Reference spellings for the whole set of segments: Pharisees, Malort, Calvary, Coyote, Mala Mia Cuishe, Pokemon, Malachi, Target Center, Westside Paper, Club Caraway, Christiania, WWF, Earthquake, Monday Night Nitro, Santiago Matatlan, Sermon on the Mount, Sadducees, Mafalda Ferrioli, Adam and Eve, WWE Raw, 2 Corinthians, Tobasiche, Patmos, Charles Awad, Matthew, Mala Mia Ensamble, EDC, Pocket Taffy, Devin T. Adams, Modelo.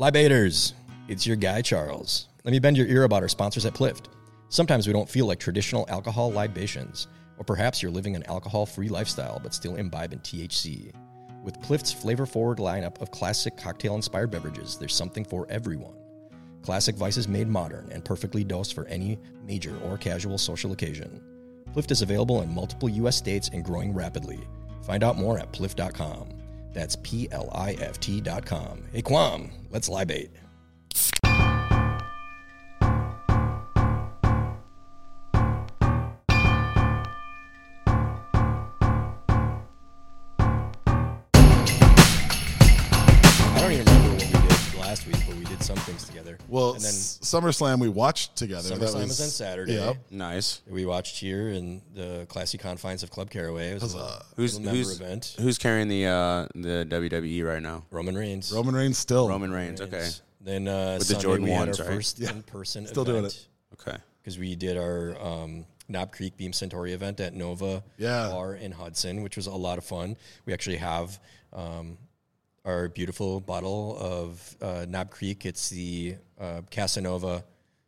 Libators, it's your guy, Charles. Let me bend your ear about our sponsors at Plift. Sometimes we don't feel like traditional alcohol libations, or perhaps you're living an alcohol-free lifestyle but still imbibing THC. With Plift's flavor-forward lineup of classic cocktail-inspired beverages, there's something for everyone. Classic vices made modern and perfectly dosed for any major or casual social occasion. Plift is available in multiple U.S. states and growing rapidly. Find out more at plift.com. That's P-L-I-F-T.com. Hey, Quam, let's libate. I don't even remember what we did last week, but we did some things together. Well, and then SummerSlam we watched together. SummerSlam was on Saturday. Yep. Nice. We watched here in the classy confines of Club Caraway. It was a who's event. Who's carrying the WWE right now? Roman Reigns. Roman Reigns. Okay. Then with Sunday the Jordan we had ones, our first in-person still event. Still doing it. Okay. Because we did our Knob Creek Beam Suntory event at Nova Bar in Hudson, which was a lot of fun. We actually have our beautiful bottle of Knob Creek. It's the Casanova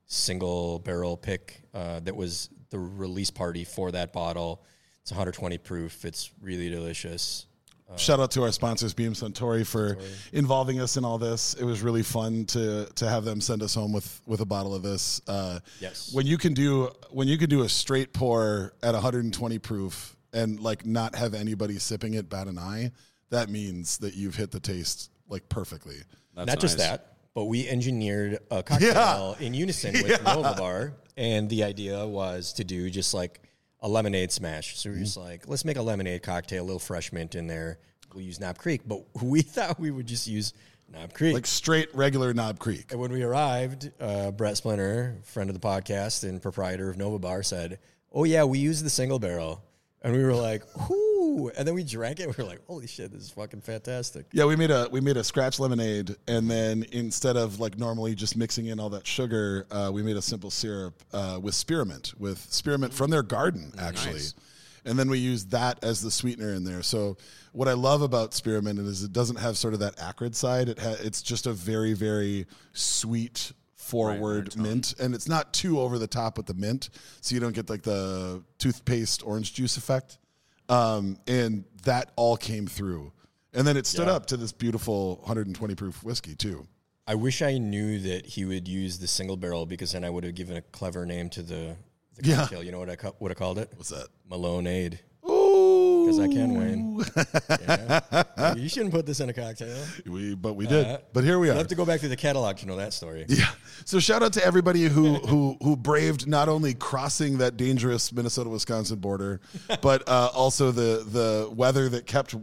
single barrel pick that was the release party for that bottle. It's 120 proof. It's really delicious. Shout out to our sponsors, Beam Suntory, for involving us in all this. It was really fun to have them send us home with a bottle of this. Yes. When you can do a straight pour at 120 proof and like not have anybody sipping it bat an eye, that means that you've hit the taste like perfectly. That's not nice. Just that, but we engineered a cocktail in unison with Nova Bar, and the idea was to do just like a lemonade smash. So we were just like, let's make a lemonade cocktail, a little fresh mint in there. We'll use Knob Creek, but we thought we would just use Knob Creek. Like straight, regular Knob Creek. And when we arrived, Brett Splinter, friend of the podcast and proprietor of Nova Bar, said, oh yeah, we use the single barrel. And we were like, ooh. And then we drank it. We were like, holy shit, this is fucking fantastic. Yeah, we made a scratch lemonade. And then instead of like normally just mixing in all that sugar, we made a simple syrup with spearmint from their garden, actually. Nice. And then we used that as the sweetener in there. So what I love about spearmint is it doesn't have sort of that acrid side. It's just a very, very sweet forward mint, and it's not too over the top with the mint, so you don't get like the toothpaste orange juice effect, and that all came through, and then it stood up to this beautiful 120 proof whiskey too. I wish I knew that he would use the single barrel, because then I would have given a clever name to the cocktail. You know what I would have called it? What's that? Maloneade. Ooh, because I can, Wayne. Yeah. You shouldn't put this in a cocktail. But we did. But here we are. We'll have to go back to the catalog to know that story. Yeah. So shout out to everybody who braved not only crossing that dangerous Minnesota-Wisconsin border, but also the weather that kept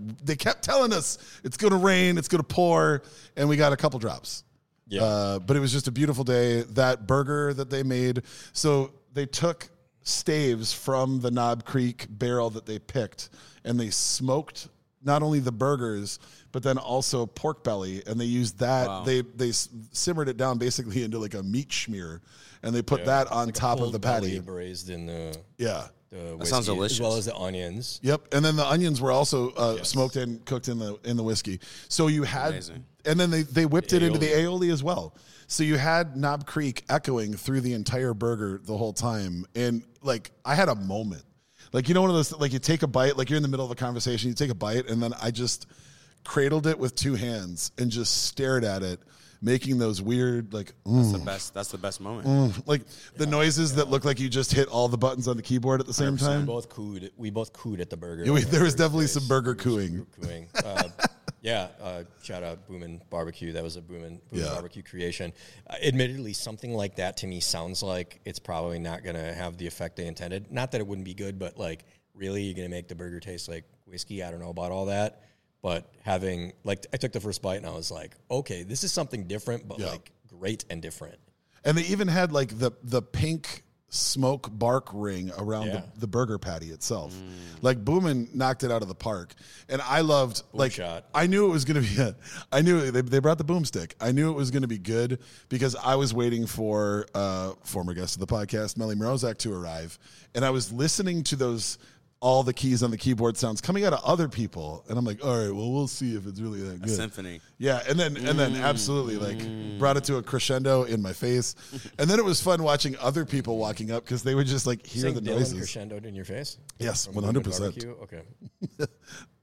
telling us it's going to rain, it's going to pour, and we got a couple drops. Yeah. But it was just a beautiful day. That burger that they made. So they took staves from the Knob Creek barrel that they picked, and they smoked not only the burgers but then also pork belly, and they used that. Wow. They simmered it down basically into like a meat schmear, and they put that on like top of the patty, braised in the whiskey, that sounds delicious, as well as the onions. Yep. And then the onions were also smoked and cooked in the whiskey. So you had amazing. And then they whipped it into the aioli as well. So you had Knob Creek echoing through the entire burger the whole time. And, like, I had a moment. Like, you know, one of those, like, you take a bite, like, you're in the middle of a conversation, you take a bite, and then I just cradled it with two hands and just stared at it, making those weird, like, That's the best moment. Like, the noises that look like you just hit all the buttons on the keyboard at the same time. We both cooed at the burger. Yeah, there was definitely some burger cooing. Yeah, shout out Boomin' Barbecue. That was a Boomin' Barbecue creation. Admittedly, something like that to me sounds like it's probably not going to have the effect they intended. Not that it wouldn't be good, but, like, really, you're going to make the burger taste like whiskey? I don't know about all that. But having, like, I took the first bite, and I was like, okay, this is something different, but, like, great and different. And they even had, like, the pink smoke bark ring around the burger patty itself. Like, Boomin knocked it out of the park, and I loved boom like shot. I knew they brought the boomstick. I knew it was going to be good because I was waiting for former guest of the podcast Melly Morozak to arrive, and I was listening to those all the keys on the keyboard sounds coming out of other people, and I'm like, all right, well, we'll see if it's really that good. A symphony. Yeah, and then absolutely, like, brought it to a crescendo in my face. And then it was fun watching other people walking up, because they would just, like, hear the noises. Dylan crescendoed in your face? Yes, 100%. Okay.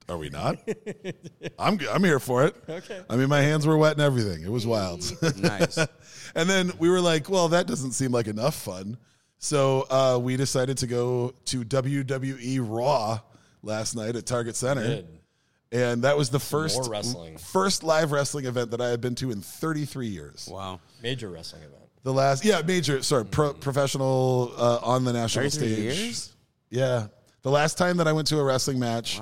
Are we not? I'm here for it. Okay. I mean, my hands were wet and everything. It was wild. Nice. And then we were like, well, that doesn't seem like enough fun. So we decided to go to WWE Raw last night at Target Center. And that was the first live wrestling event that I had been to in 33 years. Wow. Major wrestling event. The last, yeah, major, sorry, professional on the national stage. 33 years? Yeah. The last time that I went to a wrestling match,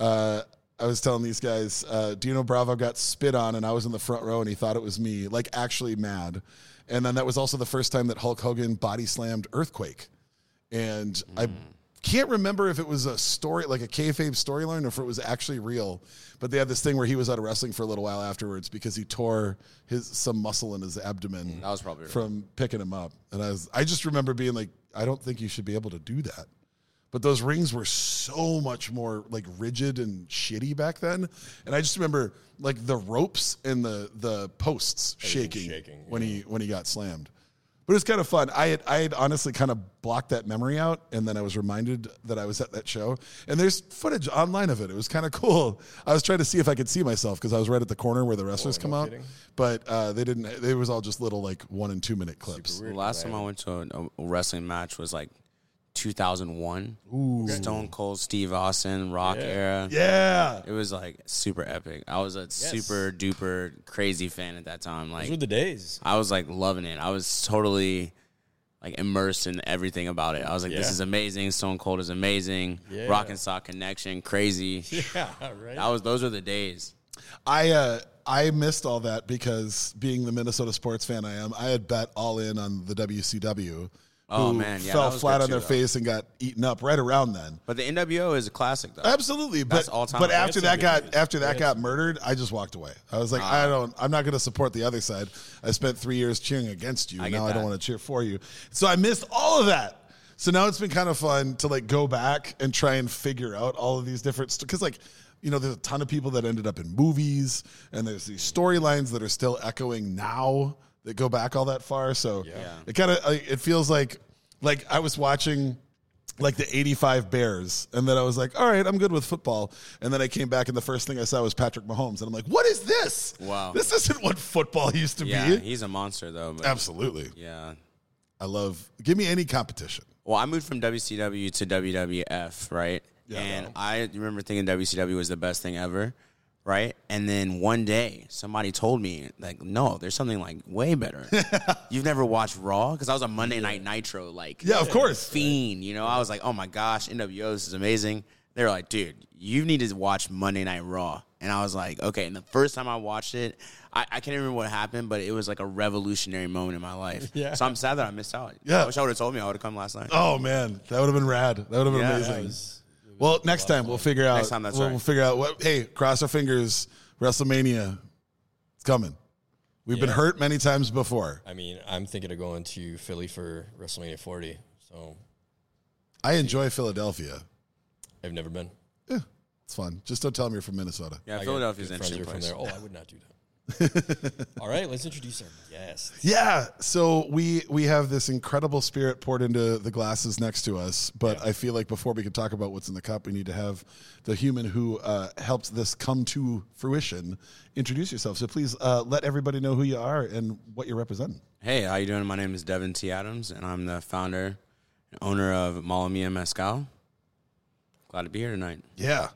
wow. I was telling these guys, Dino Bravo got spit on, and I was in the front row, and he thought it was me, like actually mad. And then that was also the first time that Hulk Hogan body slammed Earthquake. And I can't remember if it was a story, like a kayfabe storyline, or if it was actually real. But they had this thing where he was out of wrestling for a little while afterwards because he tore some muscle in his abdomen that was probably from picking him up. And I just remember being like, I don't think you should be able to do that. But those rings were so much more like rigid and shitty back then. And I just remember like the ropes and the posts shaking when he got slammed. But it was kind of fun. I had honestly kind of blocked that memory out, and then I was reminded that I was at that show. And there's footage online of it. It was kind of cool. I was trying to see if I could see myself because I was right at the corner where the wrestlers come out. Kidding. But they didn't. It was all just little like 1- and 2-minute clips. The last time I went to a wrestling match was like 2001. Ooh. Stone Cold Steve Austin Rock era. Yeah. It was like super epic. I was a super duper crazy fan at that time. Like, those were the days. I was like loving it. I was totally like immersed in everything about it. I was like, this is amazing. Stone Cold is amazing. Yeah. Rock and Sock connection. Crazy. Yeah, right. Those were the days. I missed all that because being the Minnesota sports fan I am, I had bet all in on the WCW. Oh, man. Yeah, fell flat on their face and got eaten up right around then. But the NWO is a classic, though. Absolutely. That's all time. But after that got murdered, I just walked away. I was like, I'm not going to support the other side. I spent 3 years cheering against you. Now I don't want to cheer for you. So I missed all of that. So now it's been kind of fun to like go back and try and figure out all of these different stuff. Because like, you know, there's a ton of people that ended up in movies, and there's these storylines that are still echoing now. That go back all that far, so it kind of it feels like I was watching like the '85 Bears, and then I was like, all right, I'm good with football, and then I came back, and the first thing I saw was Patrick Mahomes, and I'm like, what is this? Wow, this isn't what football used to be. Yeah, he's a monster though. But absolutely. Yeah, I love. Give me any competition. Well, I moved from WCW to WWF, right? Yeah, and I remember thinking WCW was the best thing ever. Right? And then one day, somebody told me, like, no, there's something, like, way better. You've never watched Raw? Because I was on Monday Night Nitro, like, of course. Fiend, you know? I was like, oh, my gosh, NWO, this is amazing. They were like, dude, you need to watch Monday Night Raw. And I was like, okay. And the first time I watched it, I can't remember what happened, but it was like a revolutionary moment in my life. Yeah. So I'm sad that I missed out. Yeah. I wish I would have told me. I would have come last night. Oh, man. That would have been rad. That would have been amazing. Well, next time we'll figure out. Next time, that's right. We'll figure out what. Hey, cross our fingers. WrestleMania, it's coming. We've been hurt many times before. I mean, I'm thinking of going to Philly for WrestleMania 40. So, I enjoy Philadelphia. I've never been. Yeah, it's fun. Just don't tell them you're from Minnesota. Yeah, Philadelphia's an interesting place. Oh, I would not do that. All right, let's introduce our guest. Yeah, so we have this incredible spirit poured into the glasses next to us, but I feel like before we can talk about what's in the cup, we need to have the human who helped this come to fruition introduce yourself. So please let everybody know who you are and what you're representing. Hey, how you doing? My name is Devin T. Adams, and I'm the founder and owner of Mala Mia Mezcal. Glad to be here tonight. Yeah.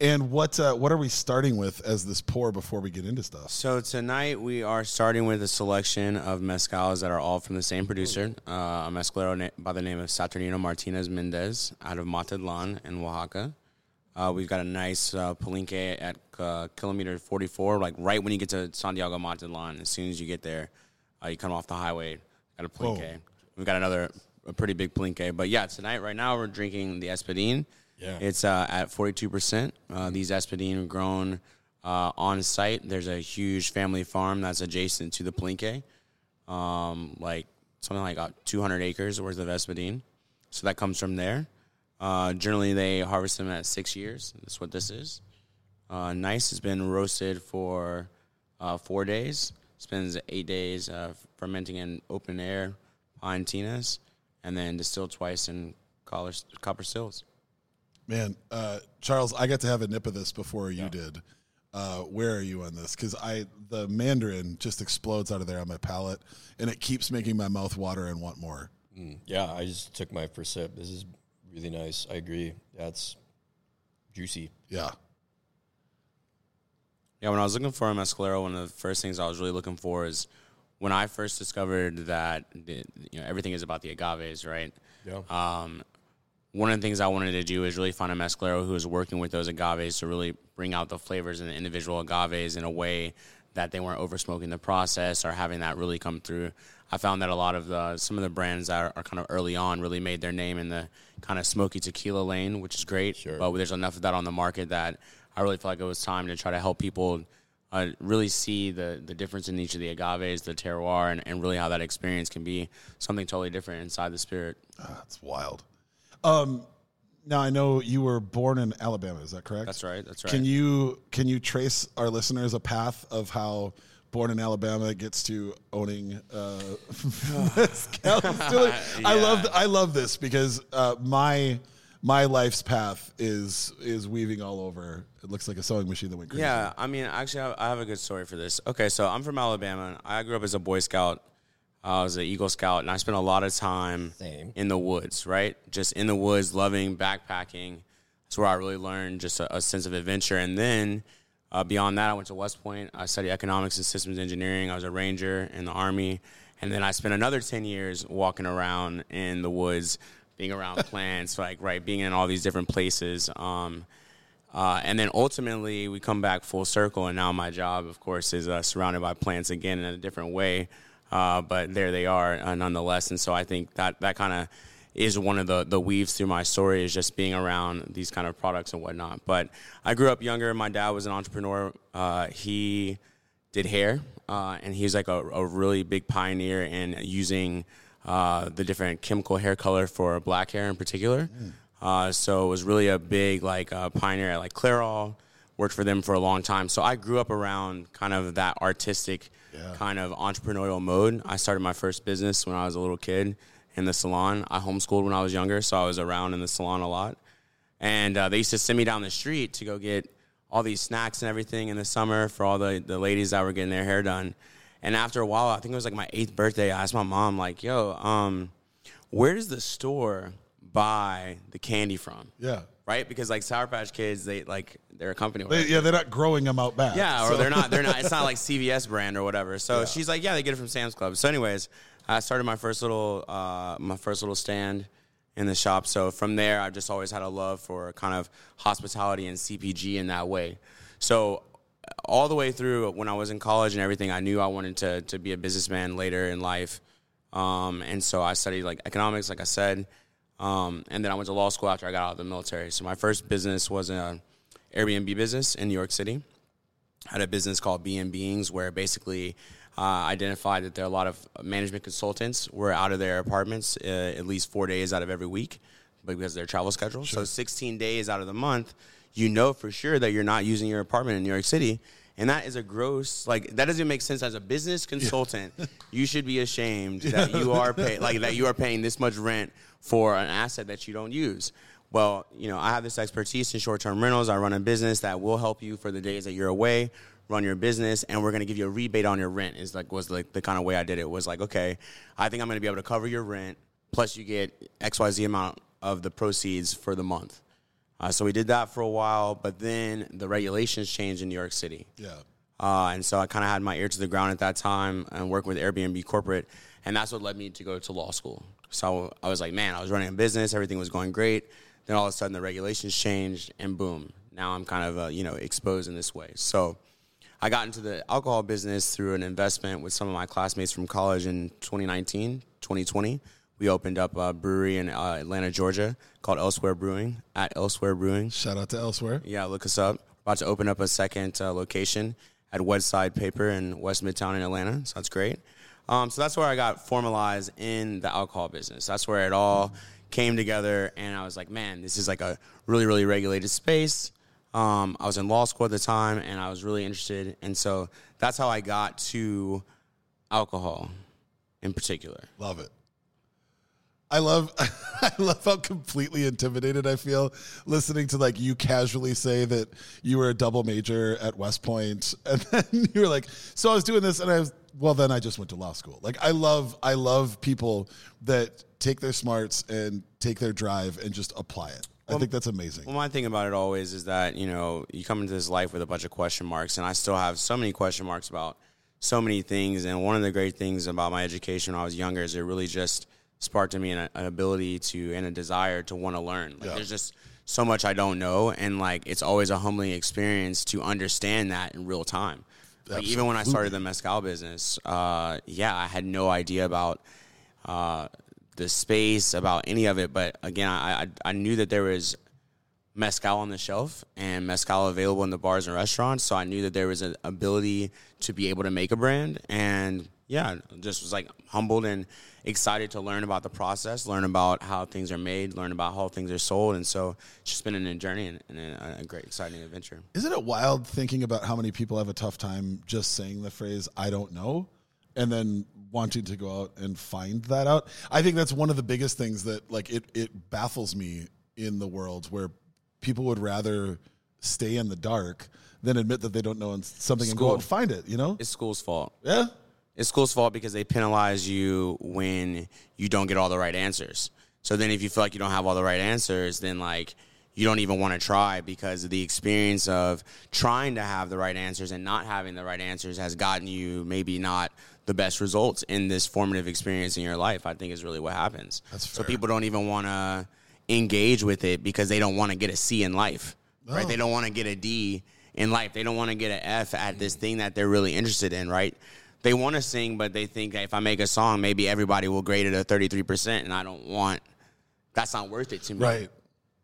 And what are we starting with as this pour before we get into stuff? So tonight we are starting with a selection of mezcals that are all from the same producer, a mezcalero by the name of Saturnino Martinez Mendez out of Matatlan in Oaxaca. We've got a nice palenque at kilometer 44, like right when you get to Santiago Matatlan. As soon as you get there, you come off the highway, got a palenque. Whoa. We've got a pretty big palenque. But yeah, tonight, right now, we're drinking the Espadine. Yeah. It's at 42%. These Espadine are grown on site. There's a huge family farm that's adjacent to the palenque, like something like 200 acres worth of Espadine. So that comes from there. Generally, they harvest them at 6 years. That's what this is. Nice has been roasted for 4 days. Spends 8 days fermenting in open air pine tinas, and then distilled twice in copper stills. Man, Charles, I got to have a nip of this before you did. Where are you on this? Because the Mandarin just explodes out of there on my palate, and it keeps making my mouth water and want more. Yeah, I just took my first sip. This is really nice. I agree. That's juicy. Yeah. Yeah, when I was looking for a Mescalero, one of the first things I was really looking for is when I first discovered that everything is about the agaves, right? Yeah. One of the things I wanted to do is really find a Mescalero who is working with those agaves to really bring out the flavors in the individual agaves in a way that they weren't oversmoking the process or having that really come through. I found that a lot of some of the brands that are kind of early on really made their name in the kind of smoky tequila lane, which is great. Sure. But there's enough of that on the market that I really felt like it was time to try to help people really see the difference in each of the agaves, the terroir, and really how that experience can be something totally different inside the spirit. That's wild. Now, I know you were born in Alabama. Is that correct? That's right. That's right. Can you trace our listeners a path of how born in Alabama gets to owning mezcal? I love this because my life's path is weaving all over. It looks like a sewing machine that went crazy. Yeah, I mean, actually, I have a good story for this. Okay, so I'm from Alabama, and I grew up as a Boy Scout. I was an Eagle Scout, and I spent a lot of time in the woods, right? Just in the woods, loving backpacking. That's where I really learned just a sense of adventure. And then beyond that, I went to West Point. I studied economics and systems engineering. I was a ranger in the Army. And then I spent another 10 years walking around in the woods, being around plants, being in all these different places. And then ultimately, we come back full circle, and now my job, of course, is surrounded by plants again in a different way. But there they are nonetheless. And so I think that kind of is one of the weaves through my story is just being around these kind of products and whatnot. But I grew up younger. My dad was an entrepreneur. He did hair, and he was like a really big pioneer in using the different chemical hair color for black hair in particular. So it was really a big pioneer at Clairol, worked for them for a long time. So I grew up around kind of that artistic kind of entrepreneurial mode. I started my first business when I was a little kid in the salon. I homeschooled when I was younger, so I was around in the salon a lot. And they used to send me down the street to go get all these snacks and everything in the summer for all the ladies that were getting their hair done. And after a while, I think it was my 8th birthday, I asked my mom, where does the store buy the candy from? Yeah. Right? Because Sour Patch Kids, they're a company. They're not growing them out back. Yeah, so. Or they're not. It's not like CVS brand or whatever. So she's like, yeah, they get it from Sam's Club. So anyways, I started my first little stand in the shop. So from there, I've just always had a love for kind of hospitality and CPG in that way. So all the way through when I was in college and everything, I knew I wanted to be a businessman later in life. And so I studied economics, like I said. And then I went to law school after I got out of the military. So my first business was an Airbnb business in New York City. I had a business called B&Bings where basically identified that there are a lot of management consultants were out of their apartments at least 4 days out of every week because of their travel schedule. Sure. So 16 days out of the month, you know for sure that you're not using your apartment in New York City. And that is a gross, that doesn't make sense as a business consultant. Yeah. You should be ashamed that you are paying this much rent for an asset that you don't use. Well, I have this expertise in short-term rentals. I run a business that will help you for the days that you're away, run your business, and we're going to give you a rebate on your rent was the kind of way I did it. It was okay, I think I'm going to be able to cover your rent, plus you get XYZ amount of the proceeds for the month. So we did that for a while, but then the regulations changed in New York City. Yeah. And so I kind of had my ear to the ground at that time and working with Airbnb corporate, and that's what led me to go to law school. So I was I was running a business. Everything was going great. Then all of a sudden the regulations changed, and boom, now I'm kind of, exposed in this way. So I got into the alcohol business through an investment with some of my classmates from college in 2019, 2020. We opened up a brewery in Atlanta, Georgia, called Elsewhere Brewing, at Elsewhere Brewing. Shout out to Elsewhere. Yeah, look us up. About to open up a second location at Westside Paper in West Midtown in Atlanta, so that's great. So that's where I got formalized in the alcohol business. That's where it all came together, and I was like, man, this is like a really, really regulated space. I was in law school at the time, and I was really interested. And so that's how I got to alcohol in particular. Love it. I love how completely intimidated I feel listening to, like, you casually say that you were a double major at West Point, and then you were like, so I was doing this, and then I just went to law school. Like, I love people that take their smarts and take their drive and just apply it. I think that's amazing. Well, my thing about it always is that, you know, you come into this life with a bunch of question marks, and I still have so many question marks about so many things, and one of the great things about my education when I was younger is it really just sparked in me an ability to and a desire to want to learn. Like, yeah. There's just so much I don't know, and, like, it's always a humbling experience to understand that in real time. Like, even when I started the mezcal business, I had no idea about the space, about any of it. But, again, I knew that there was mezcal on the shelf and mezcal available in the bars and restaurants, so I knew that there was an ability to be able to make a brand. And, yeah, just was, like, humbled and excited to learn about the process, learn about how things are made, learn about how things are sold. And so it's just been a journey and a great, exciting adventure. Isn't it wild thinking about how many people have a tough time just saying the phrase, I don't know, and then wanting to go out and find that out? I think that's one of the biggest things that, like, it baffles me in the world, where people would rather stay in the dark than admit that they don't know something and go out and find it, you know? It's school's fault. Yeah. It's school's fault because they penalize you when you don't get all the right answers. So then if you feel like you don't have all the right answers, then, like, you don't even want to try, because of the experience of trying to have the right answers and not having the right answers has gotten you maybe not the best results in this formative experience in your life, I think is really what happens. That's fair. So people don't even want to engage with it because they don't want to get a C in life, right? They don't want to get a D in life. They don't want to get an F at this thing that they're really interested in, right? They want to sing, but they think that if I make a song, maybe everybody will grade it a 33%, and I don't want. That's not worth it to me, right?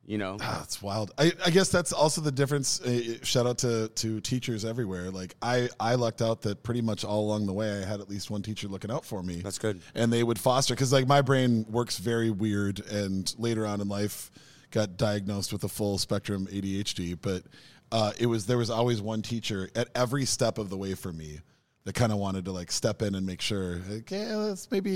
You know, that's wild. I guess that's also the difference. Shout out to teachers everywhere. Like, I lucked out that pretty much all along the way, I had at least one teacher looking out for me. That's good. And they would foster, because, like, my brain works very weird, and later on in life, got diagnosed with a full spectrum ADHD. But there was always one teacher at every step of the way for me. They kind of wanted to, like, step in and make sure, like, yeah, let's maybe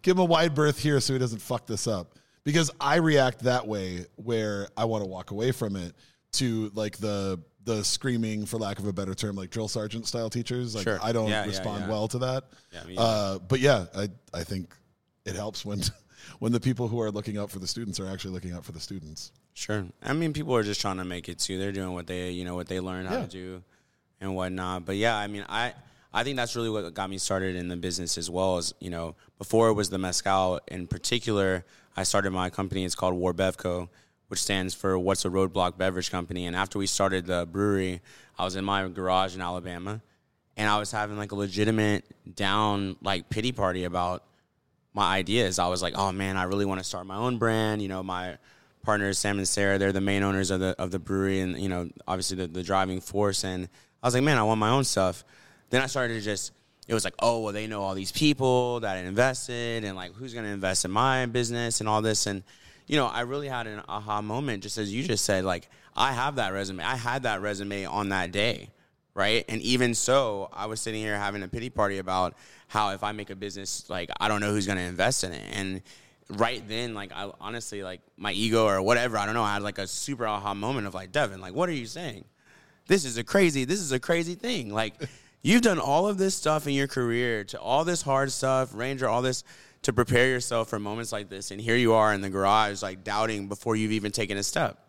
give him a wide berth here so he doesn't fuck this up. Because I react that way, where I want to walk away from it, to, like, the screaming, for lack of a better term, like drill sergeant style teachers. Like, sure. I don't respond well to that. Yeah, but yeah, I think it helps when the people who are looking out for the students are actually looking out for the students. Sure. I mean, people are just trying to make it too. They're doing what they learn how to do and whatnot. But yeah, I mean, I think that's really what got me started in the business as well. As, you know, before it was the mezcal in particular, I started my company. It's called War Bevco, which stands for What's a Roadblock Beverage Company. And after we started the brewery, I was in my garage in Alabama, and I was having, like, a legitimate down, like, pity party about my ideas. I was like, oh man, I really want to start my own brand. You know, my partners, Sam and Sarah, they're the main owners of the brewery, and, you know, obviously the driving force. And I was like, man, I want my own stuff. Then I started to just, it was like, oh, well, they know all these people that invested, and, like, who's going to invest in my business and all this. And, you know, I really had an aha moment, just as you just said, like, I have that resume. I had that resume on that day, right? And even so, I was sitting here having a pity party about how if I make a business, like, I don't know who's going to invest in it. And right then, like, I honestly, like, my ego or whatever, I don't know, I had, like, a super aha moment of, like, Devin, like, what are you saying? This is a crazy thing. Like, you've done all of this stuff in your career, to all this hard stuff, Ranger, all this, to prepare yourself for moments like this. And here you are in the garage, like, doubting before you've even taken a step.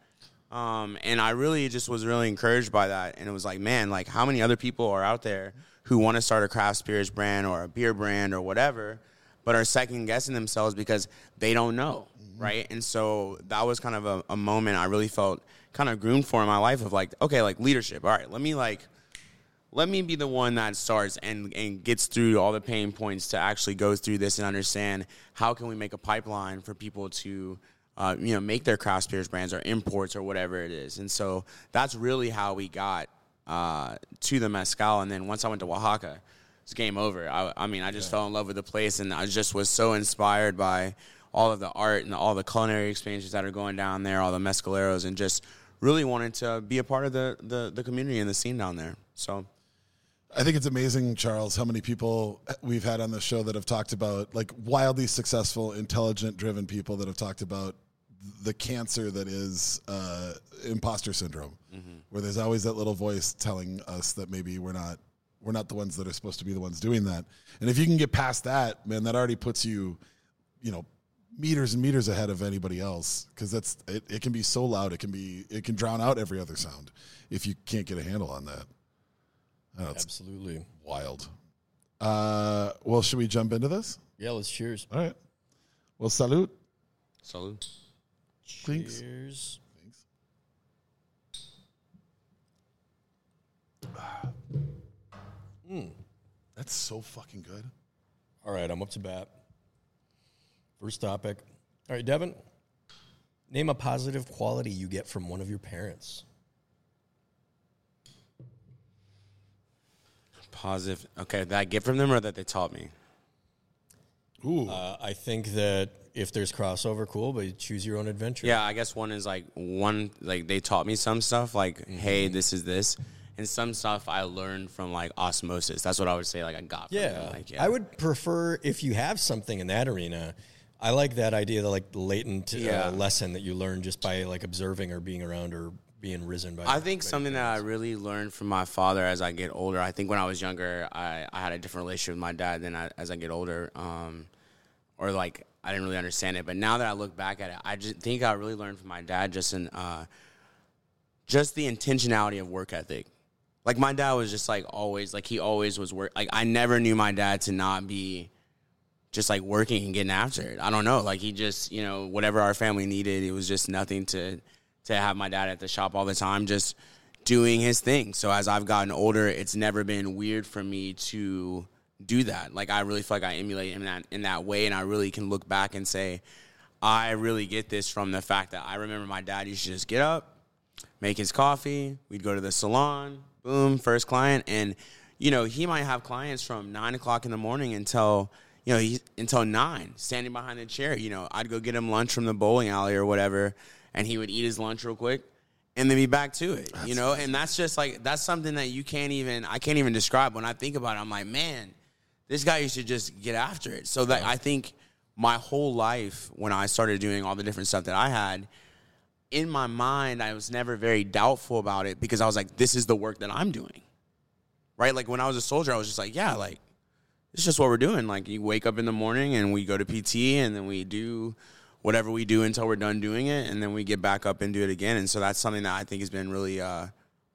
And I really just was really encouraged by that. And it was like, man, like, how many other people are out there who want to start a craft spirits brand or a beer brand or whatever, but are second-guessing themselves because they don't know, right? And so that was kind of a moment I really felt kind of groomed for in my life of, like, okay, like, leadership. All right, let me be the one that starts and gets through all the pain points to actually go through this and understand how can we make a pipeline for people to, you know, make their craft spirits brands or imports or whatever it is. And so that's really how we got to the mezcal. And then once I went to Oaxaca, it's game over. I mean, I just fell in love with the place, and I just was so inspired by all of the art and all the culinary experiences that are going down there, all the mezcaleros, and just really wanted to be a part of the community and the scene down there. So I think it's amazing, Charles, how many people we've had on the show that have talked about, like, wildly successful, intelligent, driven people that have talked about the cancer that is imposter syndrome, mm-hmm. where there's always that little voice telling us that maybe we're not the ones that are supposed to be the ones doing that. And if you can get past that, man, that already puts you, you know, meters and meters ahead of anybody else, because that's it. It can be so loud, it can drown out every other sound if you can't get a handle on that. I know, absolutely wild. Well, should we jump into this? Yeah, let's cheers. All right. Well, salud. Salud. Cheers. Thanks. That's so fucking good. All right, I'm up to bat. First topic. All right, Devin, name a positive quality you get from one of your parents. Positive. Okay, that I get from them or that they taught me? Ooh. I think that if there's crossover, cool, but you choose your own adventure. Yeah, I guess one is like, they taught me some stuff, like, mm-hmm. hey, this is this. And some stuff I learned from, like, osmosis. That's what I would say, like, I got from them. Like, yeah. I would prefer, if you have something in that arena, I like that idea, that, like, latent lesson that you learn just by, like, observing or being around or being risen by. I think something that I really learned from my father as I get older, I think when I was younger, I had a different relationship with my dad than as I get older, or like I didn't really understand it. But now that I look back at it, I just think I really learned from my dad just the intentionality of work ethic. Like, my dad was just like always, like, he always was work. Like, I never knew my dad to not be just like working and getting after it. I don't know. Like, he just, you know, whatever our family needed, it was just nothing to have my dad at the shop all the time just doing his thing. So as I've gotten older, it's never been weird for me to do that. Like, I really feel like I emulate him in that way, and I really can look back and say, I really get this from the fact that I remember my dad used to just get up, make his coffee, we'd go to the salon, boom, first client. And, you know, he might have clients from 9 o'clock in the morning until, you know, until 9, standing behind the chair. You know, I'd go get him lunch from the bowling alley or whatever, and he would eat his lunch real quick and then be back to it, you know? And that's just like, that's something that I can't even describe. When I think about it, I'm like, man, this guy used to just get after it. So that, I think my whole life, when I started doing all the different stuff that I had, in my mind, I was never very doubtful about it, because I was like, this is the work that I'm doing, right? Like, when I was a soldier, I was just like, yeah, like, it's just what we're doing. Like, you wake up in the morning and we go to PT and then we do whatever we do until we're done doing it, and then we get back up and do it again. And so that's something that I think has been really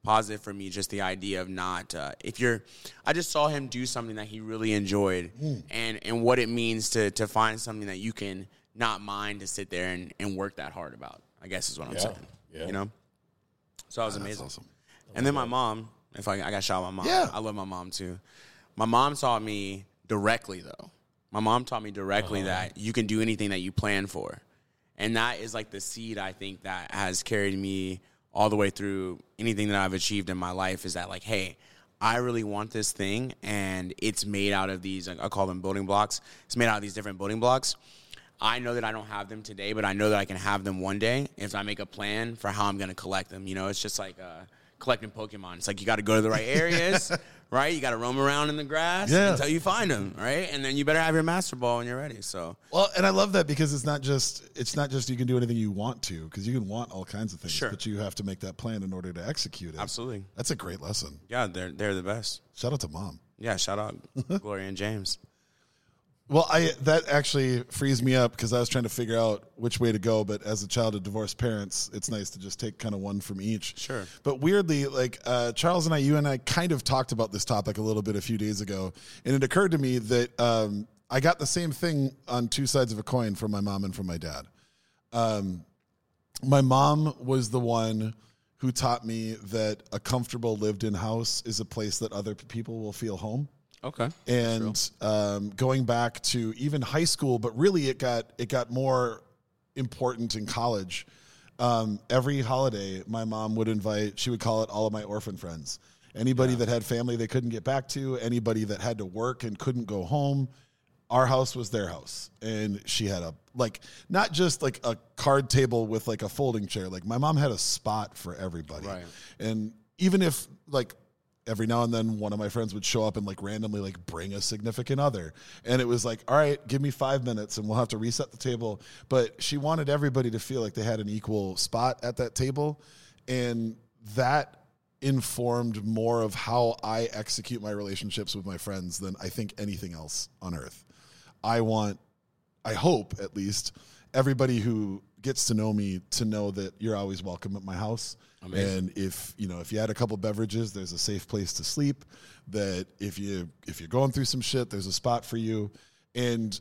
positive for me, just the idea of not I just saw him do something that he really enjoyed, and what it means to find something that you can not mind to sit there and work that hard about, I guess is what I'm saying. Yeah. You know? So that was amazing. Awesome. And then my mom, if I got shot by my mom. Yeah. I love my mom too. My mom taught me directly, though. My mom taught me directly that you can do anything that you plan for. And that is like the seed, I think, that has carried me all the way through anything that I've achieved in my life, is that, like, hey, I really want this thing, and it's made out of these, like, I call them building blocks. It's made out of these different building blocks. I know that I don't have them today, but I know that I can have them one day if I make a plan for how I'm going to collect them. You know, it's just like collecting Pokemon. It's like, you got to go to the right areas, right? You got to roam around in the grass until you find them, right? And then you better have your master ball when you're ready. So, well, and I love that, because it's not just you can do anything you want to, because you can want all kinds of things, but you have to make that plan in order to execute it. Absolutely, that's a great lesson. Yeah, they're the best. Shout out to mom. Yeah, shout out Gloria and James. Well, that actually frees me up, because I was trying to figure out which way to go. But as a child of divorced parents, it's nice to just take kind of one from each. Sure. But weirdly, like, Charles and I, you and I kind of talked about this topic a little bit a few days ago. And it occurred to me that I got the same thing on two sides of a coin from my mom and from my dad. My mom was the one who taught me that a comfortable lived-in house is a place that other people will feel home. Okay. And going back to even high school, but really it got more important in college. Every holiday, my mom would invite, she would call it all of my orphan friends. Anybody that had family they couldn't get back to, anybody that had to work and couldn't go home, Our house was their house, and she had a, like, not just like a card table with like a folding chair. Like, my mom had a spot for everybody. Right. And even if, like, every now and then one of my friends would show up and, like, randomly, like, bring a significant other. And it was like, all right, give me 5 minutes and we'll have to reset the table. But she wanted everybody to feel like they had an equal spot at that table. And that informed more of how I execute my relationships with my friends than I think anything else on earth. I hope at least, everybody who gets to know me to know that you're always welcome at my house. Amazing. And if you had a couple beverages, there's a safe place to sleep. That if you're going through some shit, there's a spot for you. And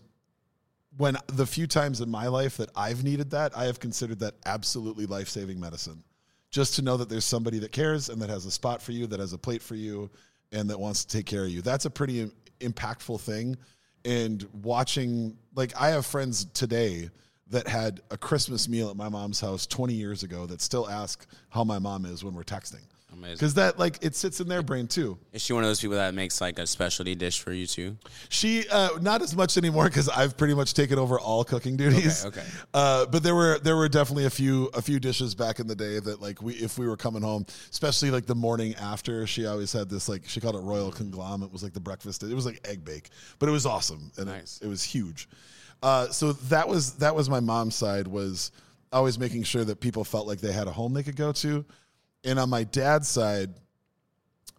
when the few times in my life that I've needed that, I have considered that absolutely life-saving medicine. Just to know that there's somebody that cares and that has a spot for you, that has a plate for you, and that wants to take care of you. That's a pretty impactful thing. And watching, like, I have friends today that had a Christmas meal at my mom's house 20 years ago that still ask how my mom is when we're texting. Amazing. Because that, like, it sits in their brain, too. Is she one of those people that makes, like, a specialty dish for you, too? She, not as much anymore, because I've pretty much taken over all cooking duties. Okay. But there were definitely a few dishes back in the day that, like, if we were coming home, especially, like, the morning after, she always had this, like, she called it royal conglomerate. It was, like, the breakfast. It was, like, egg bake. But it was awesome. And nice. It was huge. So that was my mom's side, was always making sure that people felt like they had a home they could go to. And on my dad's side,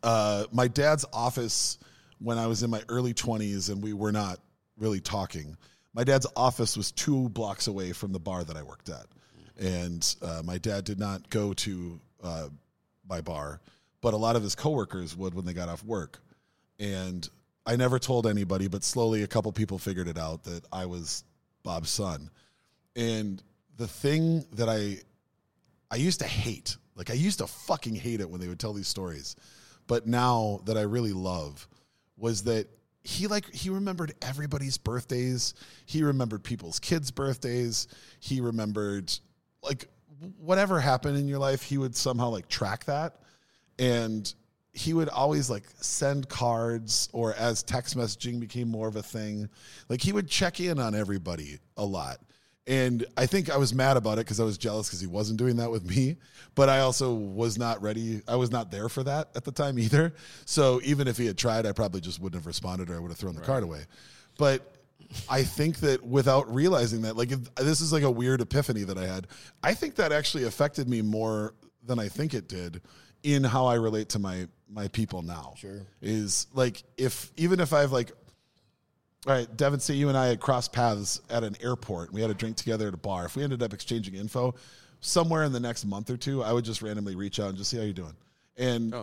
my dad's office, when I was in my early 20s and we were not really talking, my dad's office was 2 blocks away from the bar that I worked at. And my dad did not go to my bar, but a lot of his coworkers would when they got off work. And I never told anybody, but slowly a couple people figured it out that I was Bob's son. And the thing that I used to hate, like, I used to fucking hate it when they would tell these stories, but now that I really love, was that he remembered everybody's birthdays. He remembered people's kids' birthdays. He remembered, like, whatever happened in your life, he would somehow, like, track that. And he would always, like, send cards, or as text messaging became more of a thing, like, he would check in on everybody a lot. And I think I was mad about it because I was jealous because he wasn't doing that with me. But I also was not ready. I was not there for that at the time either. So even if he had tried, I probably just wouldn't have responded, or I would have thrown the card away. But I think that without realizing that, like, this is like a weird epiphany that I had. I think that actually affected me more than I think it did in how I relate to my people now. Sure. Is like, even if I've, like, all right, Devin, see, you and I had crossed paths at an airport. We had a drink together at a bar. If we ended up exchanging info somewhere in the next month or two, I would just randomly reach out and just see how you're doing. And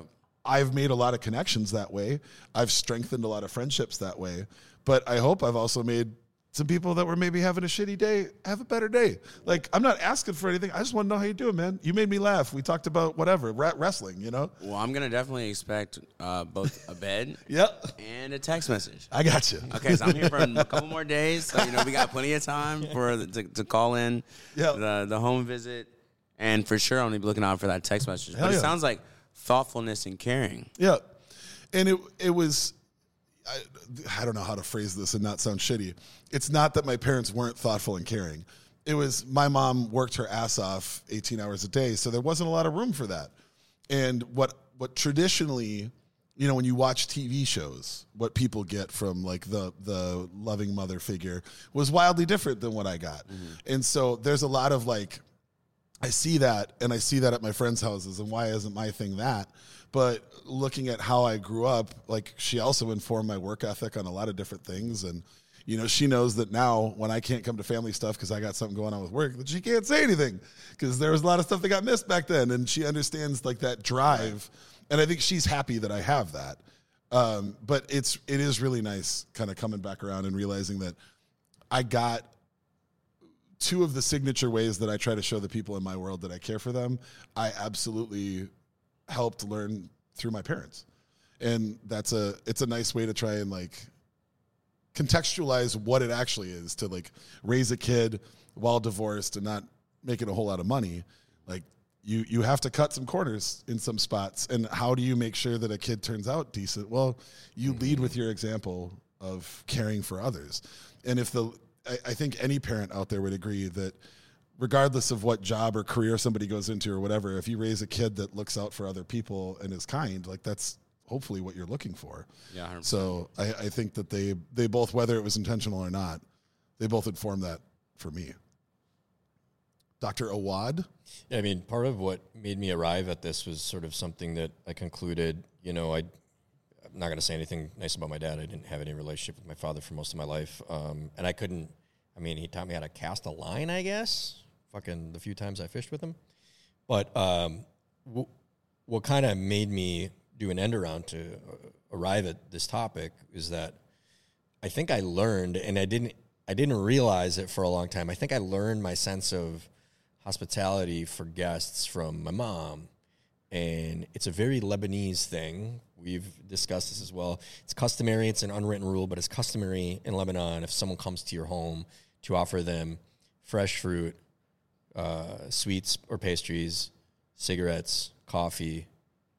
I've made a lot of connections that way. I've strengthened a lot of friendships that way. But I hope I've also made some people that were maybe having a shitty day have a better day. Like, I'm not asking for anything. I just want to know how you're doing, man. You made me laugh. We talked about whatever, wrestling, you know? Well, I'm going to definitely expect both a bed and a text message. I got you. Okay, so I'm here for a couple more days. So, we got plenty of time to call in the home visit. And for sure, I'm going to be looking out for that text message. But it sounds like thoughtfulness and caring. Yeah. And it was... I don't know how to phrase this and not sound shitty. It's not that my parents weren't thoughtful and caring. It was my mom worked her ass off 18 hours a day, so there wasn't a lot of room for that. And what traditionally, when you watch TV shows, what people get from, like, the loving mother figure was wildly different than what I got. Mm-hmm. And so there's a lot of, like, I see that, and I see that at my friends' houses, and why isn't my thing that? But looking at how I grew up, like, she also informed my work ethic on a lot of different things. And, she knows that now when I can't come to family stuff because I got something going on with work, that she can't say anything because there was a lot of stuff that got missed back then. And she understands, like, that drive. And I think she's happy that I have that. But it is really nice kind of coming back around and realizing that I got two of the signature ways that I try to show the people in my world that I care for them. I absolutely... helped learn through my parents, and it's a nice way to try and, like, contextualize what it actually is to, like, raise a kid while divorced and not making a whole lot of money. Like, you have to cut some corners in some spots, and how do you make sure that a kid turns out decent? Well, you lead with your example of caring for others. And if I think any parent out there would agree that regardless of what job or career somebody goes into or whatever, if you raise a kid that looks out for other people and is kind, like that's hopefully what you're looking for. Yeah. 100%. So I think that they both, whether it was intentional or not, they both informed that for me. Dr. Awad? Yeah, I mean, part of what made me arrive at this was sort of something that I concluded, you know, I'm not going to say anything nice about my dad. I didn't have any relationship with my father for most of my life. And I couldn't, I mean, he taught me how to cast a line, I guess, fucking the few times I fished with him. But what kind of made me do an end around to arrive at this topic is that I think I learned, and I didn't realize it for a long time. I think I learned my sense of hospitality for guests from my mom, and it's a very Lebanese thing. We've discussed this as well. It's customary, it's an unwritten rule, but it's customary in Lebanon if someone comes to your home to offer them fresh fruit, sweets or pastries, cigarettes, coffee,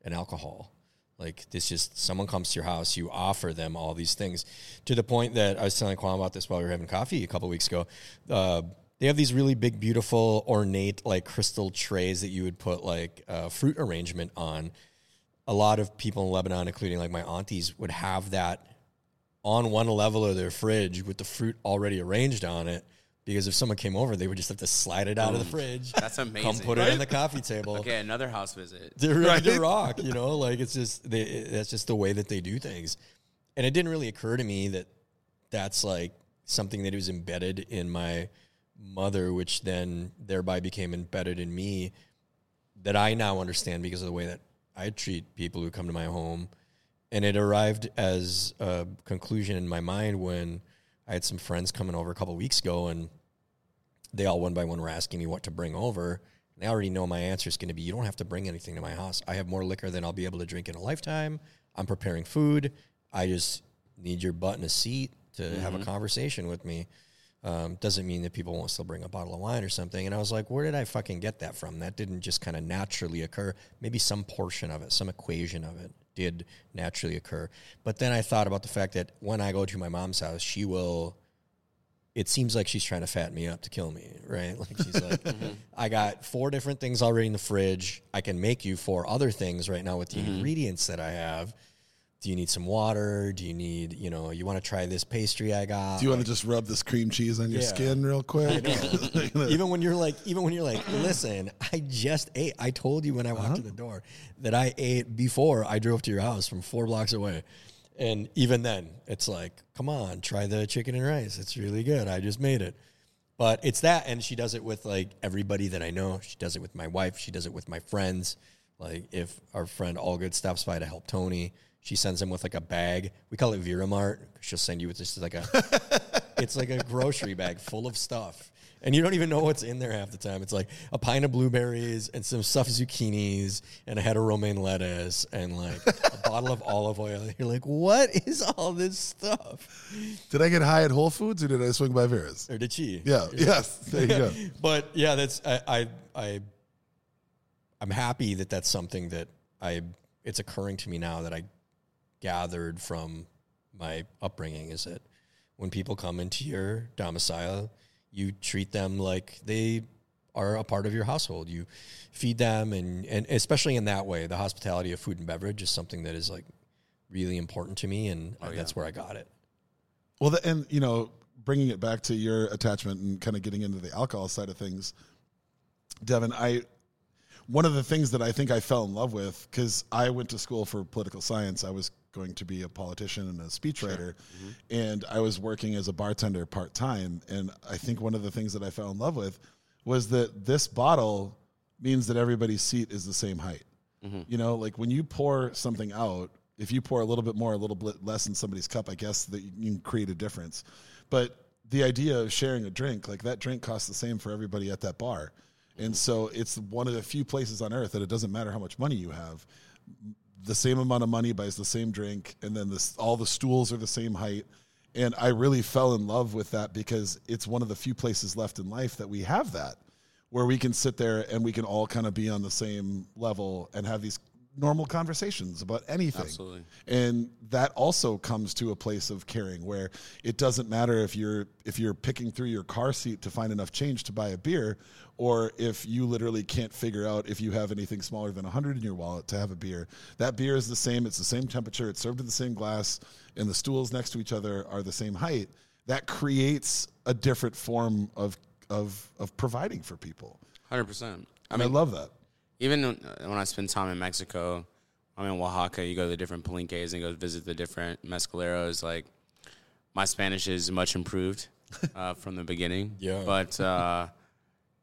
and alcohol. Like, this just, someone comes to your house, you offer them all these things. To the point that I was telling Kwame about this while we were having coffee a couple of weeks ago, they have these really big, beautiful, ornate, like, crystal trays that you would put, like, fruit arrangement on. A lot of people in Lebanon, including, like, my aunties, would have that on one level of their fridge with the fruit already arranged on it, because if someone came over, they would just have to slide it out of the fridge. That's amazing. Come put it on the coffee table. Okay, another house visit. The Rock, you know? Like, it's just, that's just the way that they do things. And it didn't really occur to me that that's, like, something that was embedded in my mother, which then thereby became embedded in me, that I now understand because of the way that I treat people who come to my home. And it arrived as a conclusion in my mind when I had some friends coming over a couple of weeks ago, and they all one by one were asking me what to bring over. And I already know my answer is going to be, you don't have to bring anything to my house. I have more liquor than I'll be able to drink in a lifetime. I'm preparing food. I just need your butt in a seat to have a conversation with me. Doesn't mean that people won't still bring a bottle of wine or something. And I was like, where did I fucking get that from? That didn't just kind of naturally occur. Maybe some portion of it, some equation of it did naturally occur. But then I thought about the fact that when I go to my mom's house, she will, it seems like she's trying to fatten me up to kill me, right? Like, she's like, I got 4 different things already in the fridge. I can make you 4 other things right now with the ingredients that I have. Do you need some water? Do you need, you know, you want to try this pastry I got? Do you want to just rub this cream cheese on your skin real quick? Even when you're like, listen, I just ate. I told you when I walked to the door that I ate before I drove to your house from 4 blocks away. And even then, it's like, come on, try the chicken and rice. It's really good. I just made it. But it's that, and she does it with, like, everybody that I know. She does it with my wife. She does it with my friends. Like, if our friend Allgood stops by to help Tony, she sends him with, like, a bag. We call it Vera Mart. She'll send you with just like a, it's like a grocery bag full of stuff. And you don't even know what's in there half the time. It's like a pint of blueberries and some stuffed zucchinis and a head of romaine lettuce and, like, a bottle of olive oil. You're like, what is all this stuff? Did I get high at Whole Foods, or did I swing by Vera's? Or did she? Yeah. Yes. There you go. But yeah, that's, I'm happy that that's something that it's occurring to me now that I gathered from my upbringing, is that when people come into your domicile, you treat them like they are a part of your household. You feed them, and especially in that way, the hospitality of food and beverage is something that is, like, really important to me, and that's where I got it. Well, and, you know, bringing it back to your attachment and kind of getting into the alcohol side of things, Devin, one of the things that I think I fell in love with, because I went to school for political science, I was going to be a politician and a speechwriter, and I was working as a bartender part-time, and I think one of the things that I fell in love with was that this bottle means that everybody's seat is the same height. You know, like, when you pour something out, if you pour a little bit more, a little bit less in somebody's cup, I guess that you can create a difference. But the idea of sharing a drink, like, that drink costs the same for everybody at that bar. And so it's one of the few places on earth that it doesn't matter how much money you have. The same amount of money buys the same drink, and then all the stools are the same height. And I really fell in love with that, because it's one of the few places left in life that we have that, where we can sit there and we can all kind of be on the same level and have these normal conversations about anything. Absolutely. And that also comes to a place of caring where it doesn't matter if you're picking through your car seat to find enough change to buy a beer, or if you literally can't figure out if you have anything smaller than 100 in your wallet to have a beer. That beer is the same. It's the same temperature. It's served in the same glass, and the stools next to each other are the same height. That creates a different form of providing for people. 100%. I mean, I love that. Even when I spend time in Mexico, I'm in Oaxaca, you go to the different palenques and go visit the different mezcaleros. Like, my Spanish is much improved from the beginning. Yeah. But,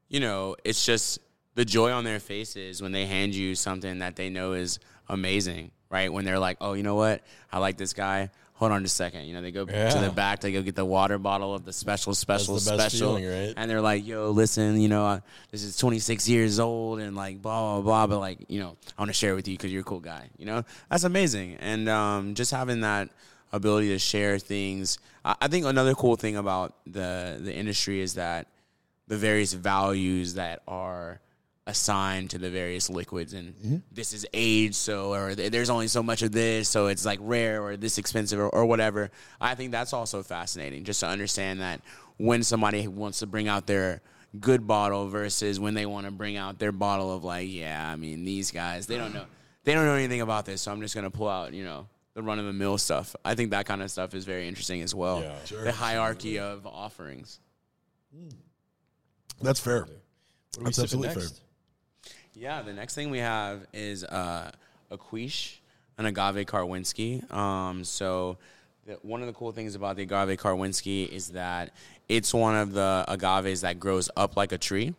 you know, it's just the joy on their faces when they hand you something that they know is amazing, right? When they're like, oh, you know what? I like this guy. Hold on just a second. You know, they go to the back. They go get the water bottle of the special. Feeling, right? And they're like, yo, listen, you know, this is 26 years old and like blah, blah, blah. But like, you know, I want to share with you because you're a cool guy. You know, that's amazing. And just having that ability to share things. I think another cool thing about the industry is that the various values that are assigned to the various liquids, and this is aged, so or there's only so much of this, so it's like rare or this expensive or whatever. I think that's also fascinating, just to understand that when somebody wants to bring out their good bottle versus when they want to bring out their bottle of like, yeah, I mean, these guys, they don't know anything about this, so I'm just going to pull out, you know, the run-of-the-mill stuff. I think that kind of stuff is very interesting as well. Yeah, sure. The hierarchy of offerings. That's fair. That's absolutely fair. Yeah, the next thing we have is a cuishe, an agave karwinski. One of the cool things about the agave karwinski is that it's one of the agaves that grows up like a tree,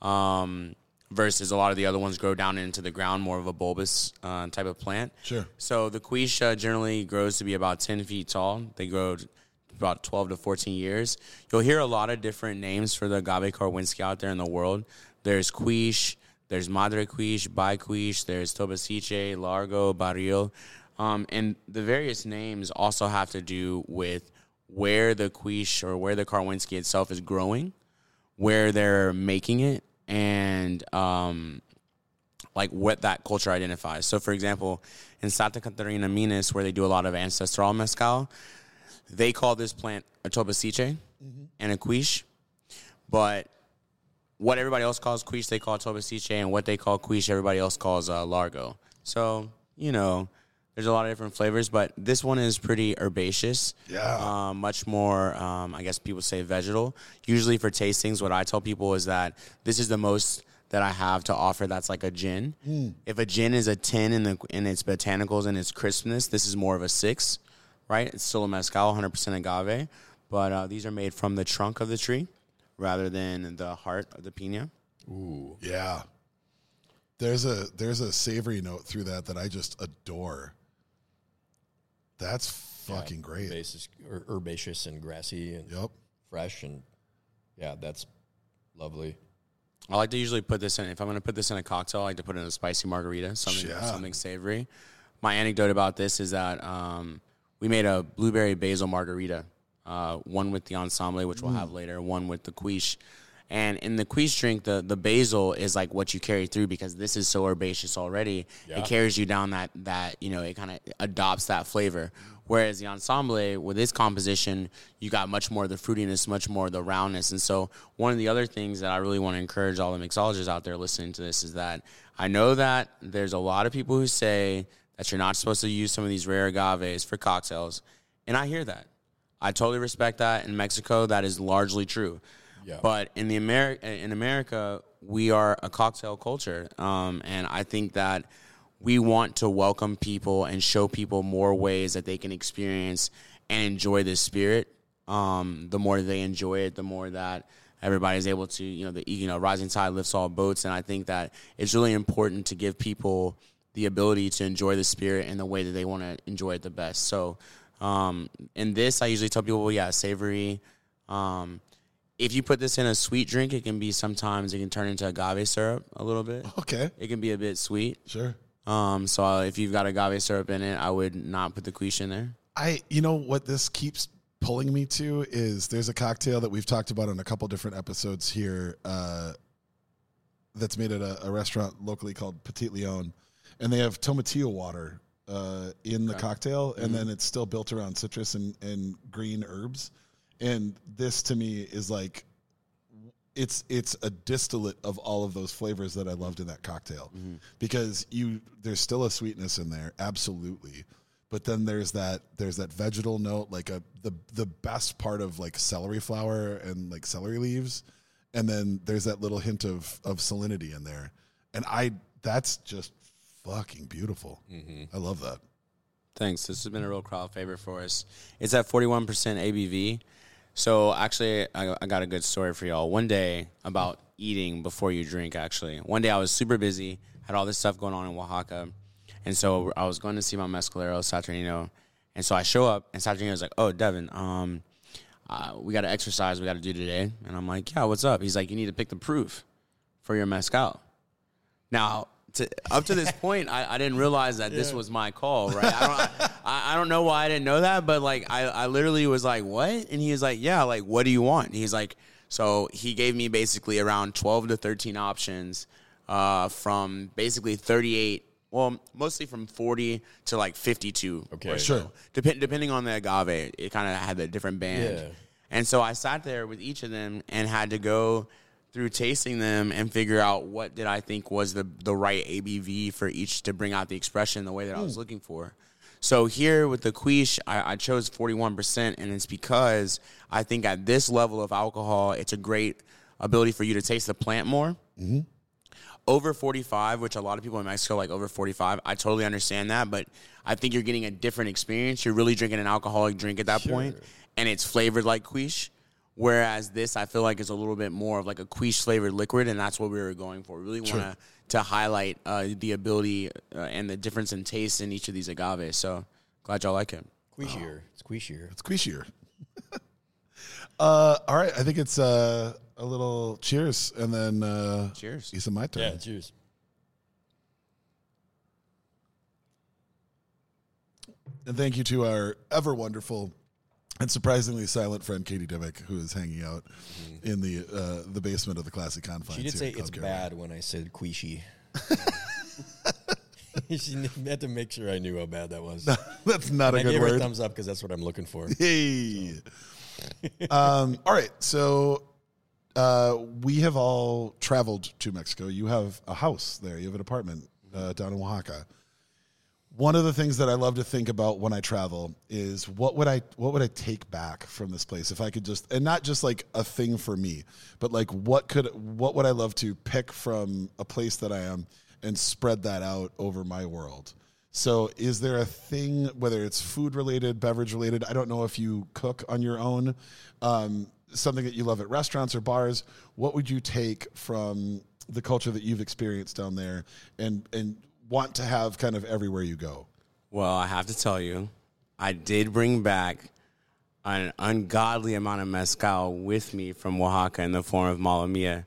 versus a lot of the other ones grow down into the ground, more of a bulbous type of plant. Sure. So the cuishe generally grows to be about 10 feet tall. They grow about 12 to 14 years. You'll hear a lot of different names for the agave karwinski out there in the world. There's cuishe. There's Madre Cuishe, Bai Cuishe, there's Tobasiche, Largo, Barrio. And the various names also have to do with where the cuishe or where the karwinski itself is growing, where they're making it, and like what that culture identifies. So, for example, in Santa Catarina, Minas, where they do a lot of ancestral mezcal, they call this plant a Tobasiche and a cuishe, but what everybody else calls cuishe, they call Tobasiche, and what they call cuishe, everybody else calls Largo. So, you know, there's a lot of different flavors, but this one is pretty herbaceous. Yeah. Much more, I guess people say vegetal. Usually for tastings, what I tell people is that this is the most that I have to offer that's like a gin. If a gin is a 10 in its botanicals and its crispness, this is more of a 6, right? It's still a mezcal, 100% agave, but these are made from the trunk of the tree, rather than the heart of the piña. Ooh. Yeah. There's a savory note through that I just adore. That's fucking great. Herbaceous and grassy and fresh, and yeah, that's lovely. I like to usually put this in, if I'm going to put this in a cocktail, I like to put it in a spicy margarita, something savory. My anecdote about this is that we made a blueberry basil margarita. One with the ensemble, which we'll have later, one with the cuishe. And in the cuishe drink, the basil is like what you carry through because this is so herbaceous already. Yeah. It carries you down that you know, it kind of adopts that flavor. Whereas the ensemble, with its composition, you got much more of the fruitiness, much more of the roundness. And so one of the other things that I really want to encourage all the mixologists out there listening to this is that I know that there's a lot of people who say that you're not supposed to use some of these rare agaves for cocktails. And I hear that. I totally respect that. In Mexico, that is largely true. Yeah. But in America, we are a cocktail culture, and I think that we want to welcome people and show people more ways that they can experience and enjoy this spirit. The more they enjoy it, the more that everybody's able to, rising tide lifts all boats. And I think that it's really important to give people the ability to enjoy the spirit in the way that they want to enjoy it the best. So. In this, I usually tell people, savory. If you put this in a sweet drink, it can turn into agave syrup a little bit. Okay. It can be a bit sweet. Sure. So if you've got agave syrup in it, I would not put the cuishe in there. You know what this keeps pulling me to is there's a cocktail that we've talked about on a couple different episodes here, that's made at a restaurant locally called Petit Leon. and they have tomatillo water in the cocktail, and then it's still built around citrus and green herbs. And this to me is like, it's a distillate of all of those flavors that I loved in that cocktail, because there's still a sweetness in there, absolutely. But then there's that vegetal note, like the best part of like celery flower and like celery leaves, and then there's that little hint of salinity in there, and that's just fucking beautiful. Mm-hmm. I love that. Thanks. This has been a real crowd favorite for us. It's at 41% ABV. So actually, I got a good story for y'all. One day about eating before you drink. Actually, one day I was super busy, had all this stuff going on in Oaxaca. And so I was going to see my mescalero, Saturnino. And so I show up, and Saturnino was like, "Oh, Devin, we got to exercise. We got to do today." And I'm like, "Yeah, what's up?" He's like, "You need to pick the proof for your mezcal." Now, up to this point, I didn't realize that this was my call, right? I don't know why I didn't know that, but, like, I literally was like, "What?" And he was like, "Yeah, like, what do you want?" And he's like, so he gave me basically around 12 to 13 options from basically 38. Well, mostly from 40 to like 52. Okay, or so. Sure. Depending on the agave, it kind of had the different band. Yeah. And so I sat there with each of them and had to go through tasting them and figure out what did I think was the right ABV for each to bring out the expression the way that I was looking for. So here with the Cuishe, I chose 41%, and it's because I think at this level of alcohol, it's a great ability for you to taste the plant more. Mm-hmm. Over 45, which a lot of people in Mexico like over 45, I totally understand that, but I think you're getting a different experience. You're really drinking an alcoholic drink at that point, and it's flavored like Cuishe, whereas this I feel like is a little bit more of like a Cuishe-flavored liquid, and that's what we were going for. We really want to highlight the ability and the difference in taste in each of these agaves, so glad y'all like it. Cuishier. It's Cuishier. It's Cuishier. All right, I think it's... a little cheers, and then cheers. It's my turn. Yeah, cheers. And thank you to our ever wonderful and surprisingly silent friend Katie Divick, who is hanging out in the basement of the Classic Confines. She did say it's bad when I said Cuishe. She had to make sure I knew how bad that was. No, that's not a good word. I gave her a thumbs up because that's what I'm looking for. Hey. So. All right, so. We have all traveled to Mexico. You have a house there. You have an apartment down in Oaxaca. One of the things that I love to think about when I travel is what would I take back from this place if I could just, and not just like a thing for me, but like what would I love to pick from a place that I am and spread that out over my world. So is there a thing, whether it's food related, beverage related, I don't know if you cook on your own, something that you love at restaurants or bars, what would you take from the culture that you've experienced down there and want to have kind of everywhere you go? Well, I have to tell you, I did bring back an ungodly amount of mezcal with me from Oaxaca in the form of Mala Mia.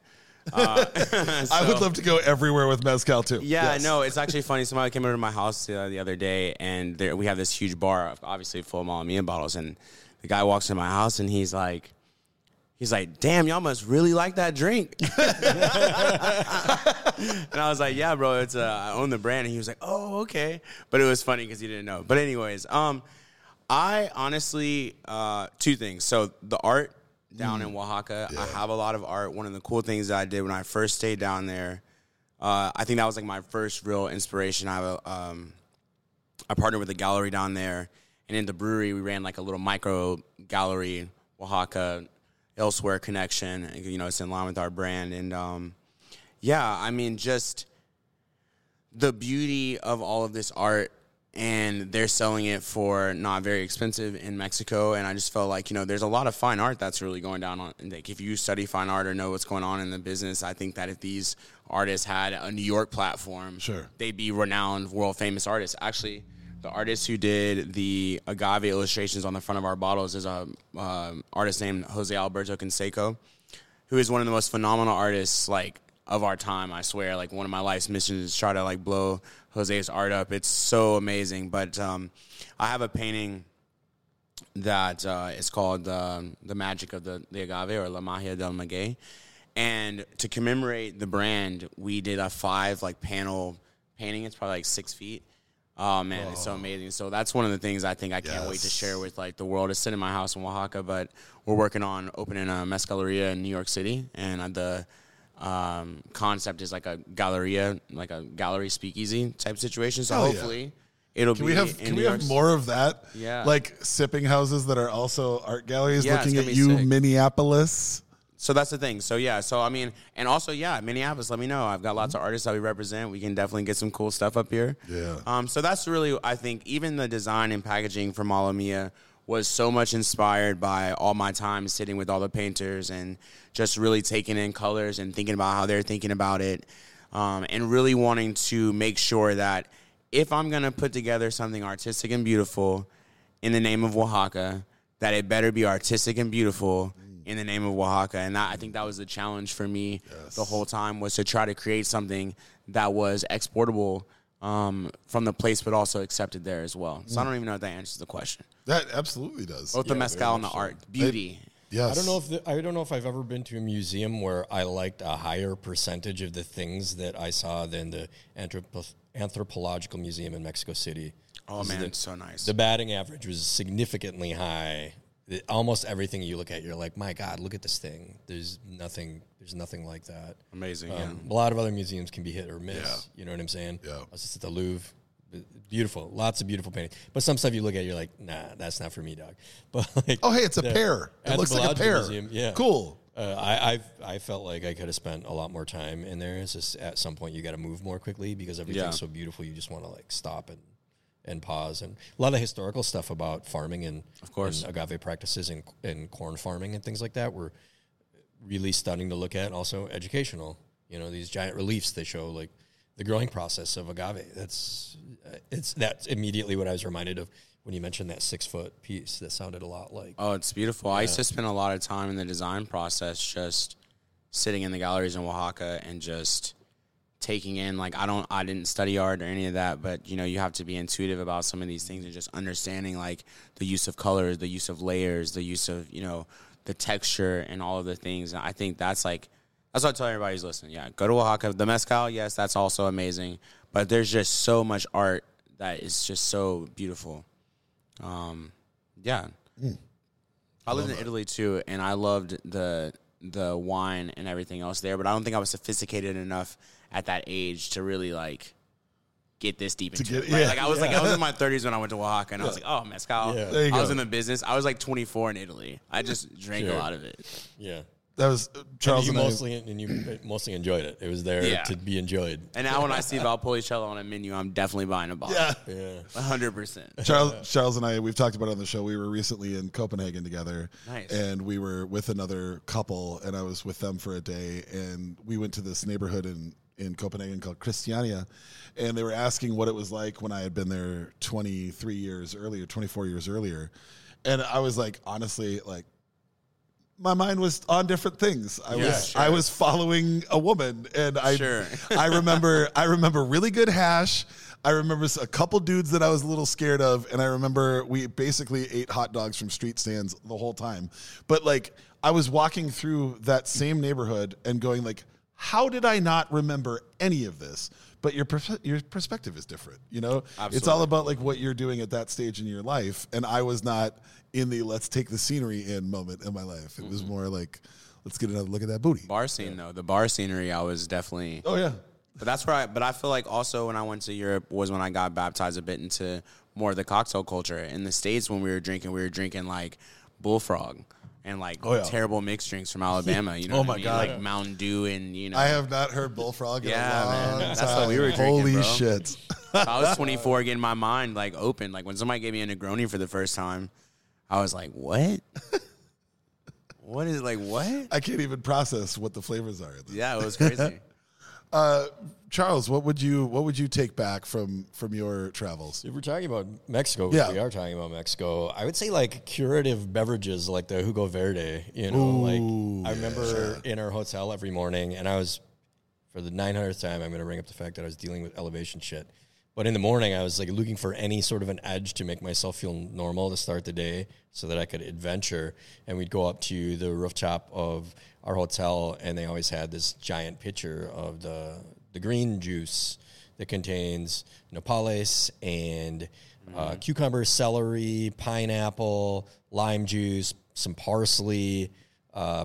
So, I would love to go everywhere with mezcal too. Yeah, yes. No, it's actually funny. Somebody came over to my house the other day, and we have this huge bar, obviously full of Mala Mia bottles, and the guy walks into my house, and he's like, "Damn, y'all must really like that drink." And I was like, "Yeah, bro, it's I own the brand." And he was like, "Oh, okay." But it was funny because he didn't know. But anyways, I honestly, two things. So the art down in Oaxaca, I have a lot of art. One of the cool things that I did when I first stayed down there, I think that was like my first real inspiration. I partnered with a gallery down there. And in the brewery, we ran like a little micro gallery, Oaxaca, Elsewhere connection, you know, it's in line with our brand. And, I mean, just the beauty of all of this art, and they're selling it for not very expensive in Mexico. And I just felt like, you know, there's a lot of fine art that's really going down on, like, if you study fine art or know what's going on in the business, I think that if these artists had a New York platform, they'd be renowned, world famous artists. Actually, the artist who did the agave illustrations on the front of our bottles is a artist named Jose Alberto Canseco, who is one of the most phenomenal artists like of our time. I swear, like one of my life's missions is try to like blow Jose's art up. It's so amazing. But I have a painting that is called "The Magic of the Agave" or "La Magia del Maguey," and to commemorate the brand, we did a 5 like panel painting. It's probably like 6 feet. Oh, man, it's so amazing. So that's one of the things I think I can't wait to share with, like, the world. It's sitting in my house in Oaxaca, but we're working on opening a mezcaleria in New York City. And the concept is like a galleria, like a gallery speakeasy type situation. So hopefully it'll be Can we have more of that? Yeah. Like sipping houses that are also art galleries looking at you, sick. Minneapolis. So that's the thing. So, yeah. So, I mean, and also, Minneapolis, let me know. I've got lots of artists that we represent. We can definitely get some cool stuff up here. Yeah. So that's really, I think, even the design and packaging for Mala Mia was so much inspired by all my time sitting with all the painters and just really taking in colors and thinking about how they're thinking about it, and really wanting to make sure that if I'm going to put together something artistic and beautiful in the name of Oaxaca, that it better be artistic and beautiful in the name of Oaxaca. And I think that was the challenge for me the whole time, was to try to create something that was exportable from the place, but also accepted there as well. So I don't even know if that answers the question. That absolutely does. Both the mezcal and the art. Beauty. Yes. I don't know if I've ever been to a museum where I liked a higher percentage of the things that I saw than the Anthropological Museum in Mexico City. Oh, man, it's so nice. The batting average was significantly high. Almost everything you look at, you're like, my God, look at this thing. There's nothing like that. Amazing, yeah. A lot of other museums can be hit or miss. Yeah. You know what I'm saying? Yeah. I was just at the Louvre. Beautiful. Lots of beautiful paintings. But some stuff you look at, you're like, nah, that's not for me, dog. But like, oh, hey, it's a pear. It looks like a pear. Museum, yeah. Cool. I felt like I could have spent a lot more time in there. It's just at some point you got to move more quickly because everything's so beautiful. You just want to like stop and pause, and a lot of historical stuff about farming and, of course, and agave practices and corn farming and things like that were really stunning to look at, and also educational. You know, these giant reliefs that show like the growing process of agave. That's immediately what I was reminded of when you mentioned that 6-foot piece. That sounded a lot like, oh, it's beautiful. Yeah. I used to spend a lot of time in the design process, just sitting in the galleries in Oaxaca and just taking in, like, I didn't study art or any of that, but, you know, you have to be intuitive about some of these things and just understanding, like, the use of colors, the use of layers, the use of, you know, the texture and all of the things. And I think that's, like, that's what I tell everybody who's listening. Yeah, go to Oaxaca. The mezcal, yes, that's also amazing, but there's just so much art that is just so beautiful. I lived in Italy, too, and I loved the wine and everything else there, but I don't think I was sophisticated enough at that age to really, like, get this deep into it. Right? Yeah, like, I was in my 30s when I went to Oaxaca, and I was like, oh, mezcal. Yeah. I was in the business. I was, like, 24 in Italy. I just drank a lot of it. Yeah. That was Charles and you mostly enjoyed it. It was there to be enjoyed. And now when I see Valpolicella on a menu, I'm definitely buying a bottle. Yeah. 100%. Charles and I, we've talked about it on the show. We were recently in Copenhagen together. Nice. And we were with another couple, and I was with them for a day, and we went to this neighborhood in Copenhagen called Christiania, and they were asking what it was like when I had been there 24 years earlier. And I was like, honestly, like, my mind was on different things. I was following a woman, and I remember really good hash. I remember a couple dudes that I was a little scared of, and I remember we basically ate hot dogs from street stands the whole time. But, like, I was walking through that same neighborhood and going, like, how did I not remember any of this? But your perspective is different, you know? Absolutely. It's all about, like, what you're doing at that stage in your life. And I was not in the let's take the scenery in moment in my life. It was more like, let's get another look at that booty. Bar scene, though. The bar scenery, I was definitely... Oh, yeah. But that's where I feel like also when I went to Europe was when I got baptized a bit into more of the cocktail culture. In the States, when we were drinking, like, Bullfrog. And, like, terrible mixed drinks from Alabama, you know what I mean? God. Like, Mountain Dew and, you know. I have not heard Bullfrog in a long time. That's what we were drinking, bro. Holy shit. So I was 24 getting my mind, like, open. Like, when somebody gave me a Negroni for the first time, I was like, what? What is, like, what? I can't even process what the flavors are. Yeah, it was crazy. Charles, what would you take back from your travels? If we're talking about Mexico, we are talking about Mexico. I would say, like, curative beverages like the Hugo Verde. You know, I remember in our hotel every morning, and I was, for the 900th time, I'm going to bring up the fact that I was dealing with elevation shit. But in the morning, I was, like, looking for any sort of an edge to make myself feel normal to start the day so that I could adventure. And we'd go up to the rooftop of our hotel, and they always had this giant pitcher of the green juice that contains nopales and cucumber, celery, pineapple, lime juice, some parsley,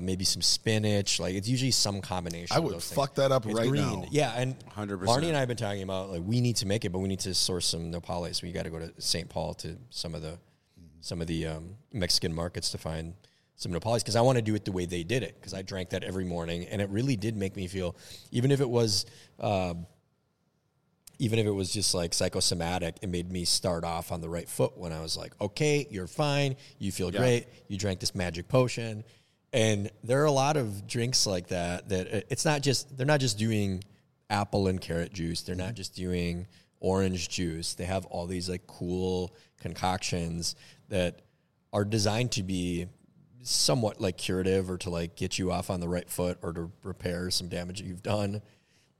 maybe some spinach. Like, it's usually some combination. I would of those fuck things. That up it's right green. Now. Yeah, and 100%. Barney and I have been talking about, like, we need to make it, but we need to source some nopales. We got to go to St. Paul to some of the Mexican markets to find some nopales, because I want to do it the way they did it, because I drank that every morning, and it really did make me feel, even if it was just like psychosomatic, it made me start off on the right foot when I was like, okay, you're fine, you feel great, you drank this magic potion. And there are a lot of drinks like that it's not just, they're not just doing apple and carrot juice, they're not just doing orange juice, they have all these like cool concoctions that are designed to be somewhat like curative or to like get you off on the right foot or to repair some damage that you've done,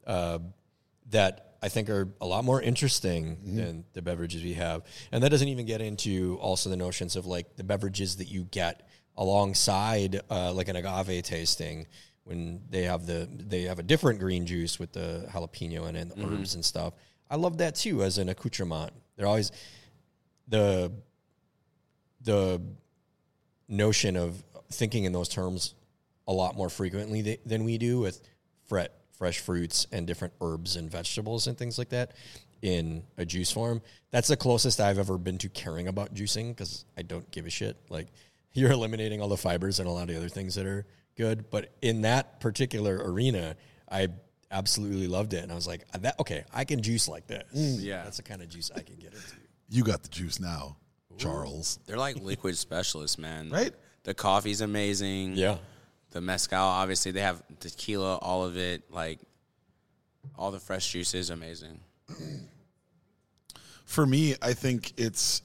that I think are a lot more interesting than the beverages we have. And that doesn't even get into also the notions of like the beverages that you get alongside like an agave tasting, when they have a different green juice with the jalapeno in it and the herbs and stuff. I love that too as an accoutrement. They're always the notion of thinking in those terms a lot more frequently than we do with fresh fruits and different herbs and vegetables and things like that in a juice form. That's the closest I've ever been to caring about juicing, because I don't give a shit. Like, you're eliminating all the fibers and a lot of the other things that are good. But in that particular arena, I absolutely loved it. And I was like, okay, I can juice like this. Yeah. That's the kind of juice I can get into. You got the juice now, Charles. They're like liquid specialists, man. Right? The coffee's amazing. Yeah. The mezcal, obviously, they have tequila, all of it. Like, all the fresh juice is amazing. For me, I think it's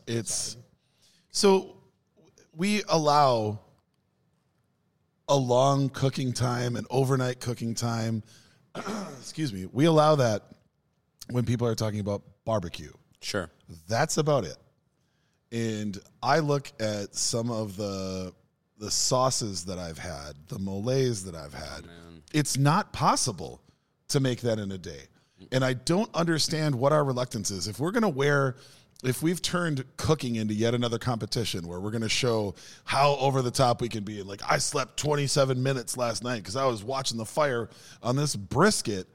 so we allow a long cooking time and overnight cooking time. Excuse me. We allow that when people are talking about barbecue. Sure. That's about it. And I look at some of the sauces that I've had, the moles that I've had. Oh, it's not possible to make that in a day. And I don't understand what our reluctance is. If we've turned cooking into yet another competition where we're going to show how over the top we can be. Like, I slept 27 minutes last night because I was watching the fire on this brisket.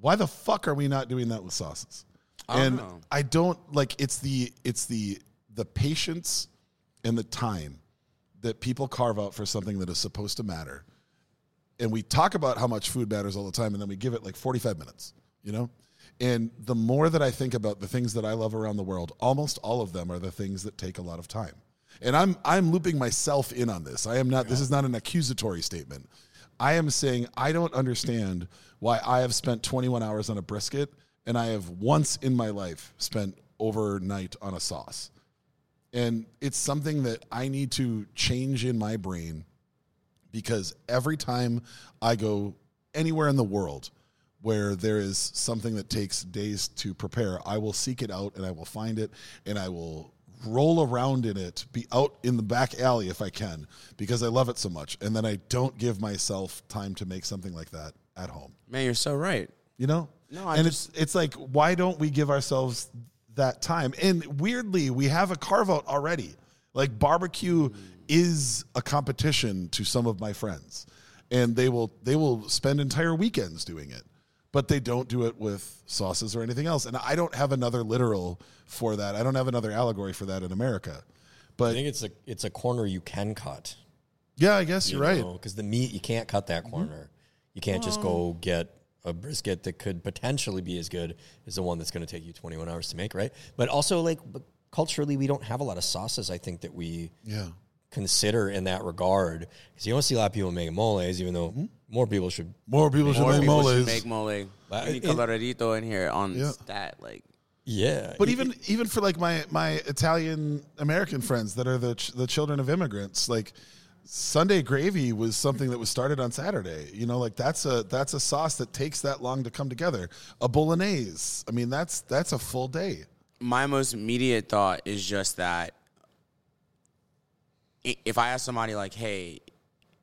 Why the fuck are we not doing that with sauces? I don't know. I don't, like, it's the patience and the time that people carve out for something that is supposed to matter. And we talk about how much food matters all the time, and then we give it like 45 minutes, you know? And the more that I think about the things that I love around the world, almost all of them are the things that take a lot of time. And I'm looping myself in on this. I am not, this is not an accusatory statement. I am saying I don't understand why I have spent 21 hours on a brisket and I have once in my life spent overnight on a sauce. And it's something that I need to change in my brain, because every time I go anywhere in the world where there is something that takes days to prepare, I will seek it out and I will find it and I will roll around in it, be out in the back alley if I can, because I love it so much. And then I don't give myself time to make something like that at home. Man, you're so right. You know? No, it's like, why don't we give ourselves that time? And weirdly, we have a carve out already. Like, barbecue is a competition to some of my friends, and they will spend entire weekends doing it, but they don't do it with sauces or anything else. And I don't have another literal for that. I don't have another allegory for that in America. But I think it's a corner you can cut. Yeah, I guess you're right. Because the meat, you can't cut that corner. You can't just go get a brisket that could potentially be as good as the one that's going to take you 21 hours to make, right? But also, like, culturally, we don't have a lot of sauces, I think, that we consider in that regard. Because you don't see a lot of people making moles, even though more people should. More people should make moles. I need coloradito in here on that, like. Yeah. But even for, like, my Italian-American friends that are the children of immigrants, like, Sunday gravy was something that was started on Saturday. You know, like, that's a sauce that takes that long to come together. A bolognese, I mean, that's a full day. My most immediate thought is just that if I ask somebody, like, hey,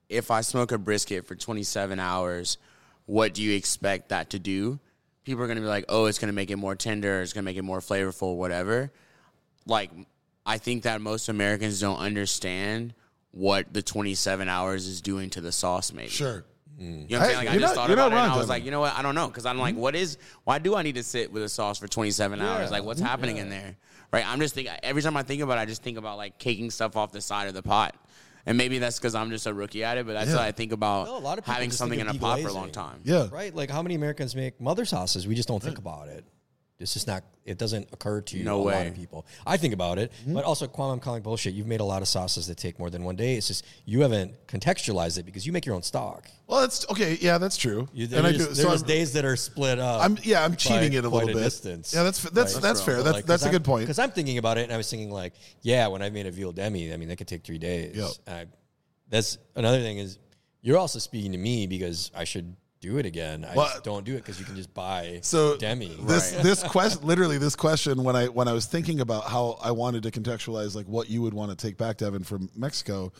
if I smoke a brisket for 27 hours, what do you expect that to do? people are going to be like, oh, it's going to make it more tender, it's going to make it more flavorful, whatever. Like, I think that most Americans don't understand what the 27 hours is doing to the sauce, maybe. Sure. Mm. You know what I'm saying? Like, I just thought about it, and I was like, you know what? I don't know, because I'm like, what is, why do I need to sit with a sauce for 27 hours? Like, what's happening in there? Right? I'm just thinking, every time I think about it, I just think about, like, caking stuff off the side of the pot. And maybe that's because I'm just a rookie at it, but that's what I think about having something in a pot for a long time. Yeah. Right? Like, how many Americans make mother sauces? We just don't think about it. It's just not, it doesn't occur to a lot of people. I think about it, but also, Kwame, I'm calling bullshit. You've made a lot of sauces that take more than one day. It's just you haven't contextualized it because you make your own stock. Well, that's, okay, yeah, that's true. There's days that are split up. I'm cheating it a little bit. Distance, yeah, that's fair. That's a good point. Because I'm thinking about it, and I was thinking, like, yeah, when I made a veal demi, I mean, that could take 3 days. Yep. That's another thing is you're also speaking to me because I should do it again. I just don't do it because you can just buy demi. This question, literally this question, when I was thinking about how I wanted to contextualize, like, what you would want to take back, Devin, from Mexico,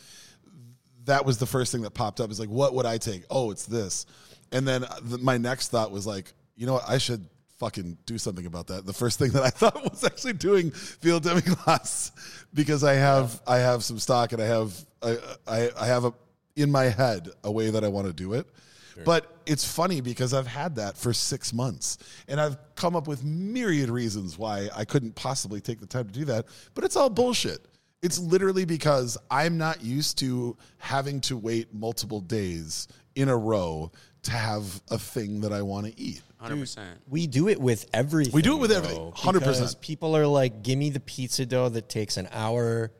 that was the first thing that popped up, is like, what would I take? Oh, it's this. And then my next thought was like, you know what? I should fucking do something about that. The first thing that I thought was actually doing field demi glace, because I have some stock, and I have in my head a way that I want to do it. Sure. But it's funny because I've had that for 6 months, and I've come up with myriad reasons why I couldn't possibly take the time to do that, but it's all bullshit. It's literally because I'm not used to having to wait multiple days in a row to have a thing that I want to eat. 100%. Dude, we do it with everything. We do it with everything, 100%. People are like, give me the pizza dough that takes an hour.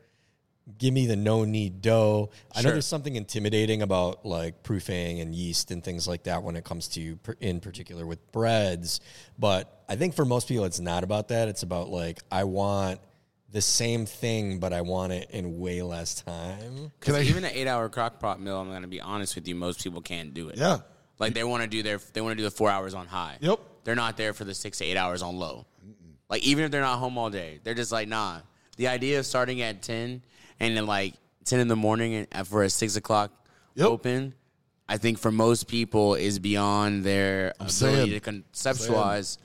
Give me the no-knead dough. Sure. I know there's something intimidating about, like, proofing and yeast and things like that when it comes to, in particular, with breads. But I think for most people, it's not about that. It's about, like, I want the same thing, but I want it in way less time. Because even an 8-hour crock-pot meal, I'm going to be honest with you, most people can't do it. Yeah. Like, they want to do the 4 hours on high. Yep. They're not there for the 6 to 8 hours on low. Mm-mm. Like, even if they're not home all day, they're just like, nah. The idea of starting at 10... and then, like, 10 in the morning for a 6 o'clock open, I think for most people is beyond their ability to conceptualize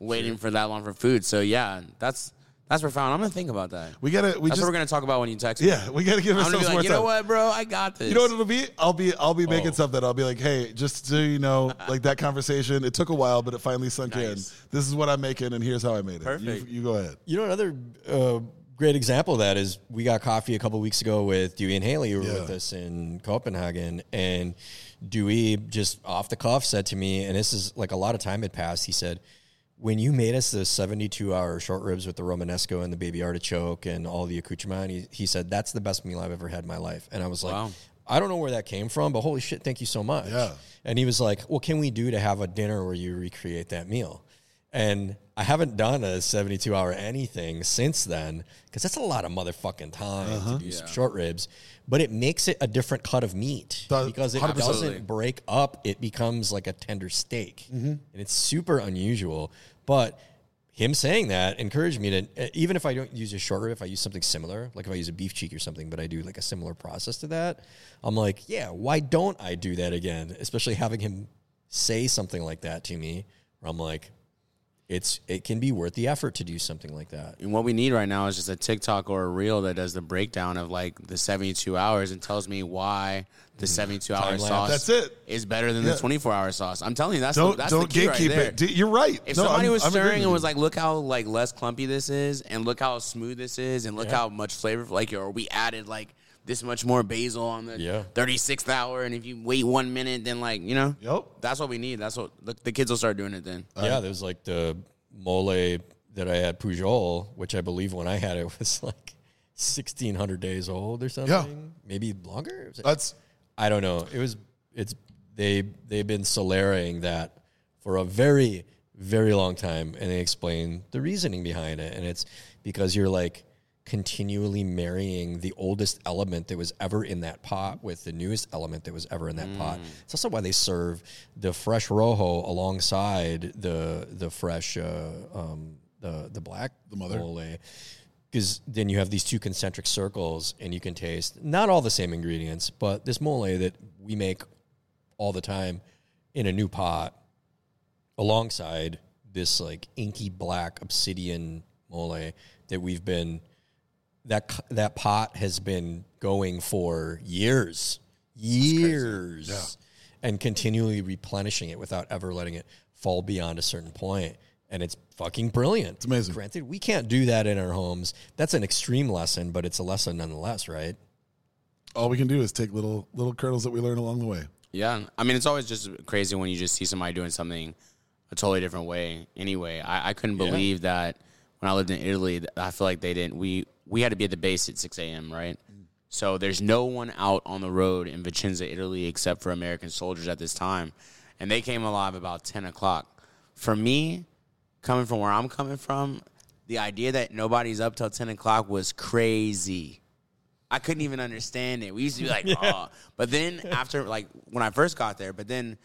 waiting for that long for food. So, yeah, that's profound. I'm going to think about that. That's what we're going to talk about when you text me. Yeah, we got to give ourselves more time. I'm going to be like, you know what, bro? I got this. You know what it'll be? I'll be making something. I'll be like, hey, just so you know, like, that conversation, it took a while, but it finally sunk in. This is what I'm making, and here's how I made it. Perfect. You go ahead. You know, another... great example of that is we got coffee a couple of weeks ago with Dewey and Haley, who were with us in Copenhagen, and Dewey just off the cuff said to me, and this is like a lot of time had passed, he said, when you made us the 72-hour short ribs with the Romanesco and the baby artichoke and all the accoutrement, he said, that's the best meal I've ever had in my life. And I was like, wow. I don't know where that came from, but holy shit, thank you so much. Yeah. And he was like, what can we do to have a dinner where you recreate that meal? And I haven't done a 72-hour anything since then, because that's a lot of motherfucking time to do some short ribs. But it makes it a different cut of meat because it doesn't break up. It becomes like a tender steak, and it's super unusual. But him saying that encouraged me to, even if I don't use a short rib, if I use something similar, like if I use a beef cheek or something, but I do like a similar process to that, I'm like, yeah, why don't I do that again? Especially having him say something like that to me, where I'm like, it can be worth the effort to do something like that. And what we need right now is just a TikTok or a reel that does the breakdown of, like, the 72 hours and tells me why the 72-hour sauce is better than the 24-hour sauce. I'm telling you, that's the key right there. Don't gatekeep it. You're right. If somebody was stirring and was like, look how, like, less clumpy this is, and look how smooth this is, and look how much flavor, like, or we added, like, this much more basil on the 36th hour, and if you wait 1 minute, then, like, you know, that's what we need. That's what the kids will start doing it then. Yeah, there's, like, the mole that I had, Pujol, which I believe when I had it was, like, 1,600 days old or something. Yeah. Maybe longer? I don't know. They've been solarating that for a very, very long time, and they explain the reasoning behind it, and it's because you're, like, continually marrying the oldest element that was ever in that pot with the newest element that was ever in that pot. It's also why they serve the fresh rojo alongside the fresh the black mole, because then you have these two concentric circles, and you can taste not all the same ingredients, but this mole that we make all the time in a new pot alongside this like inky black obsidian mole that we've been, that pot has been going for years. Yeah. And continually replenishing it without ever letting it fall beyond a certain point. And it's fucking brilliant. It's amazing. Granted, we can't do that in our homes. That's an extreme lesson, but it's a lesson nonetheless, right? All we can do is take little kernels that we learn along the way. Yeah. I mean, it's always just crazy when you just see somebody doing something a totally different way. Anyway, I couldn't believe that when I lived in Italy, I feel like they didn't. We had to be at the base at 6 a.m., right? So there's no one out on the road in Vicenza, Italy, except for American soldiers at this time. And they came alive about 10 o'clock. For me, coming from where I'm coming from, the idea that nobody's up till 10 o'clock was crazy. I couldn't even understand it. We used to be like, oh. But then after, like, when I first got there, but then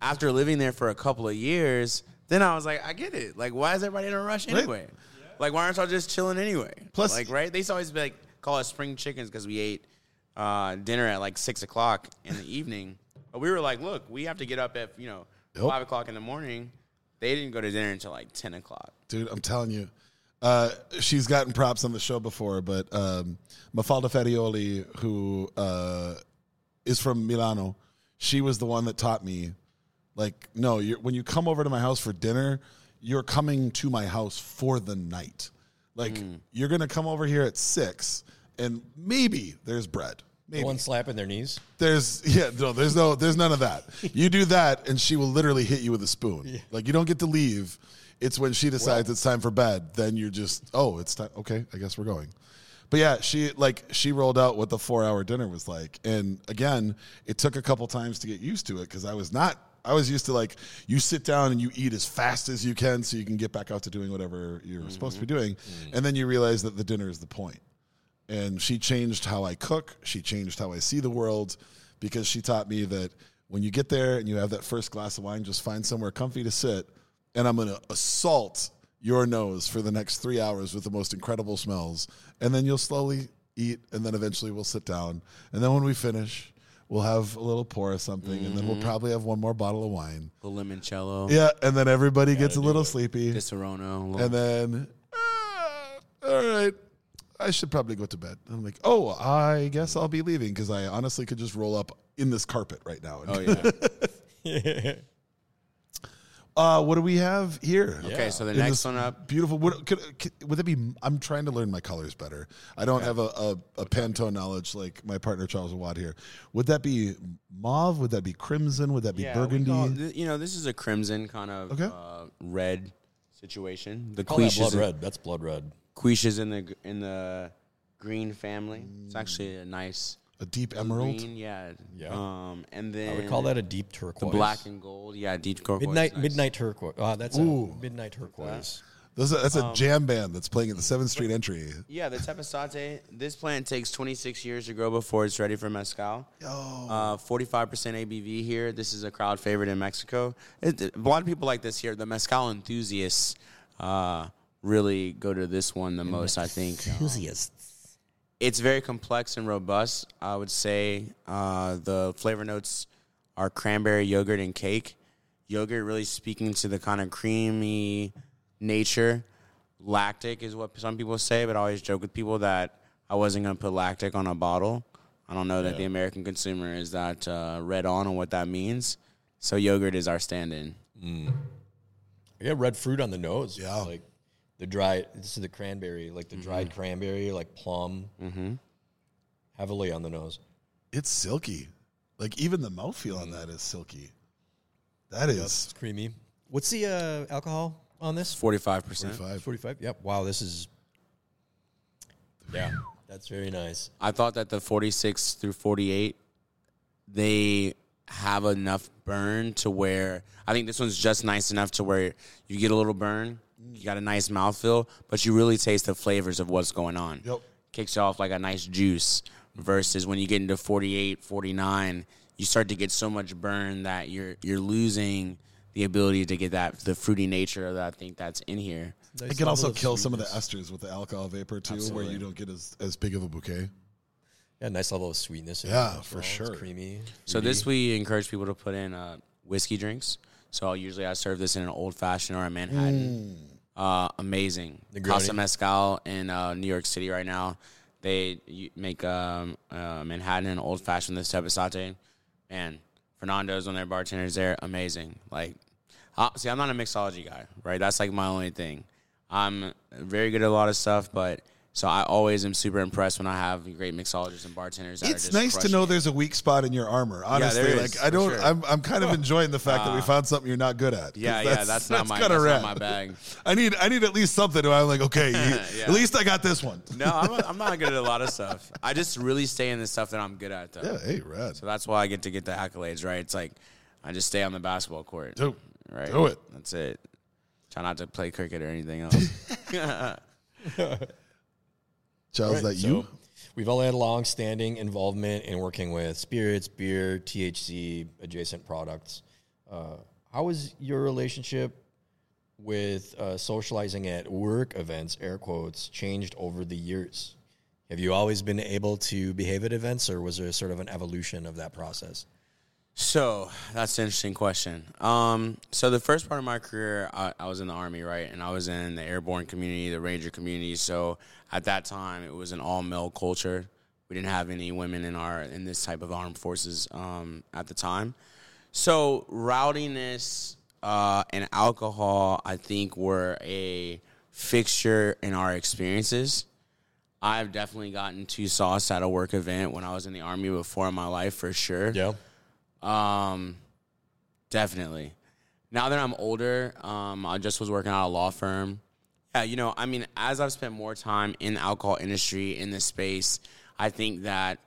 after living there for a couple of years, then I was like, I get it. Like, why is everybody in a rush anyway? Right. Yeah. Like, why aren't y'all just chilling anyway? Plus, like, right? They used to always be like, call us spring chickens because we ate dinner at like 6 o'clock in the evening. But we were like, look, we have to get up at 5 o'clock in the morning. They didn't go to dinner until like 10 o'clock. Dude, I'm telling you, she's gotten props on the show before, but Mafalda Ferrioli, who is from Milano, she was the one that taught me, like, no, when you come over to my house for dinner, you're coming to my house for the night. Like, you're going to come over here at 6, and maybe there's bread. Maybe. The one slapping their knees? There's none of that. You do that, and she will literally hit you with a spoon. Yeah. Like, you don't get to leave. It's when she decides it's time for bed. Then you're just, it's time. Okay, I guess we're going. But, yeah, she rolled out what the 4-hour dinner was like. And, again, it took a couple times to get used to it because I was used to, like, you sit down and you eat as fast as you can so you can get back out to doing whatever you're supposed to be doing. Mm-hmm. And then you realize that the dinner is the point. And she changed how I cook. She changed how I see the world because she taught me that when you get there and you have that first glass of wine, just find somewhere comfy to sit, and I'm going to assault your nose for the next 3 hours with the most incredible smells. And then you'll slowly eat, and then eventually we'll sit down. And then when we finish, we'll have a little pour of something, and then we'll probably have one more bottle of wine. The limoncello. Yeah, and then everybody gets a little sleepy. The Serono. And then, all right, I should probably go to bed. I'm like, I guess I'll be leaving, because I honestly could just roll up in this carpet right now. Yeah. What do we have here? Yeah. Okay, so the next one up. Beautiful. Would it be? I'm trying to learn my colors better. I don't have a Pantone knowledge like my partner Charles Awad here. Would that be mauve? Would that be crimson? Would that be burgundy? This is a crimson kind of red situation. The Cuishe blood red. That's blood red. Cuishe is in the green family. It's actually a deep emerald? Green, yeah. And then I would call that a deep turquoise. The black and gold, deep turquoise. Midnight turquoise. Oh, that's a midnight turquoise. That's a jam band that's playing at the 7th Street entry. Yeah, the Tepeztate. This plant takes 26 years to grow before it's ready for mezcal. 45% ABV here. This is a crowd favorite in Mexico. A lot of people like this here. The mezcal enthusiasts really go to this one the most, I think. Enthusiasts. It's very complex and robust. I would say the flavor notes are cranberry, yogurt, and cake. Yogurt really speaking to the kind of creamy nature. Lactic is what some people say, but I always joke with people that I wasn't going to put lactic on a bottle. I don't know that the American consumer is that read on what that means. So yogurt is our stand-in. I got red fruit on the nose. Yeah. Like, this is the cranberry, like the dried cranberry, like plum, heavily on the nose. It's silky. Like, even the mouthfeel on that is silky. That is. It's creamy. What's the alcohol on this? 45%. 45, yep. Wow, this is, that's very nice. I thought that the 46 through 48, they have enough burn to where, I think this one's just nice enough to where you get a little burn. You got a nice mouthfeel, but you really taste the flavors of what's going on. Yep. Kicks you off like a nice juice versus when you get into 48, 49, you start to get so much burn that you're losing the ability to get the fruity nature that I think that's in here. It can also kill some of the esters with the alcohol vapor, too, where you don't get as big of a bouquet. Yeah, nice level of sweetness. Yeah, for sure. It's creamy. So this, we encourage people to put in whiskey drinks. So usually I serve this in an old-fashioned or a Manhattan. Amazing. Casa Mezcal in New York City right now. They make Manhattan and old-fashioned, this Tepeztate. Man, Fernando's, one of their bartenders there, amazing. Like, see, I'm not a mixology guy, right? That's, like, my only thing. I'm very good at a lot of stuff, but... So I always am super impressed when I have great mixologists and bartenders. It's nice to know there's a weak spot in your armor. Honestly, yeah, like I'm kind of enjoying the fact that we found something you're not good at. Yeah, that's not my bag. I need at least something. I'm like, okay, at least I got this one. No, I'm not good at a lot of stuff. I just really stay in the stuff that I'm good at, though. Yeah, hey, rad. So that's why I get the accolades, right? It's like I just stay on the basketball court. Do it. That's it. Try not to play cricket or anything else. Charles, right, that so you? We've all had long-standing involvement in working with spirits, beer, THC, adjacent products. How is your relationship with socializing at work events, air quotes, changed over the years? Have you always been able to behave at events, or was there sort of an evolution of that process? So that's an interesting question. So the first part of my career, I was in the Army, right? And I was in the airborne community, the Ranger community. So at that time, it was an all-male culture. We didn't have any women in this type of armed forces at the time. So rowdiness and alcohol, I think, were a fixture in our experiences. I've definitely gotten too sauced at a work event when I was in the Army before in my life, for sure. Yeah. Definitely. Now that I'm older, I just was working at a law firm. Yeah, you know, I mean, as I've spent more time in the alcohol industry, in this space, I think that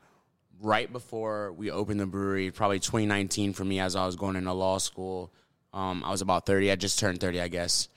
right before we opened the brewery, probably 2019 for me, as I was going into law school, I was about 30. I just turned 30, I guess.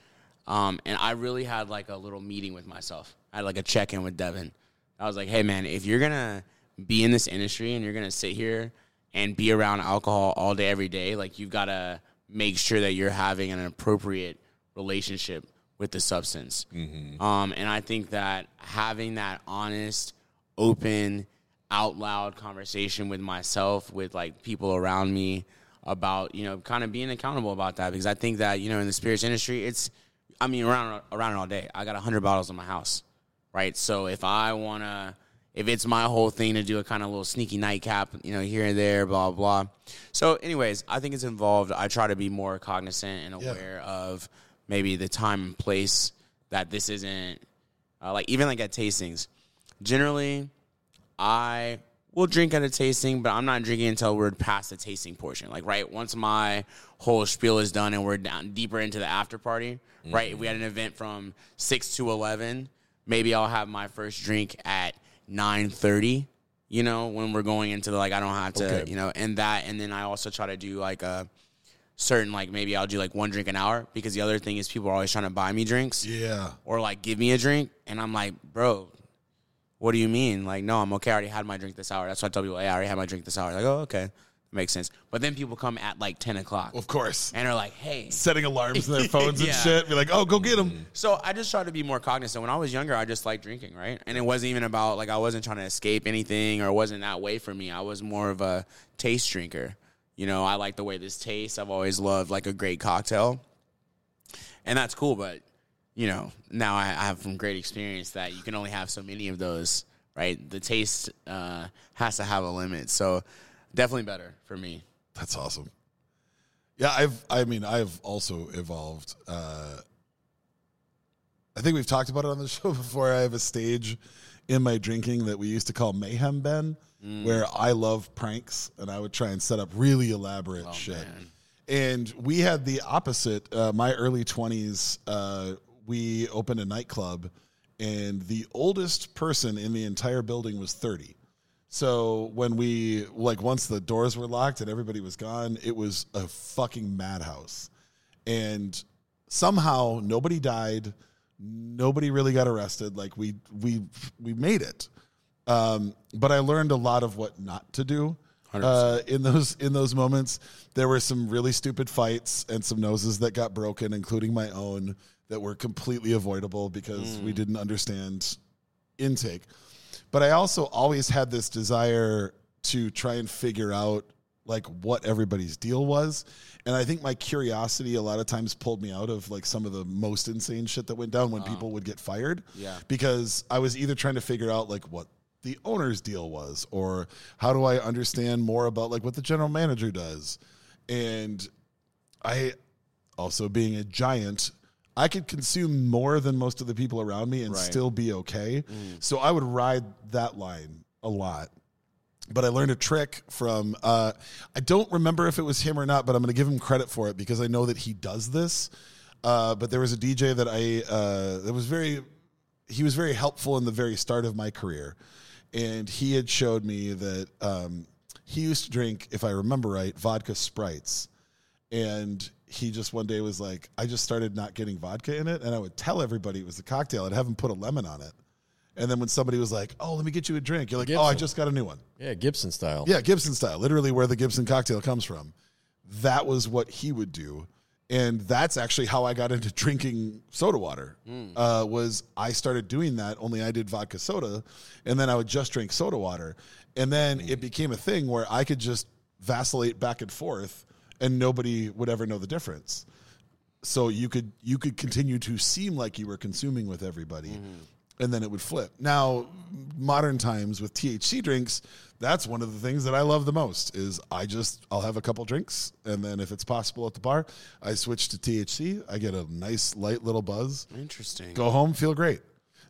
And I really had like a little meeting with myself. I had like a check-in with Devin. I was like, hey man, if you're going to be in this industry and you're going to sit here and be around alcohol all day, every day, like, you've got to make sure that you're having an appropriate relationship with the substance. Mm-hmm. And I think that having that honest, open, out loud conversation with myself, with, like, people around me about, you know, kind of being accountable about that. Because I think that, you know, in the spirits industry, it's, I mean, around it all day. I got 100 bottles in my house, right? So if I want to... If it's my whole thing to do a kind of little sneaky nightcap, you know, here and there, blah, blah. So anyways, I think it's involved. I try to be more cognizant and aware of maybe the time and place that this isn't, like, even like at tastings. Generally, I will drink at a tasting, but I'm not drinking until we're past the tasting portion. Like, right, once my whole spiel is done and we're down deeper into the after party, mm-hmm. right? If we had an event from 6 to 11, maybe I'll have my first drink at 9:30, you know, when we're going into the, like, I don't have to, you know, end that. And then I also try to do like a certain, like, maybe I'll do like one drink an hour, because the other thing is people are always trying to buy me drinks. Yeah. Or like give me a drink. And I'm like, bro, what do you mean? Like, no, I'm okay. I already had my drink this hour. That's why I tell people, hey, I already had my drink this hour. Like, oh, okay. Makes sense. But then people come at like 10 o'clock. Of course. And are like, hey. Setting alarms in their phones and shit. Be like, oh, go get them. So I just tried to be more cognizant. When I was younger, I just liked drinking, right? And it wasn't even about, like, I wasn't trying to escape anything, or it wasn't that way for me. I was more of a taste drinker. You know, I like the way this tastes. I've always loved like a great cocktail. And that's cool. But, you know, now I have some great experience that you can only have so many of those, right? The taste has to have a limit. So, definitely better for me. That's awesome. Yeah, I've also evolved. I think we've talked about it on the show before. I have a stage in my drinking that we used to call Mayhem Ben, where I love pranks, and I would try and set up really elaborate shit. Man. And we had the opposite. My early 20s, we opened a nightclub, and the oldest person in the entire building was 30. So when we, like, once the doors were locked and everybody was gone, it was a fucking madhouse. And somehow nobody died. Nobody really got arrested. Like, we made it. But I learned a lot of what not to do in those moments. There were some really stupid fights and some noses that got broken, including my own, that were completely avoidable because we didn't understand intake. But I also always had this desire to try and figure out like what everybody's deal was. And I think my curiosity a lot of times pulled me out of like some of the most insane shit that went down when people would get fired. Yeah. Because I was either trying to figure out like what the owner's deal was, or how do I understand more about like what the general manager does. And I also, being a giant, I could consume more than most of the people around me and still be okay. So I would ride that line a lot. But I learned a trick from, I don't remember if it was him or not, but I'm going to give him credit for it because I know that he does this. But there was a DJ that he was very helpful in the very start of my career. And he had showed me that he used to drink, if I remember right, vodka Sprites. And he just one day was like, I just started not getting vodka in it. And I would tell everybody it was a cocktail. I'd have him put a lemon on it. And then when somebody was like, oh, let me get you a drink, you're like, Gibson. Oh, I just got a new one. Yeah, Gibson style. Yeah, Gibson style, literally where the Gibson cocktail comes from. That was what he would do. And that's actually how I got into drinking soda water, was I started doing that, only I did vodka soda, and then I would just drink soda water. And then it became a thing where I could just vacillate back and forth, and nobody would ever know the difference. So you could continue to seem like you were consuming with everybody, and then it would flip. Now, modern times with THC drinks, that's one of the things that I love the most is I'll have a couple drinks, and then if it's possible at the bar, I switch to THC. I get a nice light little buzz. Interesting. Go home, feel great.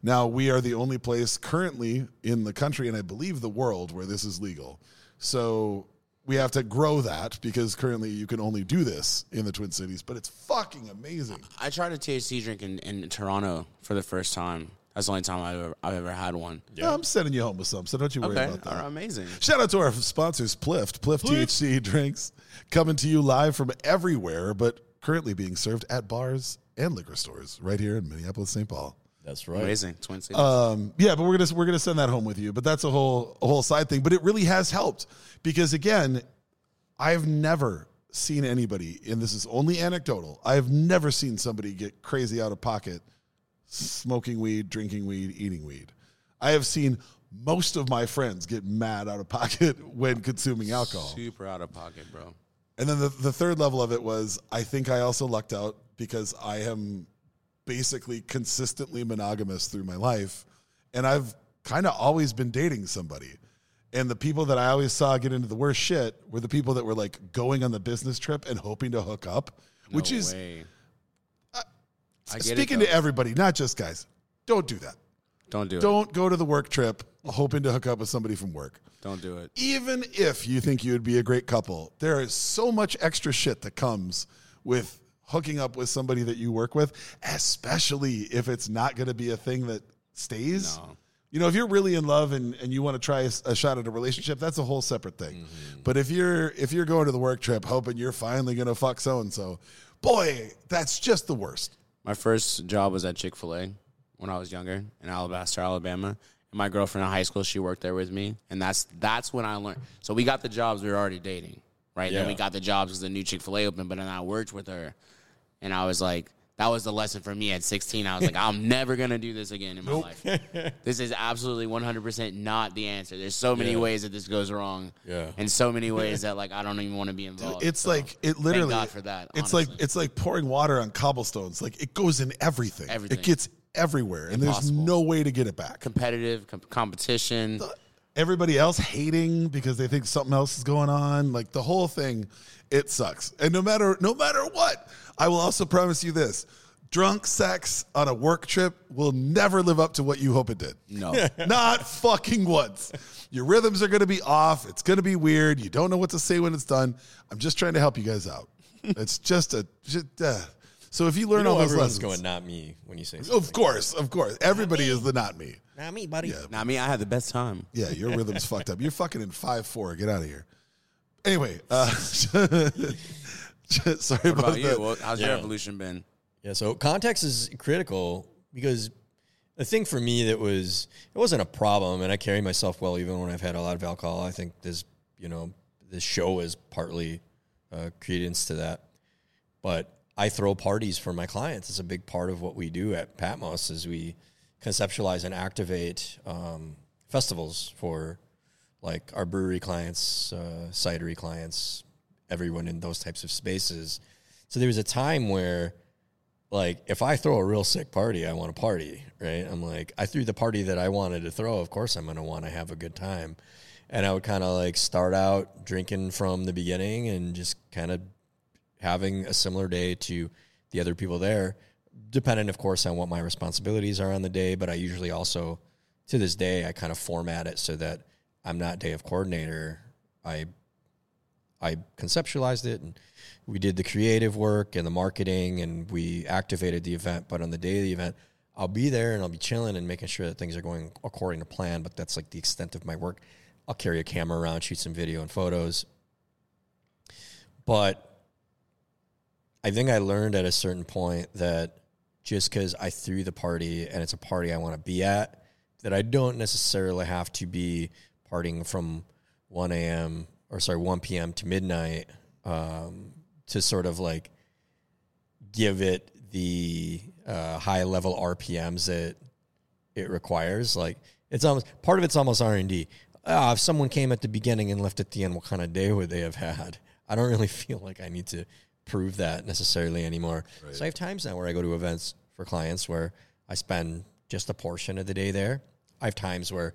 Now, we are the only place currently in the country, and I believe the world, where this is legal. So we have to grow that, because currently you can only do this in the Twin Cities, but it's fucking amazing. I tried a THC drink in Toronto for the first time. That's the only time I've ever had one. Yeah, no, I'm sending you home with some, so don't you worry about that. All right, amazing. Shout out to our sponsors, Plift. Plift THC drinks coming to you live from everywhere, but currently being served at bars and liquor stores right here in Minneapolis, St. Paul. That's right. Amazing. Twin Cities. Yeah, but we're gonna send that home with you. But that's a whole side thing. But it really has helped, because again, I've never seen anybody, and this is only anecdotal, I've never seen somebody get crazy out of pocket smoking weed, drinking weed, eating weed. I have seen most of my friends get mad out of pocket when consuming alcohol. Super out of pocket, bro. And then the third level of it was, I think I also lucked out because I am basically consistently monogamous through my life, and I've kind of always been dating somebody. And the people that I always saw get into the worst shit were the people that were like going on the business trip and hoping to hook up, which is... Speaking to everybody, not just guys, don't do that. Don't do it. Don't go to the work trip hoping to hook up with somebody from work. Don't do it. Even if you think you would be a great couple, there is so much extra shit that comes with hooking up with somebody that you work with, especially if it's not going to be a thing that stays. No. You know, if you're really in love and you want to try a shot at a relationship, that's a whole separate thing. Mm-hmm. But if you're going to the work trip hoping you're finally going to fuck so-and-so, boy, that's just the worst. My first job was at Chick-fil-A when I was younger in Alabaster, Alabama. And my girlfriend in high school, she worked there with me. And that's when I learned. So we got the jobs. We were already dating, right? Yeah. Then we got the jobs because the new Chick-fil-A opened. But then I worked with her. And I was like, that was the lesson for me at 16. I was like, I'm never going to do this again in my life. This is absolutely 100% not the answer. There's so many ways that this goes wrong. Yeah. And so many ways that like I don't even want to be involved. Dude, it's it literally, thank God for that, it's like pouring water on cobblestones. Like it goes in everything. It gets everywhere. And there's no way to get it back. Competitive, competition. Everybody else hating because they think something else is going on. Like the whole thing, it sucks. And no matter what, I will also promise you this. Drunk sex on a work trip will never live up to what you hope it did. No. Not fucking once. Your rhythms are going to be off. It's going to be weird. You don't know what to say when it's done. I'm just trying to help you guys out. It's just a... So if you learn all those lessons... going not me when you say something. Of course. Everybody is the not me. Not me, buddy. Yeah. Not me. I had the best time. Yeah, your rhythm's fucked up. You're fucking in 5-4. Get out of here. Anyway... Sorry about you? That. Well, how's your evolution been? Yeah, so context is critical, because the thing for me it wasn't a problem, and I carry myself well even when I've had a lot of alcohol. I think this show is partly credence to that. But I throw parties for my clients. It's a big part of what we do at Patmos is we conceptualize and activate festivals for like our brewery clients, cidery clients, everyone in those types of spaces. So there was a time where, like, if I throw a real sick party, I want to party, right? I'm like, I threw the party that I wanted to throw. Of course I'm going to want to have a good time. And I would kind of, like, start out drinking from the beginning and just kind of having a similar day to the other people there, depending, of course, on what my responsibilities are on the day. But I usually also, to this day, I kind of format it so that I'm not day of coordinator. I conceptualized it, and we did the creative work and the marketing, and we activated the event. But on the day of the event, I'll be there, and I'll be chilling and making sure that things are going according to plan. But that's, like, the extent of my work. I'll carry a camera around, shoot some video and photos. But I think I learned at a certain point that just because I threw the party and it's a party I want to be at, that I don't necessarily have to be partying from 1 p.m. to midnight to sort of, like, give it the high-level RPMs that it requires. Like, it's almost, part of it's almost R&D. If someone came at the beginning and left at the end, what kind of day would they have had? I don't really feel like I need to prove that necessarily anymore. Right. So I have times now where I go to events for clients where I spend just a portion of the day there. I have times where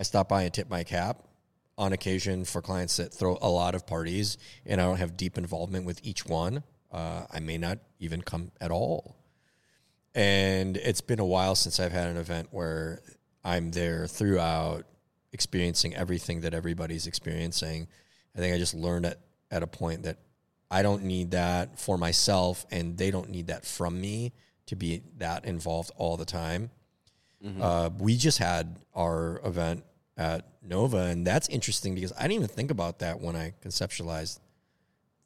I stop by and tip my cap on occasion for clients that throw a lot of parties and I don't have deep involvement with each one. I may not even come at all. And it's been a while since I've had an event where I'm there throughout experiencing everything that everybody's experiencing. I think I just learned at a point that I don't need that for myself, and they don't need that from me to be that involved all the time. Mm-hmm. We just had our event at Nova, and that's interesting because I didn't even think about that when I conceptualized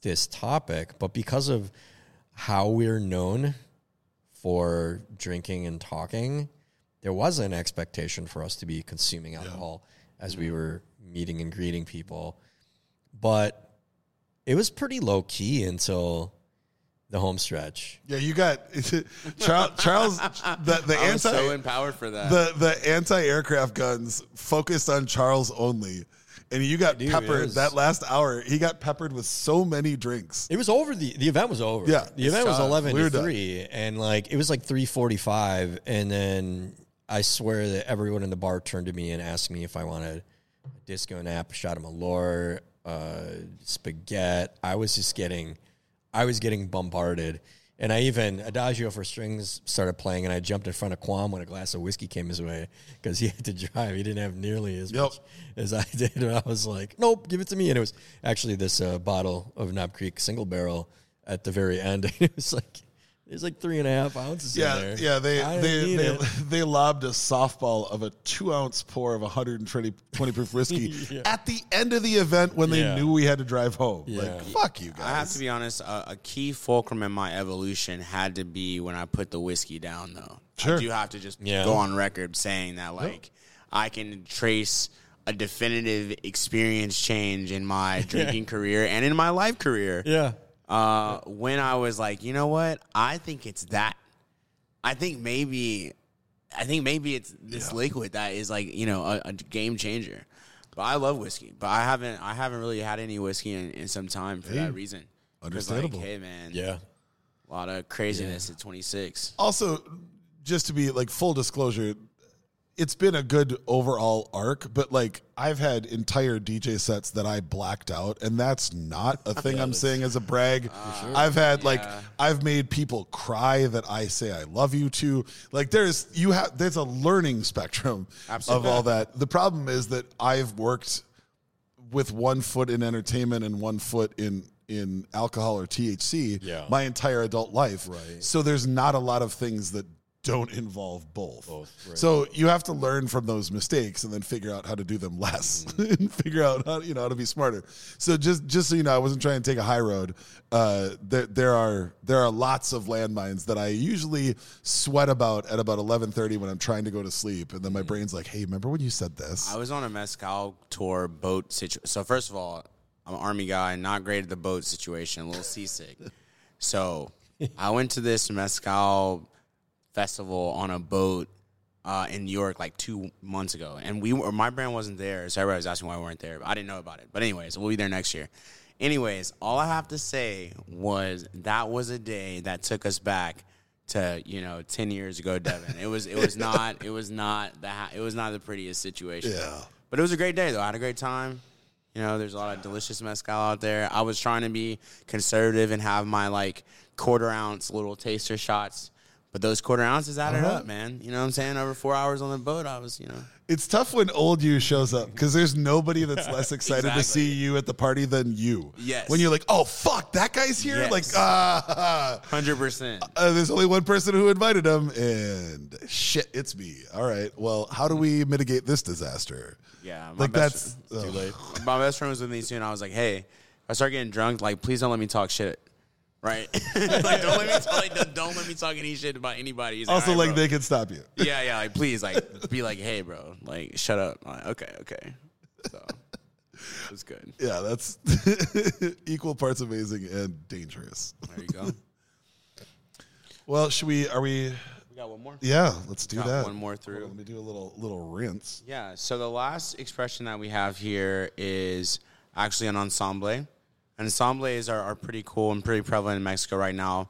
this topic. But because of how we're known for drinking and talking, there was an expectation for us to be consuming alcohol as we were meeting and greeting people. But it was pretty low key until the home stretch. Yeah, you got Charles. I was so empowered for that. The anti-aircraft guns focused on Charles only, and you got peppered that last hour. He got peppered with so many drinks. It was over. The event was over. Yeah, the event was 11 to 3, and like it was like 3:45, and then I swear that everyone in the bar turned to me and asked me if I wanted a disco nap, a shot of Malort, spaghetti. I was getting bombarded, and Adagio for Strings started playing, and I jumped in front of Kwam when a glass of whiskey came his way because he had to drive. He didn't have nearly as much as I did, and I was like, nope, give it to me. And it was actually this bottle of Knob Creek Single Barrel at the very end. It was like there's like 3.5 ounces in there. Yeah, they lobbed a softball of a 2-ounce pour of 120 proof whiskey at the end of the event when they knew we had to drive home. Yeah. Like, fuck you guys. I have to be honest, a key fulcrum in my evolution had to be when I put the whiskey down, though. Sure. I do have to just go on record saying that, like, I can trace a definitive experience change in my drinking career and in my life career. Yeah. When I was like, you know what? I think it's that. I think maybe it's this liquid that is like, you know, a game changer. But I love whiskey. But I haven't really had any whiskey in some time for that reason. Understandable. Like, hey man, a lot of craziness at 26. Also, just to be like full disclosure, it's been a good overall arc, but like I've had entire DJ sets that I blacked out, and that's not a thing I'm saying as a brag. Sure. I've had I've made people cry that I say I love you to. Like there's a learning spectrum of all that. The problem is that I've worked with one foot in entertainment and one foot in alcohol or THC my entire adult life. Right. So there's not a lot of things that don't involve both. Right. So you have to learn from those mistakes and then figure out how to do them less and figure out how to be smarter. So just so you know, I wasn't trying to take a high road. There are lots of landmines that I usually sweat about at about 11:30 when I'm trying to go to sleep, and then my brain's like, hey, remember when you said this? I was on a mezcal tour boat situation. So first of all, I'm an Army guy, not great at the boat situation, a little seasick. So I went to this mezcal festival on a boat in New York like 2 months ago, and my brand wasn't there, so everybody was asking why we weren't there. But I didn't know about it. But anyways, we'll be there next year. Anyways, all I have to say was that was a day that took us back to 10 years ago, Devin. It was not the prettiest situation. Yeah. But it was a great day though. I had a great time. There's a lot of delicious mezcal out there. I was trying to be conservative and have my quarter-ounce little taster shots, but those quarter ounces added up, man. You know what I'm saying? Over 4 hours on the boat, I was, It's tough when old you shows up because there's nobody that's less excited to see you at the party than you. Yes. When you're like, oh, fuck, that guy's here? Yes. 100%. There's only one person who invited him, and shit, it's me. All right, well, how do we mitigate this disaster? Yeah, my best friend was with me too, and I was like, hey, if I start getting drunk, please don't let me talk shit. Right? Don't let me talk any shit about anybody. He's also, they can stop you. Yeah, please, be hey, bro, shut up. I'm like, okay. So, it was good. Yeah, that's equal parts amazing and dangerous. There you go. Well, we got one more? Yeah, let's do that. One more through. Let me do a little rinse. Yeah, so the last expression that we have here is actually an ensemble. Ensembles are pretty cool and pretty prevalent in Mexico right now.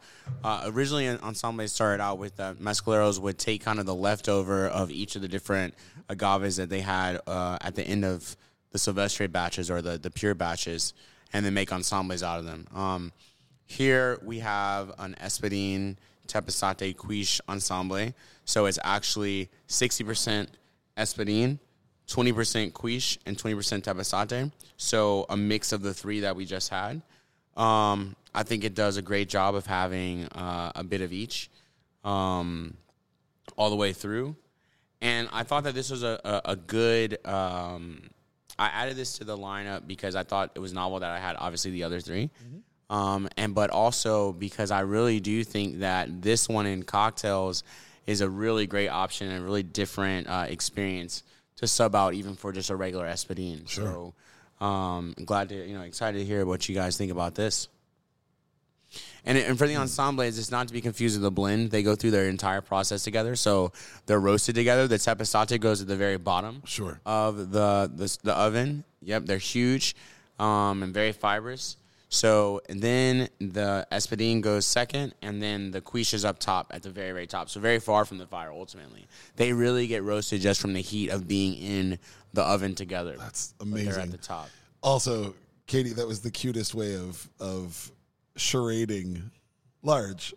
Originally, ensembles started out with mezcaleros would take kind of the leftover of each of the different agaves that they had at the end of the silvestre batches or the pure batches, and then make ensembles out of them. Here we have an Espadine Tepeztate Cuishe ensemble. So it's actually 60% Espadine, 20% Cuishe, and 20% Tepeztate. So a mix of the three that we just had. I think it does a great job of having a bit of each all the way through. And I thought that this was a good... I added this to the lineup because I thought it was novel that I had, obviously, the other three. Mm-hmm. But also because I really do think that this one in cocktails is a really great option and a really different experience to sub out even for just a regular Espadine. Sure. So I'm excited to hear what you guys think about this. And for the ensembles, it's not to be confused with the blend. They go through their entire process together. So they're roasted together. The Tepeztate goes at the very bottom of the oven. Yep, they're huge and very fibrous. So and then the Espadine goes second, and then the Cuishe is up top at the very, very top. So very far from the fire, ultimately. They really get roasted just from the heat of being in the oven together. That's amazing. They're at the top. Also, Katie, that was the cutest way of charading large.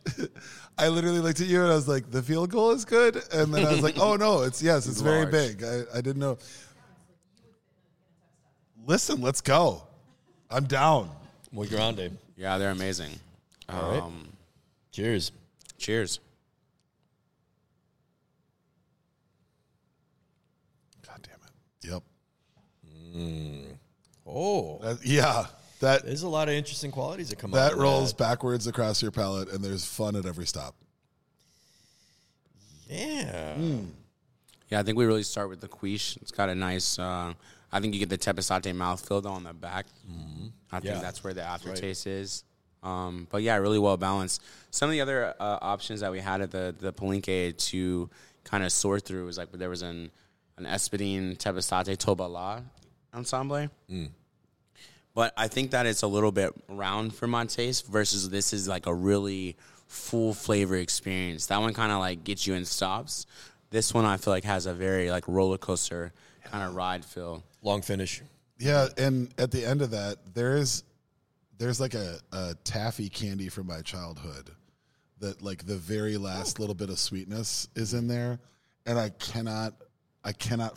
I literally looked at you, and I was like, the field goal is good? And then I was like, oh, no, it's very large. Big. I didn't know. Listen, let's go. I'm down. Muy grande. Yeah, they're amazing. All right. Cheers. Cheers. God damn it. Yep. Oh. Yeah. There's a lot of interesting qualities that come out. That rolls backwards across your palate, and there's fun at every stop. Yeah. Yeah, I think we really start with the Cuishe. It's got a nice... I think you get the Tepeztate mouthfeel, though, on the back. Mm-hmm. I think that's where the aftertaste is. But, yeah, really well balanced. Some of the other options that we had at the Palenque to kind of sort through was, there was an Espadine Tepeztate Tobala ensemble. Mm. But I think that it's a little bit round for my taste versus this is, a really full flavor experience. That one kind of, gets you in stops. This one I feel like has a very, roller coaster kind of ride feel. Long finish. Yeah, and at the end of that, there's a taffy candy from my childhood that the very last little bit of sweetness is in there, and I cannot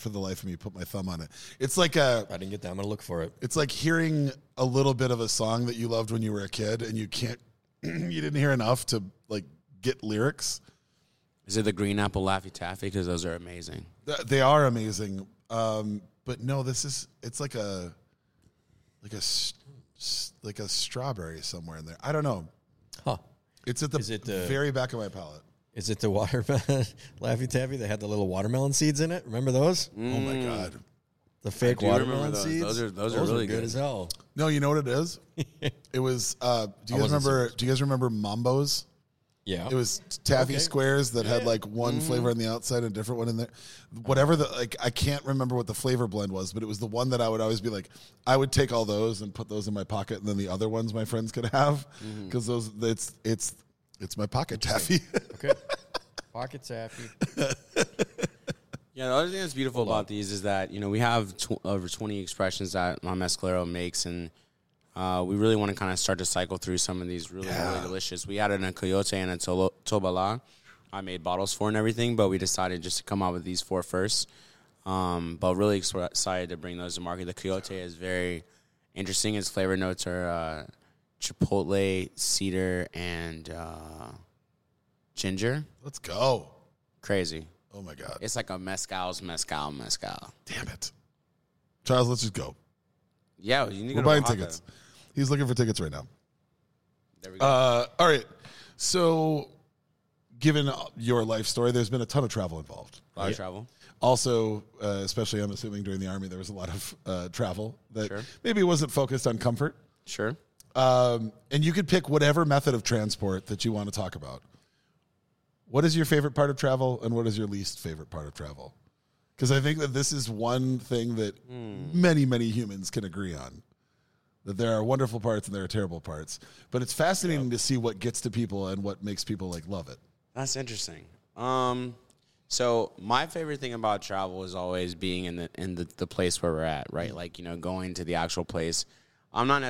for the life of me put my thumb on it. It's I didn't get that. I'm going to look for it. It's like hearing a little bit of a song that you loved when you were a kid and you didn't hear enough to get lyrics. Is it the green apple Laffy Taffy? Because those are amazing. They are amazing. But no, it's like a strawberry somewhere in there. I don't know. Huh? It's at the very back of my palate. Is it the watermelon Laffy Taffy that had the little watermelon seeds in it? Remember those? Mm. Oh my God, the fake watermelon seeds. Those are really good as hell. No, you know what it is? It was. Do you guys remember? Do you guys remember Mambo's? Yeah. It was taffy squares that had like one flavor on the outside and a different one in there. Whatever the, like, I can't remember what the flavor blend was, but it was the one that I would always be like, I would take all those and put those in my pocket, and then the other ones my friends could have, because those, it's my pocket taffy. Okay. Pocket taffy. Yeah, the other thing that's beautiful about these is that, you know, we have over 20 expressions that my mezcalero makes, and we really want to kind of start to cycle through some of these really, really delicious. We added a Coyote and a Tobala. I made bottles for and everything, but we decided just to come out with these four first. But really excited to bring those to market. The Coyote is very interesting. Its flavor notes are chipotle, cedar, and ginger. Let's go. Crazy. Oh, my God. It's like a mezcal. Damn it. Charles, let's just go. Yeah, you need to go to Oaxaca. We're buying tickets. He's looking for tickets right now. There we go. All right. So, given your life story, there's been a ton of travel involved. A lot of travel. Also, especially, I'm assuming, during the Army, there was a lot of travel that maybe wasn't focused on comfort. Sure. And you could pick whatever method of transport that you want to talk about. What is your favorite part of travel, and what is your least favorite part of travel? Because I think that this is one thing that many, many humans can agree on, that there are wonderful parts and there are terrible parts. But it's fascinating to see what gets to people and what makes people, like, love it. That's interesting. So my favorite thing about travel is always being in the place where we're at, right? Like, you know, going to the actual place. I'm like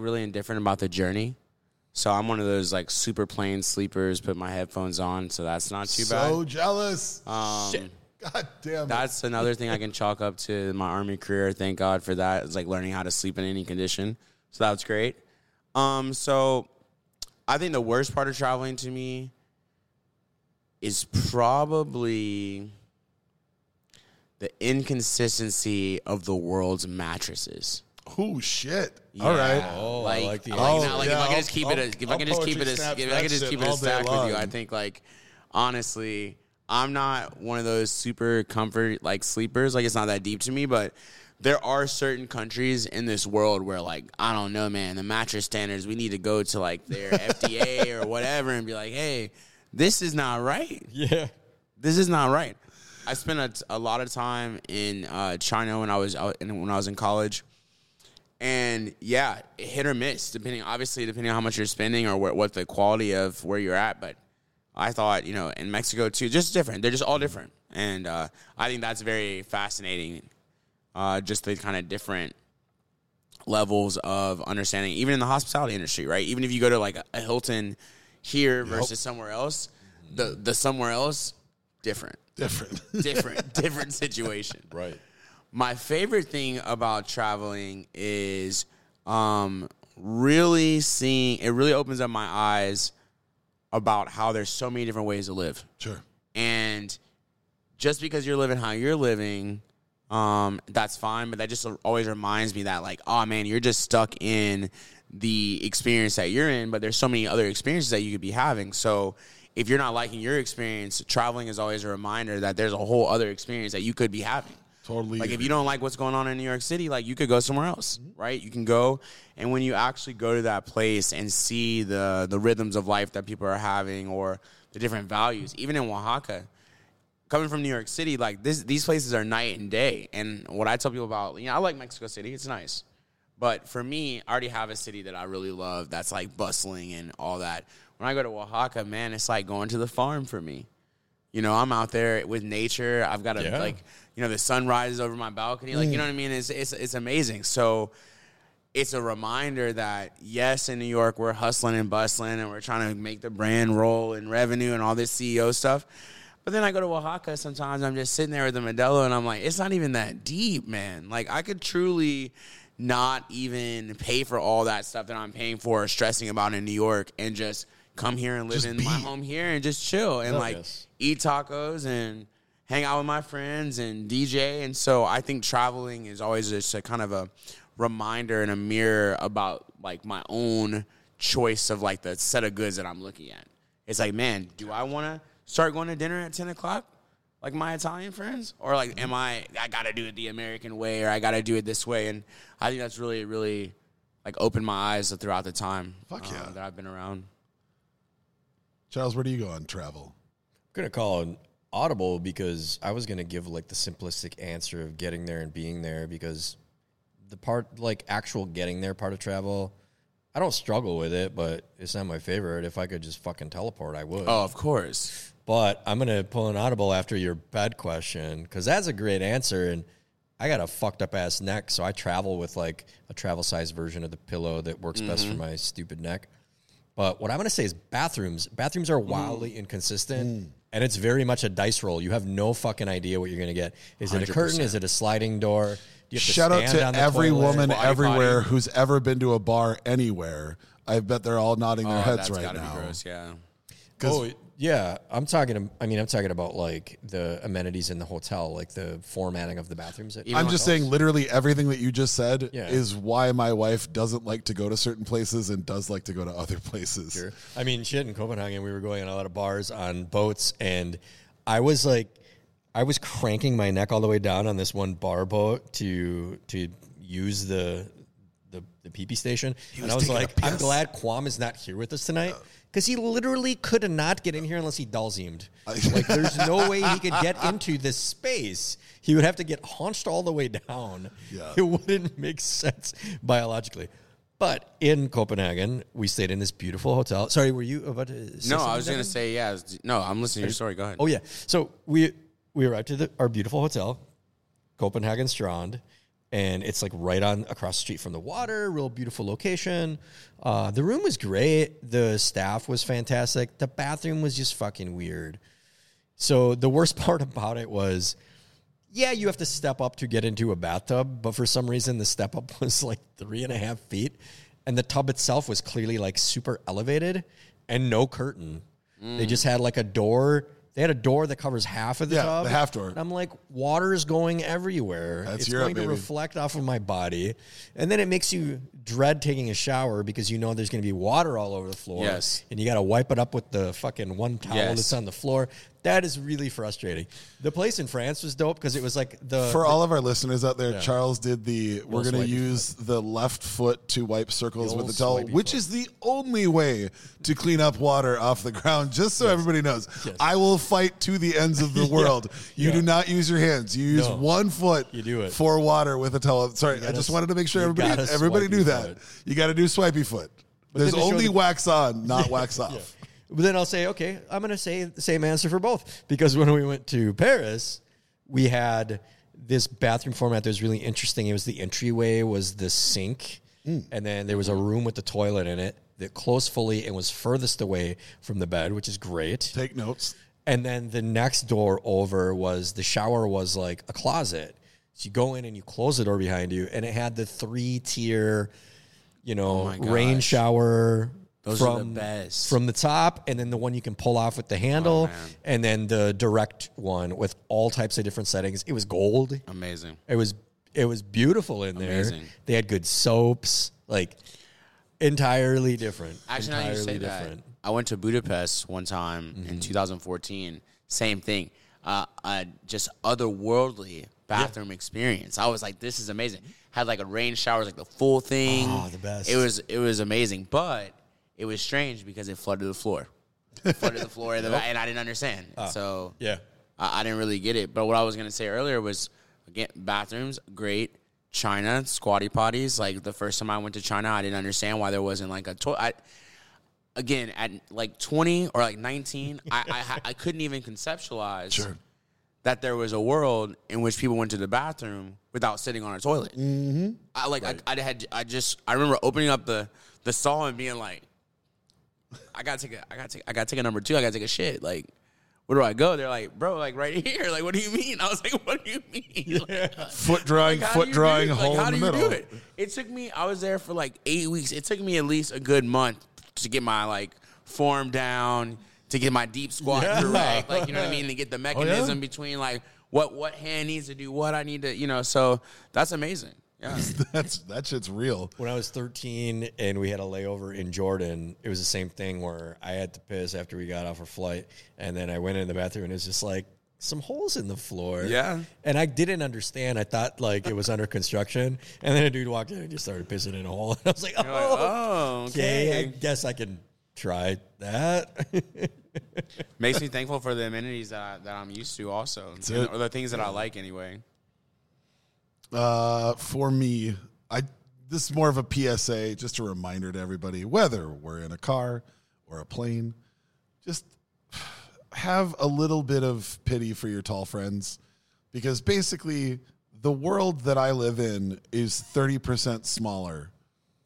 really indifferent about the journey. So I'm one of those, like, super plain sleepers, put my headphones on, so that's not too bad. So jealous. Shit. God damn it. That's another thing I can chalk up to my Army career. Thank God for that. It's like learning how to sleep in any condition. So that was great. So I think the worst part of traveling to me is probably the inconsistency of the world's mattresses. Oh, shit. Yeah. All right. Oh, like, I like the answer. Like, if I could just keep it, if I could just keep it, if I could just keep it a stack with you, I think, like, honestly, I'm not one of those super comfort, like, sleepers. Like, it's not that deep to me, but there are certain countries in this world where, like, I don't know, man, the mattress standards, we need to go to, like, their FDA or whatever and be like, hey, this is not right. Yeah. This is not right. I spent a lot of time in China when I was in college. And, yeah, hit or miss, depending on how much you're spending or what the quality of where you're at. But I thought, you know, in Mexico, too, just different. They're just all different. And I think that's very fascinating, just the kind of different levels of understanding, even in the hospitality industry, right? Even if you go to, like, a Hilton here versus somewhere else, the somewhere else, different situation. Right. My favorite thing about traveling is really seeing – it really opens up my eyes about how there's so many different ways to live. Sure. And just because you're living how you're living, that's fine. But that just always reminds me that, like, oh, man, you're just stuck in the experience that you're in, but there's so many other experiences that you could be having. So if you're not liking your experience, traveling is always a reminder that there's a whole other experience that you could be having. Totally. Like, if you don't like what's going on in New York City, like, you could go somewhere else, right? You can go, and when you actually go to that place and see the rhythms of life that people are having or the different values, even in Oaxaca, coming from New York City, like, these places are night and day. And what I tell people about, you know, I like Mexico City. It's nice. But for me, I already have a city that I really love that's, like, bustling and all that. When I go to Oaxaca, man, it's like going to the farm for me. You know, I'm out there with nature. I've got to, like, you know, the sun rises over my balcony. Like, you know what I mean? It's amazing. So it's a reminder that, yes, in New York, we're hustling and bustling, and we're trying to make the brand roll and revenue and all this CEO stuff. But then I go to Oaxaca sometimes. I'm just sitting there with the Modelo, and I'm like, it's not even that deep, man. Like, I could truly not even pay for all that stuff that I'm paying for or stressing about in New York and just come here and live in my home here and just chill and, like, eat tacos and hang out with my friends and DJ. And so I think traveling is always just a kind of a reminder and a mirror about, like, my own choice of, like, the set of goods that I'm looking at. It's like, man, do I want to start going to dinner at 10 o'clock like my Italian friends? Or, like, am I got to do it the American way, or I got to do it this way? And I think that's really, really, like, opened my eyes throughout the time that I've been around. Charles, where do you go on travel? I'm going to call an audible because I was going to give like the simplistic answer of getting there and being there, because the part, like actual getting there part of travel, I don't struggle with it, but it's not my favorite. If I could just fucking teleport, I would. Oh, of course. But I'm going to pull an audible after your bed question, because that's a great answer, and I got a fucked up ass neck, so I travel with like a travel size version of the pillow that works best for my stupid neck. But what I'm going to say is bathrooms. Bathrooms are wildly inconsistent, and it's very much a dice roll. You have no fucking idea what you're going to get. Is it a curtain? Is it a sliding door? Do you have to shout out to every woman everywhere who's ever been to a bar anywhere. I bet they're all nodding their heads right now. That's got to be gross, yeah. Oh, yeah. I'm talking about like the amenities in the hotel, like the formatting of the bathrooms. I'm just saying literally everything that you just said is why my wife doesn't like to go to certain places and does like to go to other places. Sure. I mean, shit, in Copenhagen, we were going in a lot of bars on boats, and I was cranking my neck all the way down on this one bar boat to use the pee-pee station. And I was like, I'm glad Kwam is not here with us tonight, because he literally could not get in here unless he dalzimed. Like, there's no way he could get into this space. He would have to get haunched all the way down. Yeah. It wouldn't make sense biologically. But in Copenhagen, we stayed in this beautiful hotel. Sorry, were you about to say? No, I was going to say, yeah. No, I'm listening to your story. Go ahead. Oh, yeah. So we arrived to our beautiful hotel, Copenhagen Strand. And it's like right on across the street from the water, real beautiful location. The room was great. The staff was fantastic. The bathroom was just fucking weird. So the worst part about it was, yeah, you have to step up to get into a bathtub. But for some reason, the step up was like 3.5 feet. And the tub itself was clearly like super elevated and no curtain. They just had like a door. They had a door that covers half of the tub. Yeah, the half door. And I'm like, water is going everywhere. That's Europe, baby. It's going to reflect off of my body. And then it makes you dread taking a shower, because you know there's going to be water all over the floor. Yes. And you got to wipe it up with the fucking one towel that's on the floor. That is really frustrating. The place in France was dope because it was like the... For all of our listeners out there, Charles did the... We're going to use the left foot to wipe circles with the towel, which is the only way to clean up water off the ground, just so everybody knows. Yes. I will fight to the ends of the world. You do not use your hands. You use one foot for water with a towel. Sorry, I just wanted to make sure everybody knew that. You got to do swipey foot. There's only wax on, not wax off. Yeah. But then I'll say, okay, I'm going to say the same answer for both. Because when we went to Paris, we had this bathroom format that was really interesting. It was the entryway, was the sink. And then there was a room with the toilet in it that closed fully and was furthest away from the bed, which is great. Take notes. And then the next door over was the shower was like a closet. So you go in and you close the door behind you. And it had the 3-tier, rain shower. Those are the best. From the top, and then the one you can pull off with the handle, and then the direct one with all types of different settings. It was gold. Amazing. It was beautiful in there. Amazing. They had good soaps, like entirely different. Actually, now you say that, I went to Budapest one time in 2014. Same thing. Just otherworldly bathroom experience. I was like, this is amazing. Had like a rain shower, like the full thing. Oh, the best. It was amazing, but... It was strange because it flooded the floor. It flooded the floor, and I didn't understand. I didn't really get it. But what I was going to say earlier was, again, bathrooms, great. China, squatty potties. Like, the first time I went to China, I didn't understand why there wasn't, like, a toilet. Again, at, like, 20 or, like, 19, I couldn't even conceptualize that there was a world in which people went to the bathroom without sitting on a toilet. Mm-hmm. I remember opening up the stall and being like, I gotta take a number two. I gotta take a shit. Like, where do I go? They're like, bro, like right here. Like, what do you mean? I was like, what do you mean? Like, foot drawing, hole in the middle. How do you do it? It took me. I was there for like 8 weeks. It took me at least a good month to get my like form down, to get my deep squat correct. Like, you know what I mean? To get the mechanism between like what hand needs to do what. I need to, So that's amazing. Yeah. That shit's real. When I was 13 and we had a layover in Jordan, it was the same thing where I had to piss after we got off our flight, and then I went in the bathroom and it was just like some holes in the floor. Yeah. And I didn't understand. I thought like it was under construction, and then a dude walked in and just started pissing in a hole, and I was like, oh okay, I guess I can try that. Makes me thankful for the amenities that I'm used to also. Or the things that I like anyway. For me, this is more of a PSA, just a reminder to everybody, whether we're in a car or a plane, just have a little bit of pity for your tall friends, because basically the world that I live in is 30% smaller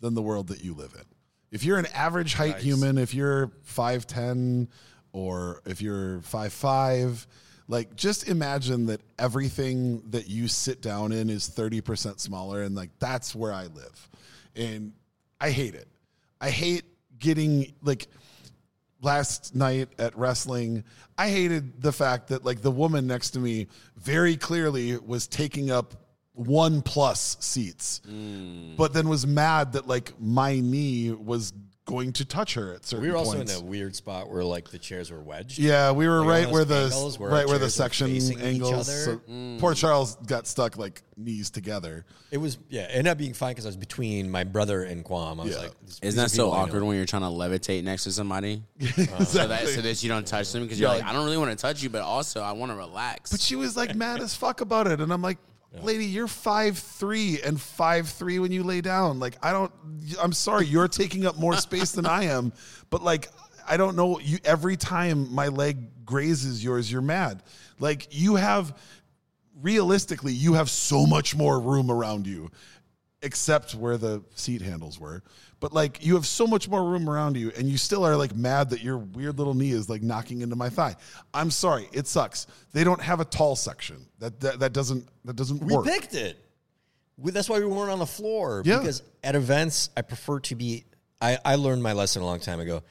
than the world that you live in. If you're an average height human, if you're 5'10", or if you're 5'5", like, just imagine that everything that you sit down in is 30% smaller, and, like, that's where I live. And I hate it. I hate getting, like, last night at wrestling, I hated the fact that, like, the woman next to me very clearly was taking up 1+ seats, but then was mad that, like, my knee was going to touch her at certain points. We were also in a weird spot where, like, the chairs were wedged. Yeah, we were where the section angles. So poor Charles got stuck, like, knees together. It was, yeah, it ended up being fine because I was between my brother and Guam. I was like, isn't that so awkward when you're trying to levitate next to somebody? Exactly. so that you don't touch them, because you're like, I don't really want to touch you, but also I want to relax. But she was, like, mad as fuck about it, and I'm like, lady, you're 5'3" and 5'3" when you lay down. Like, I'm sorry, you're taking up more space than I am. But, like, I don't know. Every time my leg grazes yours, you're mad. Like, realistically, you have so much more room around you, except where the seat handles were. But, like, you have so much more room around you, and you still are, like, mad that your weird little knee is, like, knocking into my thigh. I'm sorry, it sucks. They don't have a tall section. That doesn't work. We picked it. That's why we weren't on the floor. Yeah. Because at events, I prefer to be. I learned my lesson a long time ago.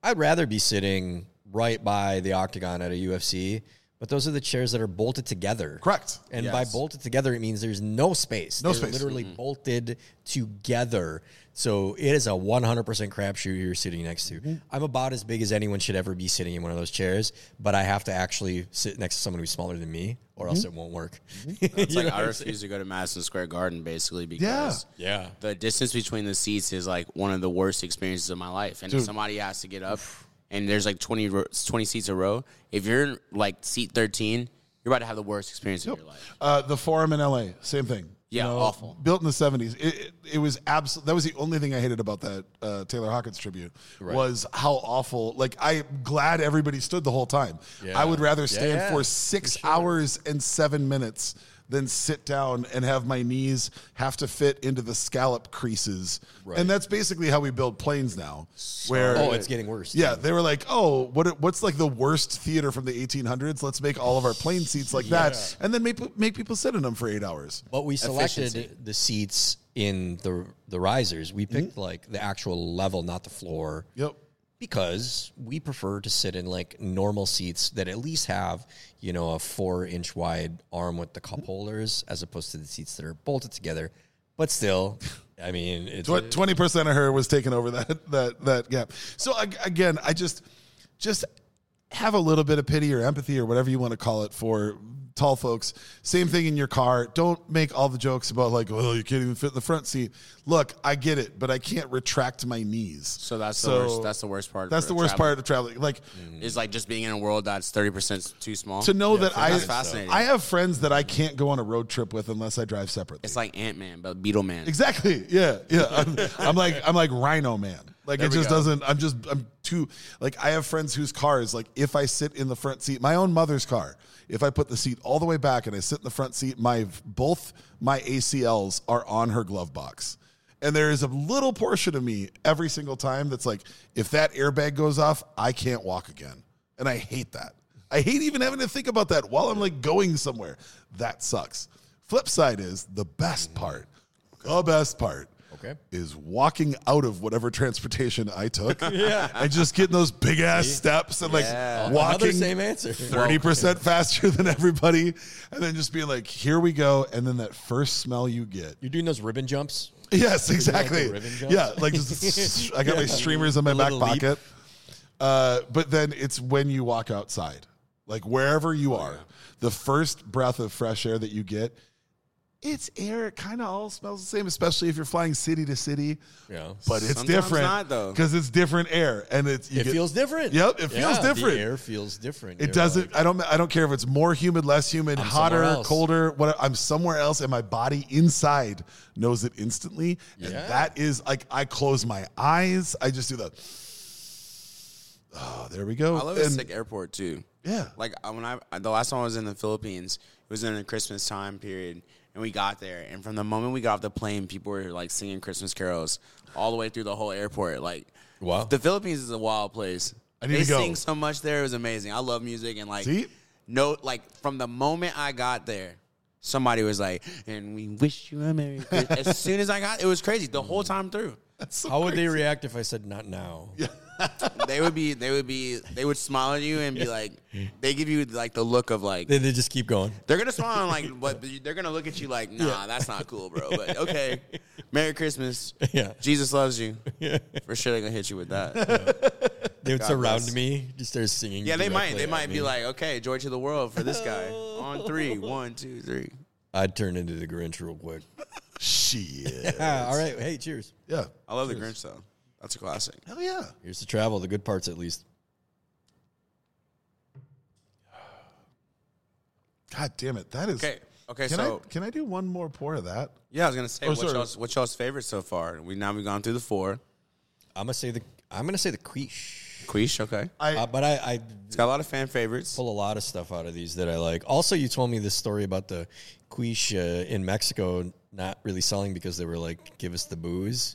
I'd rather be sitting right by the octagon at a UFC. But those are the chairs that are bolted together. Correct. And by bolted together, it means there's no space. They're literally bolted together. So it is a 100% crapshoot you're sitting next to. Mm-hmm. I'm about as big as anyone should ever be sitting in one of those chairs, but I have to actually sit next to someone who's smaller than me, or else it won't work. Mm-hmm. It's like, I refuse to go to Madison Square Garden, basically, because the distance between the seats is, like, one of the worst experiences of my life. And if somebody has to get up, and there's, like, 20 seats a row, if you're, like, seat 13, you're about to have the worst experience of your life. The Forum in L.A., same thing. Yeah, awful. Built in the 70s. It was absolutely... That was the only thing I hated about that Taylor Hawkins tribute, was how awful... Like, I'm glad everybody stood the whole time. Yeah. I would rather stand for 6 hours and 7 minutes than sit down and have my knees have to fit into the scallop creases. Right. And that's basically how we build planes now. It's getting worse. Yeah, they were like, oh, what's like the worst theater from the 1800s? Let's make all of our plane seats like that, and then make people sit in them for 8 hours. But we selected the seats in the risers. We picked like the actual level, not the floor. Yep. Because we prefer to sit in, like, normal seats that at least have, you know, a 4-inch wide arm with the cup holders, as opposed to the seats that are bolted together. But still, I mean, it's 20% of her was taking over that gap. So again, I just have a little bit of pity or empathy or whatever you want to call it for tall folks. Same thing in your car. Don't make all the jokes about, like, well, you can't even fit in the front seat. Look, I get it, but I can't retract my knees. So that's the worst part. That's the worst part of traveling. Like, is like just being in a world that's 30% too small. To know that that's fascinating. I have friends that I can't go on a road trip with unless I drive separately. It's like Ant-Man, but Beetle Man. Exactly. Yeah. Yeah. I'm like Rhino Man. Like, there it just doesn't. I'm too, like, I have friends whose cars, like, if I sit in the front seat, my own mother's car, if I put the seat all the way back and I sit in the front seat, both my ACLs are on her glove box. And there is a little portion of me every single time that's like, if that airbag goes off, I can't walk again. And I hate that. I hate even having to think about that while I'm, like, going somewhere. That sucks. Flip side is the best part. The best part. Okay. Is walking out of whatever transportation I took and just getting those big-ass steps and, like, walking 30% faster than everybody, and then just being like, here we go, and then that first smell you get. You're doing those ribbon jumps? Yes, exactly. Like ribbon jumps? Yeah, like just, I got my streamers in my back pocket. But then it's when you walk outside, like wherever you are, the first breath of fresh air that you get, It's air. It kind of all smells the same, especially if you're flying city to city. Yeah, but it's different because it's different air, and it feels different. Yep, it feels different. The air feels different. It doesn't. Like, I don't care if it's more humid, less humid, I'm hotter, colder. What? I'm somewhere else, and my body inside knows it instantly. Yeah. And that is like I close my eyes. I just do the. Oh, there we go. I love a sick airport too. Yeah, like when the last time I was in the Philippines, it was in a Christmas time period. And we got there, and from the moment we got off the plane, people were, like, singing Christmas carols all the way through the whole airport. Like, wow. The Philippines is a wild place. They sing so much there. It was amazing. I love music. And, like, from the moment I got there, somebody was like, and we wish you a Merry Christmas. As soon as I got, it was crazy the whole time through. How would they react if I said not now? Yeah. They would smile at you and be like, they give you like the look of like, they just keep going. They're going to smile and like, but they're going to look at you like, nah, that's not cool, bro. But okay. Merry Christmas. Yeah. Jesus loves you. Yeah. For sure. They're going to hit you with that. Yeah. They would surround me. Just start singing. Yeah, they might be like, okay, joy to the world for this guy. On three. One, two, three. I'd turn into the Grinch real quick. Shit. Yeah. All right. Hey, cheers. Yeah. I love the Grinch though. That's a classic. Hell yeah. Here's the travel, the good parts at least. God damn it. That is... Okay so... Can I do one more pour of that? Yeah, I was going to say, what's y'all's favorite so far? We've gone through the four. I'm going to say the Cuishe. Cuishe, okay. But it's got a lot of fan favorites. Pull a lot of stuff out of these that I like. Also, you told me this story about the Cuishe in Mexico not really selling because they were like, give us the booze.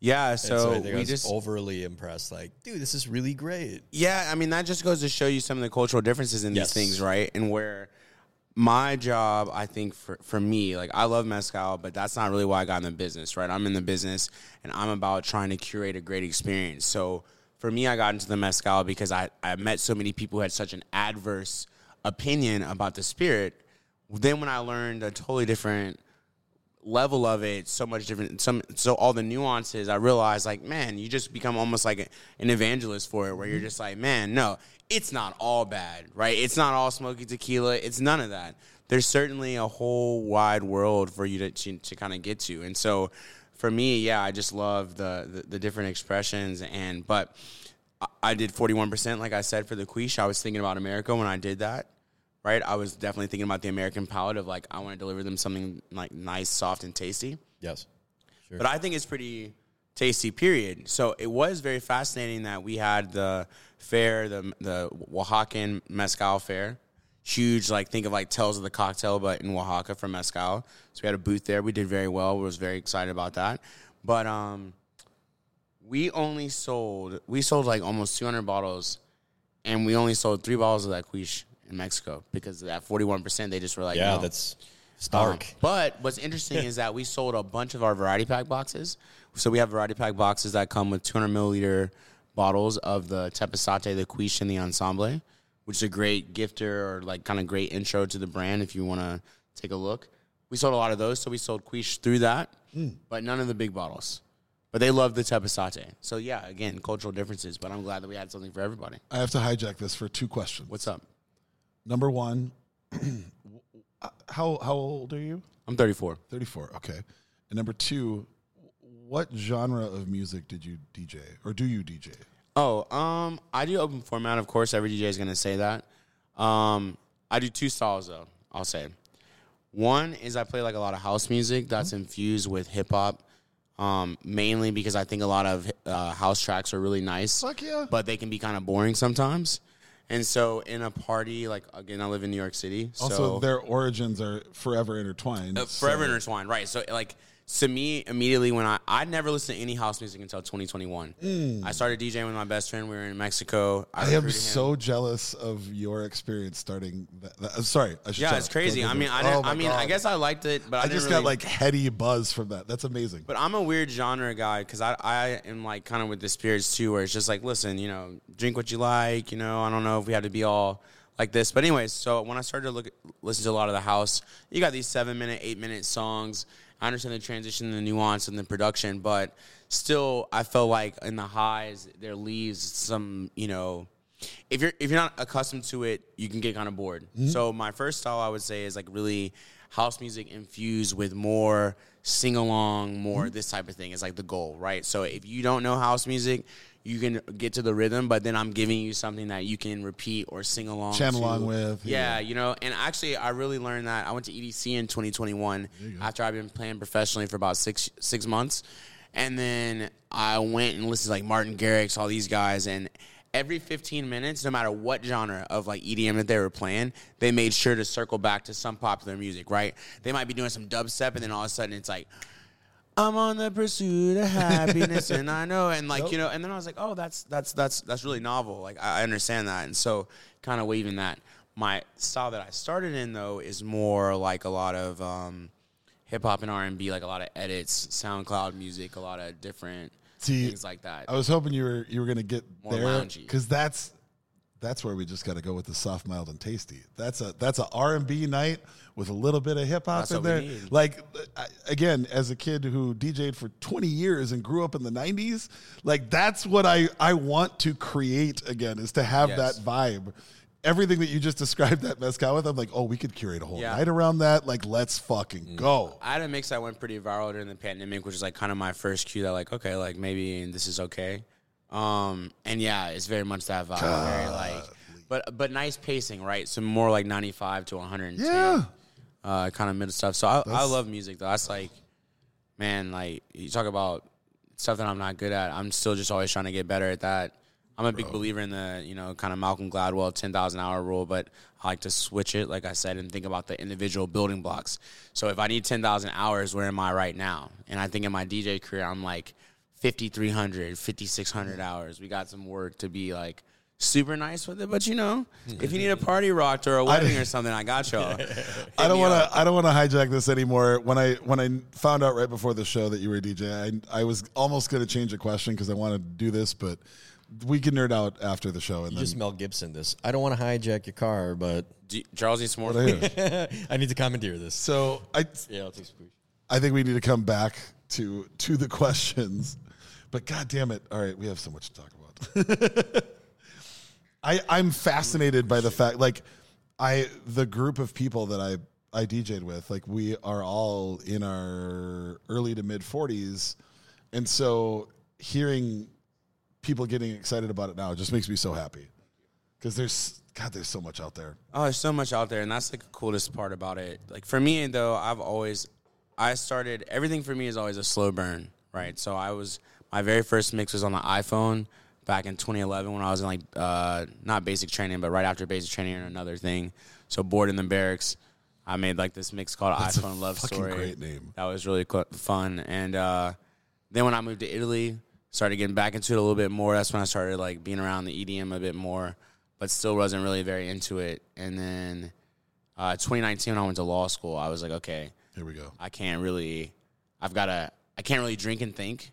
Yeah, so we was just overly impressed. Like, dude, this is really great. Yeah, I mean, that just goes to show you some of the cultural differences in these things, right? And where my job, I think, for me, like, I love mezcal, but that's not really why I got in the business, right? I'm in the business, and I'm about trying to curate a great experience. So for me, I got into the mezcal because I met so many people who had such an adverse opinion about the spirit. Then when I learned a totally different level of it, so much different, so all the nuances, I realized, like, man, you just become almost like an evangelist for it, where you're just like, man, no, it's not all bad, right? It's not all smoky tequila. It's none of that. There's certainly a whole wide world for you to kind of get to. And so for me, yeah, I just love the different expressions. And but I did 41%, like I said, for the Cuishe. I was thinking about America when I did that. Right, I was definitely thinking about the American palate of, like, I want to deliver them something, like, nice, soft, and tasty. Yes. Sure. But I think it's pretty tasty, period. So it was very fascinating that we had the fair, the Oaxacan Mezcal Fair. Huge, like, think of, like, Tales of the Cocktail, but in Oaxaca for Mezcal. So we had a booth there. We did very well. We was very excited about that. But we sold, like, almost 200 bottles, and we only sold 3 bottles of that Cuishe in Mexico, because of that 41%, they just were like, yeah, no. That's stark. But what's interesting is that we sold a bunch of our variety pack boxes. So we have variety pack boxes that come with 200 milliliter bottles of the Tepeztate, the Cuishe, and the Ensamble, which is a great gifter or like kind of great intro to the brand if you want to take a look. We sold a lot of those, so we sold Cuishe through that, but none of the big bottles. But they love the Tepeztate. So yeah, again, cultural differences, but I'm glad that we had something for everybody. I have to hijack this for 2 questions. What's up? Number one, how old are you? I'm 34. 34, okay. And number two, what genre of music did you DJ, or do you DJ? Oh, I do open format, of course. Every DJ is going to say that. I do 2 styles, though, I'll say. One is I play, like, a lot of house music that's infused with hip-hop, mainly because I think a lot of house tracks are really nice. Fuck yeah. But they can be kind of boring sometimes. And so in a party, like, again, I live in New York City. Also, their origins are forever intertwined. Intertwined, right. So, like, to me, immediately when I never listened to any house music until 2021. I started DJing with my best friend. We were in Mexico. I am so jealous of your experience starting that. Sorry. It's crazy. I mean, I guess I liked it, but I just got, like, heady buzz from that. That's amazing. But I'm a weird genre guy because I am, like, kind of with the spirits, too, where it's just like, listen, you know, drink what you like. You know, I don't know if we have to be all like this. But anyways, so when I started to listen to a lot of the house, you got these 7-minute, 8-minute songs. I understand the transition, the nuance, and the production, but still, I felt like in the highs, there leaves some, you know, if you're not accustomed to it, you can get kind of bored. So my first style, I would say, is like really house music infused with more sing-along, more this type of thing is like the goal, right? So if you don't know house music, you can get to the rhythm, but then I'm giving you something that you can repeat or sing along to. Chant along with. Yeah, you know, and actually I really learned that. I went to EDC in 2021 after I've been playing professionally for about six months. And then I went and listened to like Martin Garrix, all these guys, and every 15 minutes, no matter what genre of like EDM that they were playing, they made sure to circle back to some popular music, right? They might be doing some dubstep, and then all of a sudden it's like, I'm on the pursuit of happiness, and I know, and like, you know, and then I was like, oh, that's really novel. Like, I understand that. And so kind of weaving that. My style that I started in, though, is more like a lot of hip-hop and R&B, like a lot of edits, SoundCloud music, a lot of different... See, things like that. I was hoping you were going to get more there, because that's where we just got to go with the soft, mild, and tasty. That's a R&B night with a little bit of hip hop in there. Like, again, as a kid who DJ'd for 20 years and grew up in the 90s, like that's what I want to create again, is to have that vibe. Everything that you just described that mezcal with, I'm like, oh, we could curate a whole night around that. Like, let's fucking go. I had a mix that went pretty viral during the pandemic, which is, like, kind of my first cue that, like, okay, like, maybe this is okay. And, yeah, it's very much that vibe. Very, like, but nice pacing, right? So more like 95 to 110 kind of middle stuff. So I love music, though. That's, like, man, like, you talk about stuff that I'm not good at. I'm still just always trying to get better at that. I'm a big believer in the, you know, kind of Malcolm Gladwell 10,000-hour rule, but I like to switch it, like I said, and think about the individual building blocks. So if I need 10,000 hours, where am I right now? And I think in my DJ career, I'm like 5,300, 5,600 hours. We got some work to be like super nice with it, but you know, if you need a party rocked or a wedding or something, I got y'all. I don't want to hijack this anymore. When I found out right before the show that you were a DJ, I was almost going to change a question because I wanted to do this, but. We can nerd out after the show. And you then just Mel Gibson this. I don't want to hijack your car, but... Charles needs some more. I need to commandeer this. So, I'll take some. I think we need to come back to the questions. But God damn it. All right, we have so much to talk about. I'm fascinated by the fact... Like, the group of people that I DJ'd with, like, we are all in our early to mid-40s. And so, hearing... people getting excited about it now, it just makes me so happy, because there's so much out there. Oh, there's so much out there, and that's like the coolest part about it. Like for me, though, I started everything for me is always a slow burn, right? So my very first mix was on the iPhone back in 2011 when I was in like not basic training, but right after basic training and another thing. So bored in the barracks, I made like this mix called that's iPhone a Love fucking Story. Great name. That was really fun, and then when I moved to Italy. Started getting back into it a little bit more. That's when I started, like, being around the EDM a bit more, but still wasn't really very into it. And then 2019, when I went to law school, I was like, okay. Here we go. I can't really drink and think,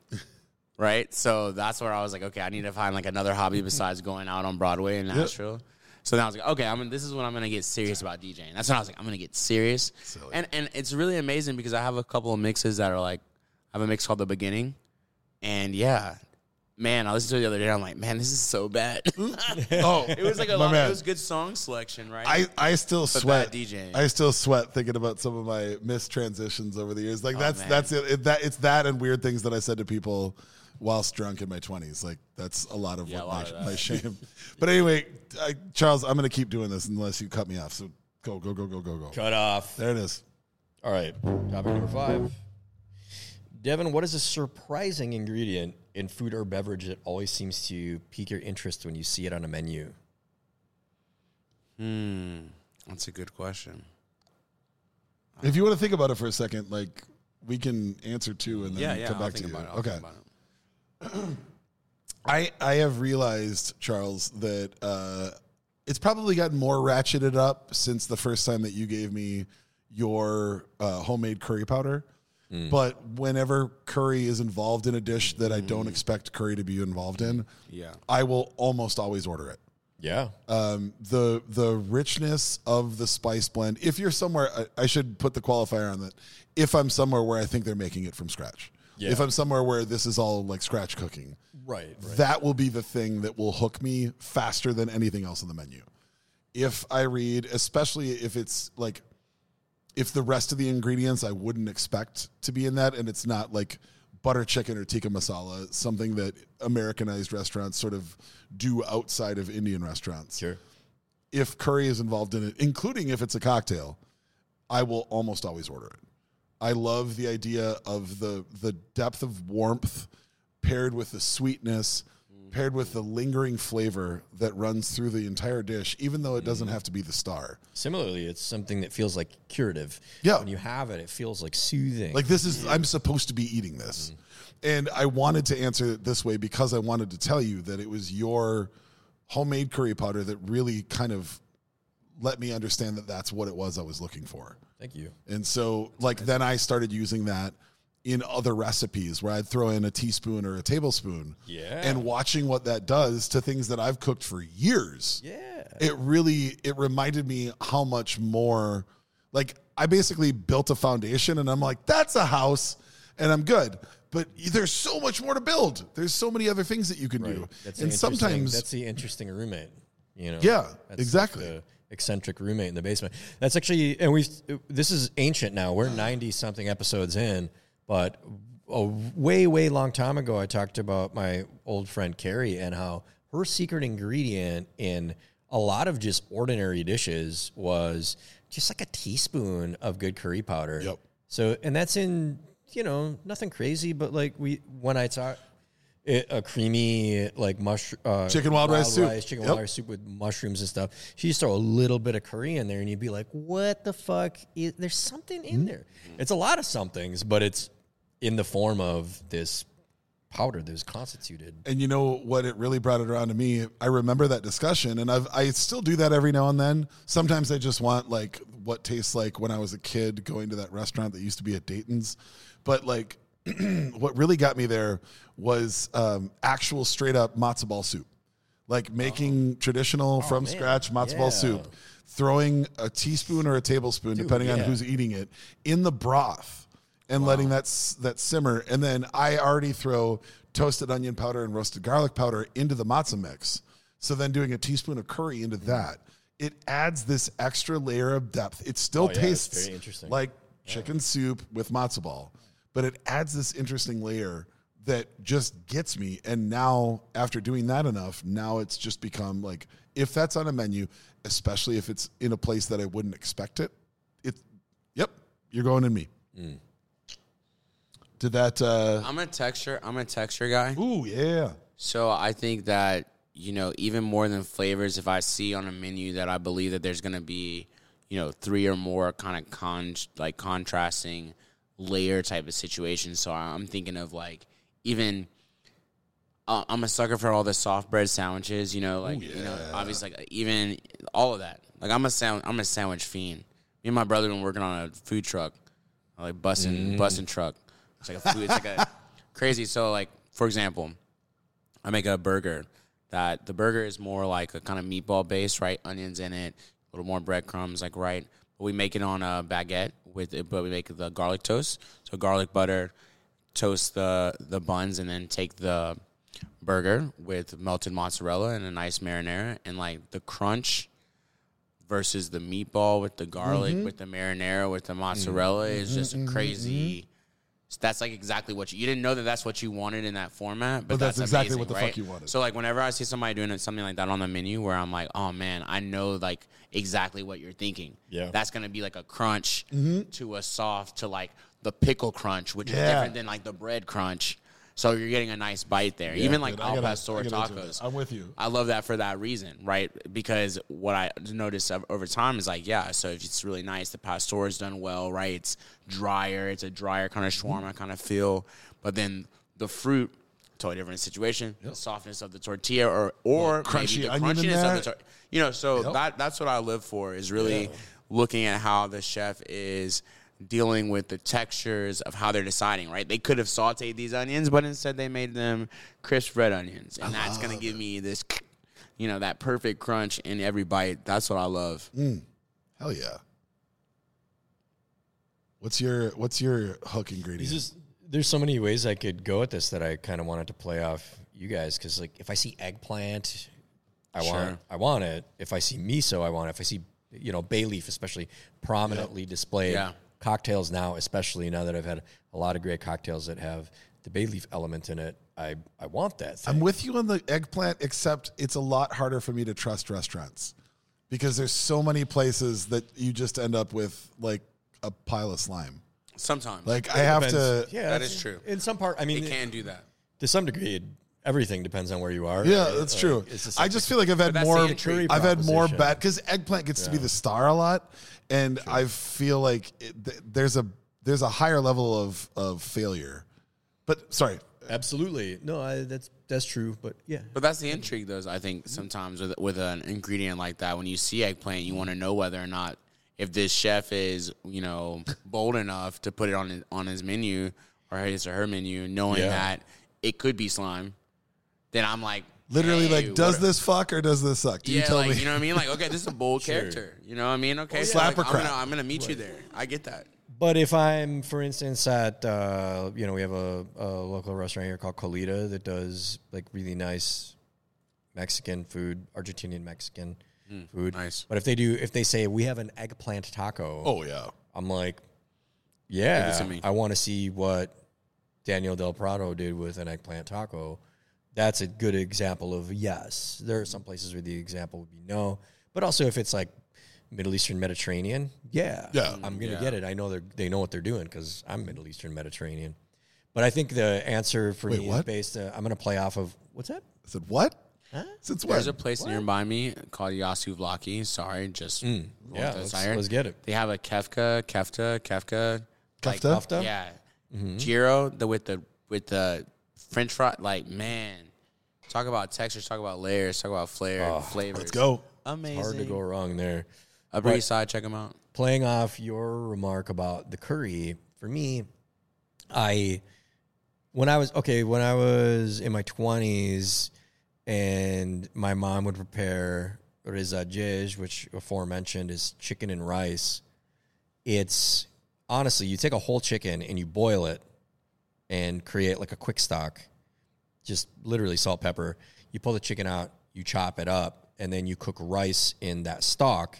right? So that's where I was like, okay, I need to find, like, another hobby besides going out on Broadway in Nashville. Yep. So then I was like, okay, this is when I'm going to get serious about DJing. That's when I was like, I'm going to get serious. Silly. And it's really amazing because I have a couple of mixes that are, like, I have a mix called The Beginning. And, yeah, man, I listened to it the other day. I'm like, man, this is so bad. Oh, it was like a lot of those good song selection, right? I still sweat. DJing. I still sweat thinking about some of my missed transitions over the years. Like, that's it. It's that and weird things that I said to people whilst drunk in my 20s. Like, that's a lot of my shame. But anyway, Charles, I'm going to keep doing this unless you cut me off. So go. Cut off. There it is. All right. Topic number 5. Devin, what is a surprising ingredient in food or beverage that always seems to pique your interest when you see it on a menu? That's a good question. If you want to think about it for a second, like we can answer too, and then come back to you. Okay. I have realized, Charles, that it's probably gotten more ratcheted up since the first time that you gave me your homemade curry powder. But whenever curry is involved in a dish that I don't expect curry to be involved in, I will almost always order it. Yeah. The richness of the spice blend, if you're somewhere, I should put the qualifier on that, if I'm somewhere where I think they're making it from scratch. Yeah. If I'm somewhere where this is all like scratch cooking, right. That will be the thing that will hook me faster than anything else on the menu. If I read, especially if it's like if the rest of the ingredients I wouldn't expect to be in that, and it's not like butter chicken or tikka masala, something that Americanized restaurants sort of do outside of Indian restaurants. Sure. If curry is involved in it, including if it's a cocktail, I will almost always order it. I love the idea of the depth of warmth paired with the sweetness, paired with the lingering flavor that runs through the entire dish, even though it doesn't have to be the star. Similarly, it's something that feels like curative. Yeah. When you have it, it feels like soothing. Like this is, I'm supposed to be eating this. And I wanted to answer it this way because I wanted to tell you that it was your homemade curry powder that really kind of let me understand that that's what it was I was looking for. Thank you. And so, like, then I started using that in other recipes where I'd throw in a teaspoon or a tablespoon. Yeah. And watching what that does to things that I've cooked for years. Yeah. It reminded me how much more, like, I basically built a foundation and I'm like, that's a house and I'm good. But there's so much more to build. There's so many other things that you can do. And sometimes that's the interesting roommate, you know? Yeah, exactly. Like eccentric roommate in the basement. That's actually, and this is ancient now. We're 90 something episodes in, but a way, way long time ago, I talked about my old friend Carrie and how her secret ingredient in a lot of just ordinary dishes was just like a teaspoon of good curry powder. Yep. So, and that's in, you know, nothing crazy, but like when I talk, a creamy, like chicken wild rice soup with mushrooms and stuff. She just throw a little bit of curry in there, and you'd be like, "What the fuck? There's something in there." It's a lot of somethings, but it's in the form of this powder that was constituted. And you know what? It really brought it around to me. I remember that discussion, and I still do that every now and then. Sometimes I just want like what tastes like when I was a kid going to that restaurant that used to be at Dayton's, but like. What really got me there was actual straight up matzo ball soup, like making traditional from scratch matzo ball soup, throwing a teaspoon or a tablespoon, depending on who's eating it, in the broth and letting that simmer. And then I already throw toasted onion powder and roasted garlic powder into the matzo mix. So then doing a teaspoon of curry into that, it adds this extra layer of depth. It still tastes like chicken soup with matzo ball. But it adds this interesting layer that just gets me. And now, after doing that enough, now it's just become like, if that's on a menu, especially if it's in a place that I wouldn't expect it, you're going in me. Mm. Did that... I'm a texture guy. Ooh, yeah. So I think that, you know, even more than flavors, if I see on a menu that I believe that there's going to be, you know, three or more kind of contrasting... layer type of situation. So I'm thinking of like even I'm a sucker for all the soft bread sandwiches, you know, like you know, obviously like even all of that. Like I'm a sandwich fiend. Me and my brother have been working on a food truck, like busing truck. It's like a food. It's like a crazy. So like for example, I make a burger that the burger is more like a kind of meatball base, right? Onions in it, a little more breadcrumbs, like right. But we make it on a baguette. But we make the garlic toast. So garlic butter, toast the buns, and then take the burger with melted mozzarella and a nice marinara. And, like, the crunch versus the meatball with the garlic, with the marinara, with the mozzarella is just a crazy... So that's, like, exactly what you didn't know that that's what you wanted in that format, but that's exactly amazing, what the fuck you wanted. So, like, whenever I see somebody doing something like that on the menu where I'm like, oh, man, I know, like, exactly what you're thinking. Yeah. That's going to be, like, a crunch to a soft to, like, the pickle crunch, which is different than, like, the bread crunch. So you're getting a nice bite there. Yeah, even, like, al pastor tacos. I'm with you. I love that for that reason, right? Because what I noticed over time is, like, so if it's really nice. The pastor is done well, right? It's drier. It's a drier kind of shawarma kind of feel. But then the fruit, totally different situation. Yep. The softness of the tortilla or maybe the crunchiness of the tortilla. You know, so that's what I live for is really looking at how the chef is – dealing with the textures of how they're deciding, right? They could have sauteed these onions, but instead they made them crisp red onions. And that's going to give me this, you know, that perfect crunch in every bite. That's what I love. Mm. Hell yeah. What's your hook ingredient? There's so many ways I could go at this that I kind of wanted to play off you guys. Because, like, if I see eggplant, I want it. If I see miso, I want it. If I see you know, bay leaf especially, prominently displayed. Yeah. Cocktails now, especially now that I've had a lot of great cocktails that have the bay leaf element in it, I want that thing. I'm with you on the eggplant, except it's a lot harder for me to trust restaurants because there's so many places that you just end up with like a pile of slime. Sometimes. Like it depends. Yeah, that is true. In some part, I mean. It can do that. To some degree, everything depends on where you are. Yeah, that's true. I just feel like I've had more bad, because eggplant gets to be the star a lot. And true. I feel like there's a higher level of failure. But sorry. Absolutely. No, that's true, but yeah. But that's the intrigue, though, I think, sometimes with an ingredient like that. When you see eggplant, you want to know whether or not if this chef is, you know, bold enough to put it on his menu or his or her menu, knowing that it could be slime. Then I'm like, literally, hey, like, does this fuck or does this suck? Do you tell me? You know what I mean? Like, okay, this is a bold character. You know what I mean? Okay, well, slap or crap. I'm going to meet you there. I get that. But if I'm, for instance, at, you know, we have a local restaurant here called Colita that does, like, really nice Mexican food, Argentinian Mexican food. Nice. But if they say, we have an eggplant taco. Oh, yeah. I'm like, I want to see what Daniel Del Prado did with an eggplant taco. That's a good example of yes. There are some places where the example would be no. But also if it's like Middle Eastern Mediterranean, I'm going to get it. I know they know what they're doing because I'm Middle Eastern Mediterranean. But I think the answer for me is based on, I'm going to play off of, what's that? I said, what? Huh? Since when? There's a place nearby me called Yasu Vlaki. Sorry, just... let's get it. They have a kefta. Like, kefta? Yeah. Mm-hmm. Gyro, with the French fry, like, man, talk about textures, talk about layers, talk about flavors. Let's go. Amazing. It's hard to go wrong there. Upper East Side, check them out. Playing off your remark about the curry, for me, when I was in my 20s and my mom would prepare rezajej, which aforementioned is chicken and rice, it's honestly, you take a whole chicken and you boil it and create like a quick stock, just literally salt, pepper. You pull the chicken out, you chop it up, and then you cook rice in that stock.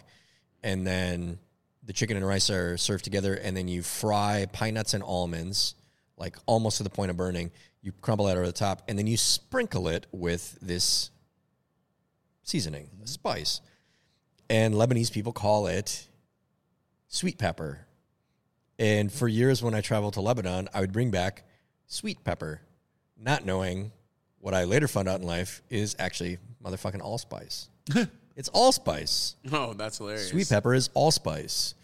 And then the chicken and rice are served together, and then you fry pine nuts and almonds, like almost to the point of burning. You crumble that over the top, and then you sprinkle it with this seasoning, the spice. And Lebanese people call it sweet pepper. And for years when I traveled to Lebanon, I would bring back sweet pepper, not knowing what I later found out in life is actually motherfucking allspice. It's allspice. Oh, that's hilarious. Sweet pepper is allspice.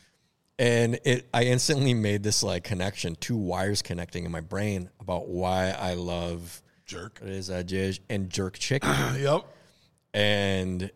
And I instantly made this like connection, two wires connecting in my brain about why I love jerk and jerk chicken. Yep. And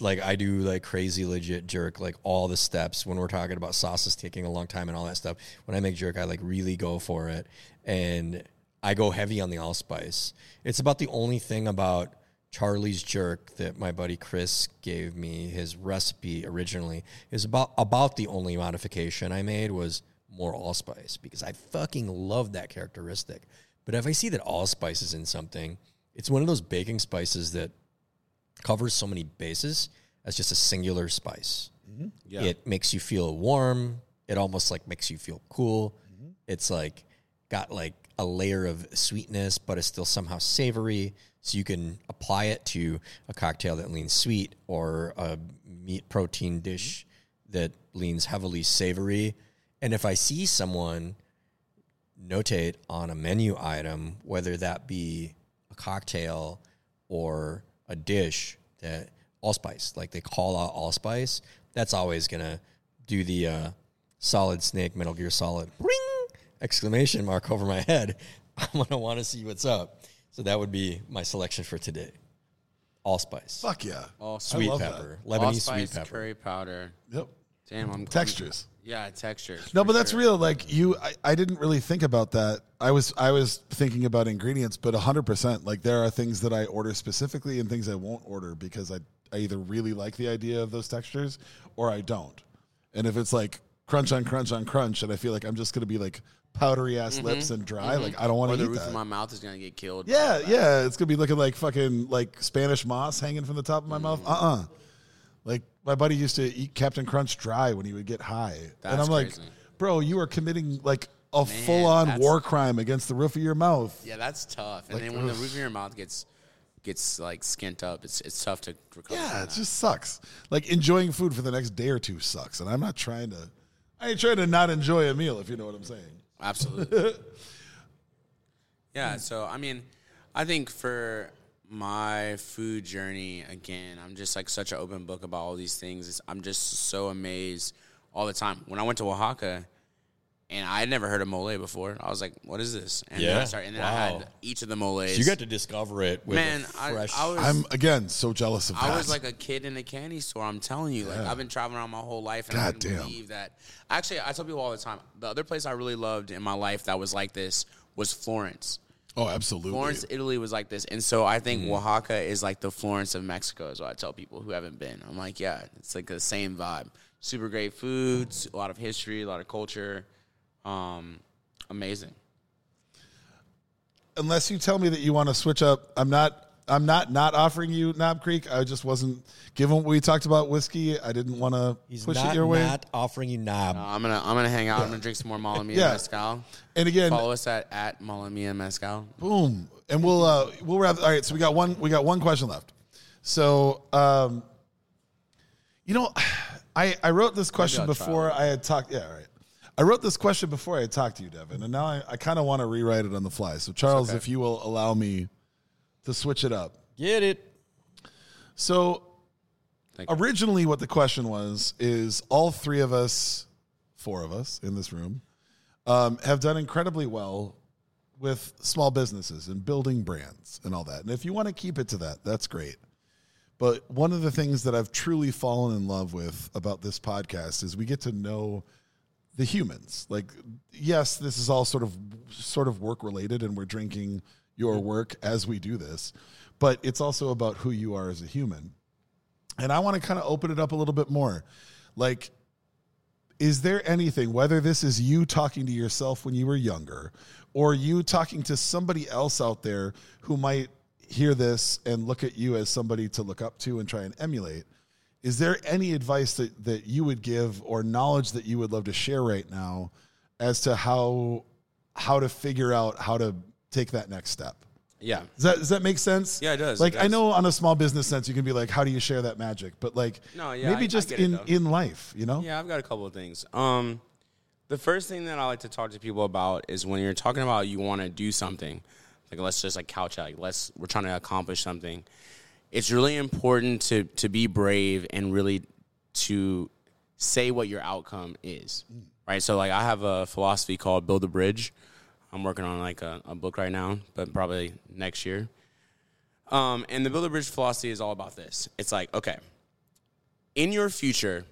like I do like crazy legit jerk, like all the steps when we're talking about sauces taking a long time and all that stuff. When I make jerk, I like really go for it. And I go heavy on the allspice. It's about the only thing about Charlie's jerk that my buddy Chris gave me his recipe originally is about the only modification I made was more allspice because I fucking love that characteristic. But if I see that allspice is in something, it's one of those baking spices that covers so many bases as just a singular spice. Mm-hmm. Yeah. It makes you feel warm. It almost like makes you feel cool. Mm-hmm. It's like got like a layer of sweetness, but it's still somehow savory. So you can apply it to a cocktail that leans sweet or a meat protein dish that leans heavily savory. And if I see someone notate on a menu item, whether that be a cocktail or a dish, that allspice, like they call out allspice, that's always going to do the Solid Snake, Metal Gear Solid, ring! Exclamation mark over my head. I'm going to want to see what's up. So that would be my selection for today. Allspice. Fuck yeah. Allspice. Sweet pepper. That. Lebanese allspice, sweet pepper. Curry powder. Yep. Damn, I'm textures. Yeah, textures. No, but that's real. Like I didn't really think about that. I was thinking about ingredients, but 100%. Like there are things that I order specifically and things I won't order because I either really like the idea of those textures or I don't. And if it's like crunch on crunch on crunch, and I feel like I'm just gonna be like powdery ass lips and dry. Like I don't want to eat that. Or the roof of my mouth is gonna get killed. Yeah, it's gonna be looking like fucking like Spanish moss hanging from the top of my mouth. Like, my buddy used to eat Captain Crunch dry when he would get high. That's and I'm crazy. Like, bro, you are committing, like, a full-on war crime against the roof of your mouth. Yeah, that's tough. And like, then when the roof of your mouth gets like skint up, it's tough to recover. Yeah, it just sucks. Like, enjoying food for the next day or two sucks, and I'm not trying to not enjoy a meal, if you know what I'm saying. Absolutely. Yeah, so I mean, I think for my food journey, again, I'm just like such an open book about all these things. I'm just so amazed all the time. When I went to Oaxaca, and I had never heard of mole before. I was like, what is this? And then I started, and then I had each of the moles. So you got to discover it with fresh. I'm, again, so jealous of that. I was like a kid in a candy store, I'm telling you. Yeah. Like, I've been traveling around my whole life, and I couldn't believe that. Actually, I tell people all the time, the other place I really loved in my life that was like this was Florence. Oh, absolutely. Florence, Italy was like this. And so I think Oaxaca is like the Florence of Mexico is what I tell people who haven't been. I'm like, yeah, it's like the same vibe. Super great foods, a lot of history, a lot of culture. Amazing. Unless you tell me that you want to switch up, I'm not offering you Knob Creek. I just wasn't, given what we talked about whiskey, I didn't want to push it your way. He's not offering you Knob. No, I'm gonna hang out. I'm gonna drink some more Mala Mia Mezcal. And again, follow us at Mala Mia Mezcal. Boom, and we'll wrap. All right, so we got one question left. So, you know, I wrote this question before I had talked. Yeah, all right. I wrote this question before I talked to you, Devin, and now I kind of want to rewrite it on the fly. So, Charles, if you will allow me to switch it up. Get it. So, originally what the question was is all four of us in this room, have done incredibly well with small businesses and building brands and all that. And if you want to keep it to that, that's great. But one of the things that I've truly fallen in love with about this podcast is we get to know the humans. Like, yes, this is all sort of work related, and we're drinking your work as we do this, but it's also about who you are as a human. And I want to kind of open it up a little bit more. Like, is there anything, whether this is you talking to yourself when you were younger, or you talking to somebody else out there who might hear this and look at you as somebody to look up to and try and emulate, is there any advice that you would give, or knowledge that you would love to share right now as to how to figure out how to take that next step? Yeah. Does that make sense? Yeah, it does. Like, I know on a small business sense, you can be like, how do you share that magic? But like, no, yeah, maybe just in life, you know? Yeah, I've got a couple of things. The first thing that I like to talk to people about is when you're talking about you want to do something, like let's just like couch out, like we're trying to accomplish something. It's really important to be brave and really to say what your outcome is, right? So, like, I have a philosophy called Build a Bridge. I'm working on, like, a book right now, but probably next year. And the Build a Bridge philosophy is all about this. It's like, okay, in your future,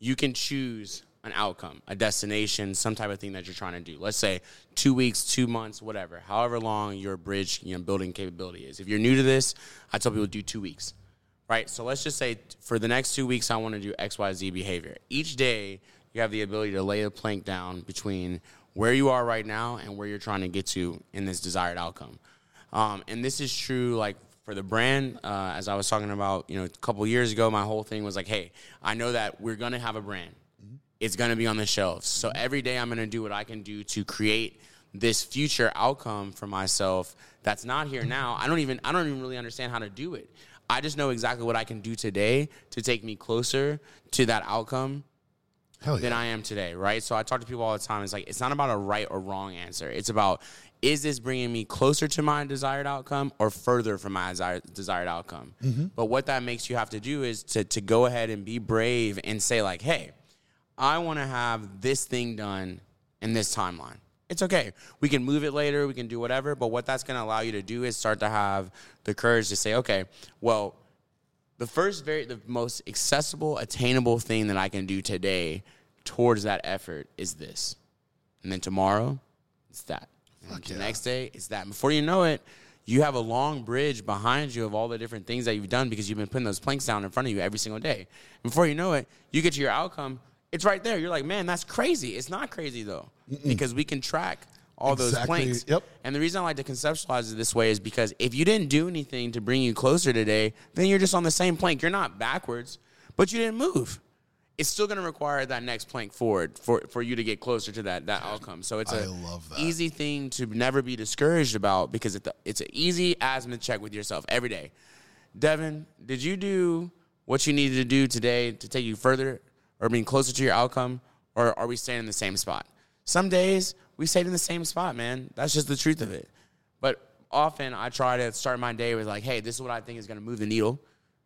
you can choose an outcome, a destination, some type of thing that you're trying to do. Let's say 2 weeks, 2 months, whatever, however long your bridge, building capability is. If you're new to this, I tell people do 2 weeks, right? So let's just say for the next 2 weeks, I want to do X, Y, Z behavior. Each day, you have the ability to lay a plank down between where you are right now and where you're trying to get to in this desired outcome. And this is true, like, for the brand, as I was talking about, a couple years ago, my whole thing was like, hey, I know that we're going to have a brand. It's going to be on the shelves. So every day I'm going to do what I can do to create this future outcome for myself that's not here now. I don't even really understand how to do it. I just know exactly what I can do today to take me closer to that outcome than I am today, right? So I talk to people all the time. It's like, it's not about a right or wrong answer. It's about, is this bringing me closer to my desired outcome or further from my desired outcome? Mm-hmm. But what that makes you have to do is to go ahead and be brave and say like, hey, I want to have this thing done in this timeline. It's okay. We can move it later. We can do whatever. But what that's going to allow you to do is start to have the courage to say, okay, well, the most accessible, attainable thing that I can do today towards that effort is this. And then tomorrow, it's that. And the next day, it's that. And before you know it, you have a long bridge behind you of all the different things that you've done because you've been putting those planks down in front of you every single day. And before you know it, you get to your outcome. It's right there. You're like, man, that's crazy. It's not crazy, though, because we can track all those planks. Yep. And the reason I like to conceptualize it this way is because if you didn't do anything to bring you closer today, then you're just on the same plank. You're not backwards. but you didn't move. It's still going to require that next plank forward for you to get closer to that outcome. So it's an easy thing to never be discouraged about because it's an easy asthma check with yourself every day. Devin, did you do what you needed to do today to take you further or being closer to your outcome, or are we staying in the same spot? Some days we stayed in the same spot, man. That's just the truth of it. But often I try to start my day with like, hey, this is what I think is going to move the needle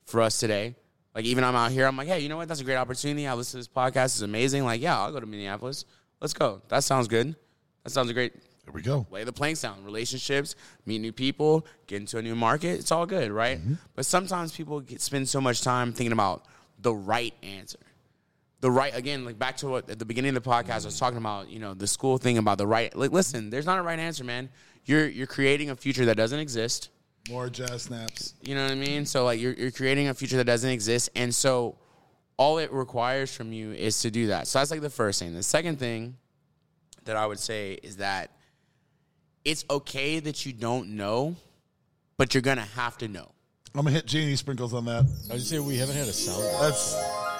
for us today. Like, even I'm out here, I'm like, hey, you know what? That's a great opportunity. I listen to this podcast. It's amazing. Like, yeah, I'll go to Minneapolis. Let's go. That sounds good. That sounds great. There we go. Lay the planks down. Relationships, meet new people, get into a new market. It's all good, right? Mm-hmm. But sometimes people spend so much time thinking about the right answer. The right, again, like back to what at the beginning of the podcast, mm-hmm. I was talking about, you know, the school thing about the right. Like, listen, there's not a right answer, man. You're creating a future that doesn't exist. More jazz snaps. You know what I mean? So, like, you're creating a future that doesn't exist. And so all it requires from you is to do that. So that's, like, the first thing. The second thing that I would say is that it's okay that you don't know, but you're going to have to know. I'm going to hit Genie Sprinkles on that. I was just saying we haven't had a sound. That's,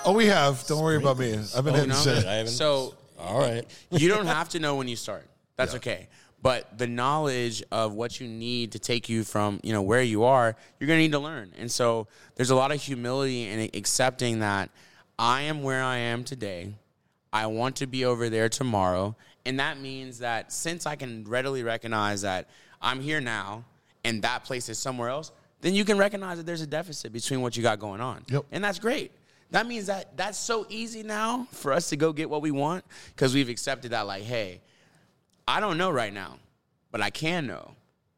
oh, we have. Don't worry about me. I've been hitting shit. I haven't. So, all right. You don't have to know when you start. That's okay. But the knowledge of what you need to take you from, you know, where you are, you're going to need to learn. And so there's a lot of humility in accepting that I am where I am today. I want to be over there tomorrow. And that means that since I can readily recognize that I'm here now and that place is somewhere else, then you can recognize that there's a deficit between what you got going on. Yep. And that's great. That means that that's so easy now for us to go get what we want because we've accepted that, like, hey, I don't know right now, but I can know,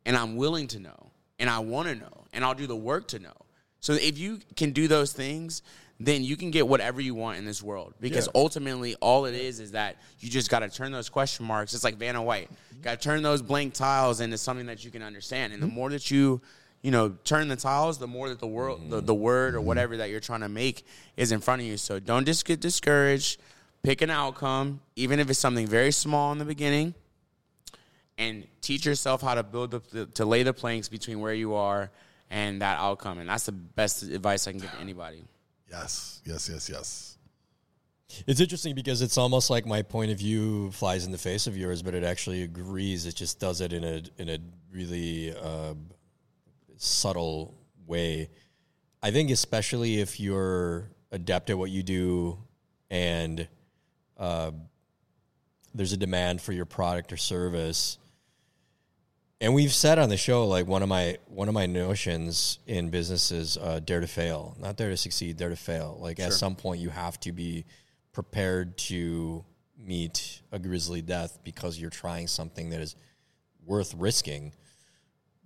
and I'm willing to know, and I want to know, and I'll do the work to know. So if you can do those things, then you can get whatever you want in this world because ultimately all it is that you just got to turn those question marks. It's like Vanna White. You got to turn those blank tiles into something that you can understand, and the more that you know, turn the tiles, the more that the world, the word or whatever that you're trying to make is in front of you. So don't just get discouraged. Pick an outcome, even if it's something very small in the beginning, and teach yourself how to build to lay the planks between where you are and that outcome. And that's the best advice I can give anybody. Yes. It's interesting because it's almost like my point of view flies in the face of yours, but it actually agrees. It just does it in a really subtle way. I think especially if you're adept at what you do and there's a demand for your product or service. And we've said on the show, like, one of my notions in business is dare to fail. Not dare to succeed, dare to fail. Like, sure. At some point, you have to be prepared to meet a grisly death because you're trying something that is worth risking.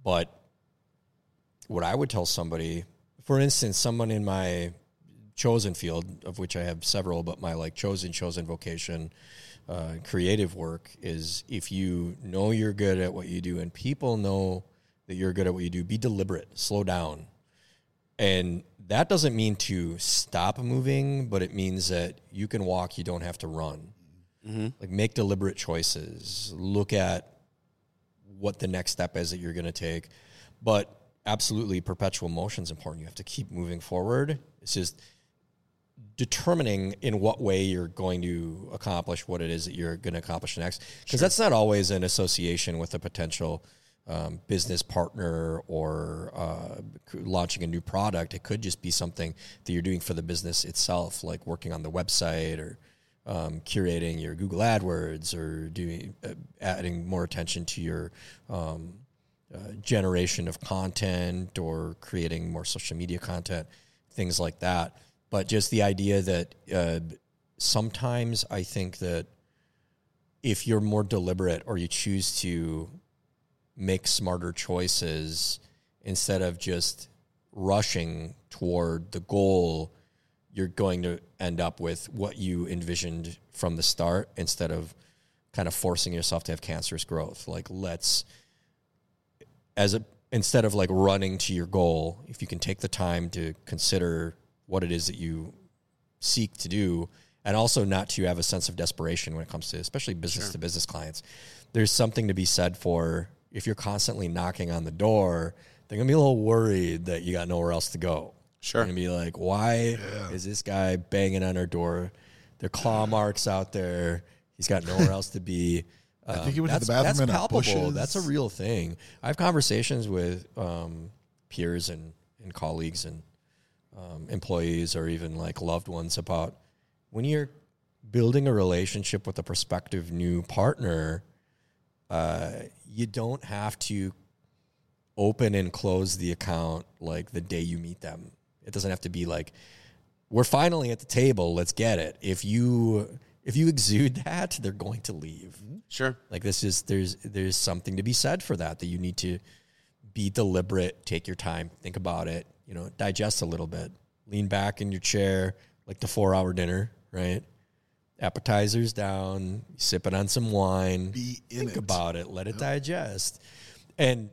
But what I would tell somebody, for instance, someone in my chosen field, of which I have several, but my, like, chosen vocation, creative work, is if you know you're good at what you do and people know that you're good at what you do, be deliberate, slow down. And that doesn't mean to stop moving, but it means that you can walk, you don't have to run. Mm-hmm. Like, make deliberate choices. Look at what the next step is that you're going to take. But absolutely, perpetual motion is important. You have to keep moving forward. It's just determining in what way you're going to accomplish what it is that you're going to accomplish next. Because that's not always an association with a potential business partner or launching a new product. It could just be something that you're doing for the business itself, like working on the website or curating your Google AdWords or adding more attention to your generation of content or creating more social media content, things like that. But just the idea that sometimes I think that if you're more deliberate or you choose to make smarter choices instead of just rushing toward the goal, you're going to end up with what you envisioned from the start instead of kind of forcing yourself to have cancerous growth. Like, instead of like running to your goal, if you can take the time to consider what it is that you seek to do, and also not to have a sense of desperation when it comes to especially business-to-business clients. There's something to be said for if you're constantly knocking on the door, they're going to be a little worried that you got nowhere else to go. Sure. And be like, why is this guy banging on our door? There are claw marks out there. He's got nowhere else to be. I think he went to the bathroom in the bushes. That's a real thing. I have conversations with peers and colleagues and employees or even like loved ones about when you're building a relationship with a prospective new partner, you don't have to open and close the account like the day you meet them. It doesn't have to be like, we're finally at the table, let's get it. If you exude that, they're going to leave. Sure. Like this is, there's something to be said for that you need to be deliberate, take your time, think about it, you know, digest a little bit, lean back in your chair, like the 4-hour dinner, right? Appetizers down, sipping on some wine, think about it, let it digest. And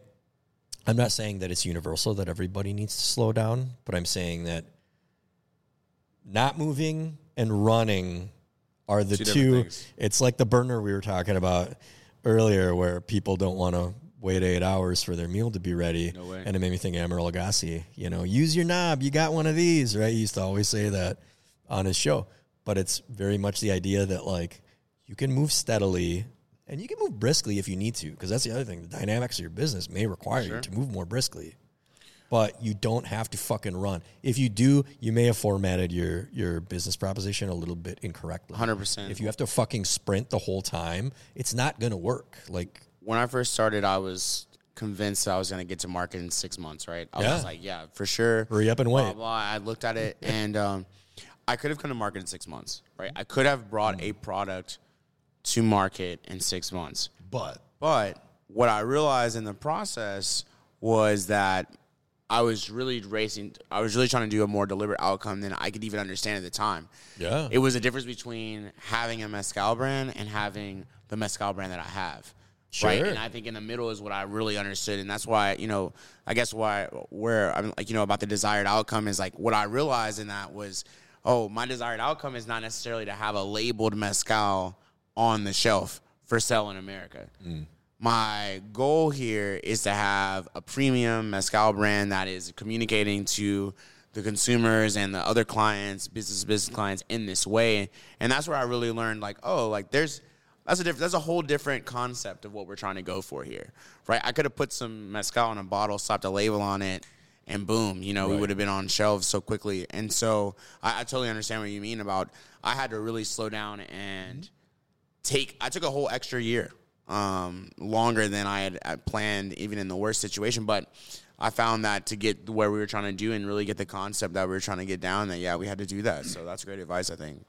I'm not saying that it's universal that everybody needs to slow down, but I'm saying that not moving and running are the two. It's like the burner we were talking about earlier where people don't want to wait 8 hours for their meal to be ready. No way. And it made me think of Emeril Lagasse, you know, use your knob. You got one of these, right? He used to always say that on his show. But it's very much the idea that, like, you can move steadily and you can move briskly if you need to, because that's the other thing. The dynamics of your business may require you to move more briskly. But you don't have to fucking run. If you do, you may have formatted your business proposition a little bit incorrectly. 100%. If you have to fucking sprint the whole time, it's not going to work. Like when I first started, I was convinced I was going to get to market in 6 months, right? I was like, yeah, for sure. Hurry up and wait. Blah, blah. I looked at it, and I could have come to market in 6 months, right? I could have brought a product to market in 6 months. But what I realized in the process was that I was really trying to do a more deliberate outcome than I could even understand at the time. Yeah. It was a difference between having a mezcal brand and having the mezcal brand that I have. Sure. Right? And I think in the middle is what I really understood. And that's why, you know, I guess where I'm like, you know, about the desired outcome is like what I realized in that was, oh, my desired outcome is not necessarily to have a labeled mezcal on the shelf for sale in America. Mm. My goal here is to have a premium mezcal brand that is communicating to the consumers and the other clients, business clients in this way. And that's where I really learned, like, oh, like that's a whole different concept of what we're trying to go for here, right? I could have put some mezcal in a bottle, slapped a label on it, and boom, you know, we would have been on shelves so quickly. And so I totally understand what you mean about I had to really slow down and I took a whole extra year. Longer than I had planned, even in the worst situation. But I found that to get where we were trying to do and really get the concept that we were trying to get down, that, yeah, we had to do that. So that's great advice, I think.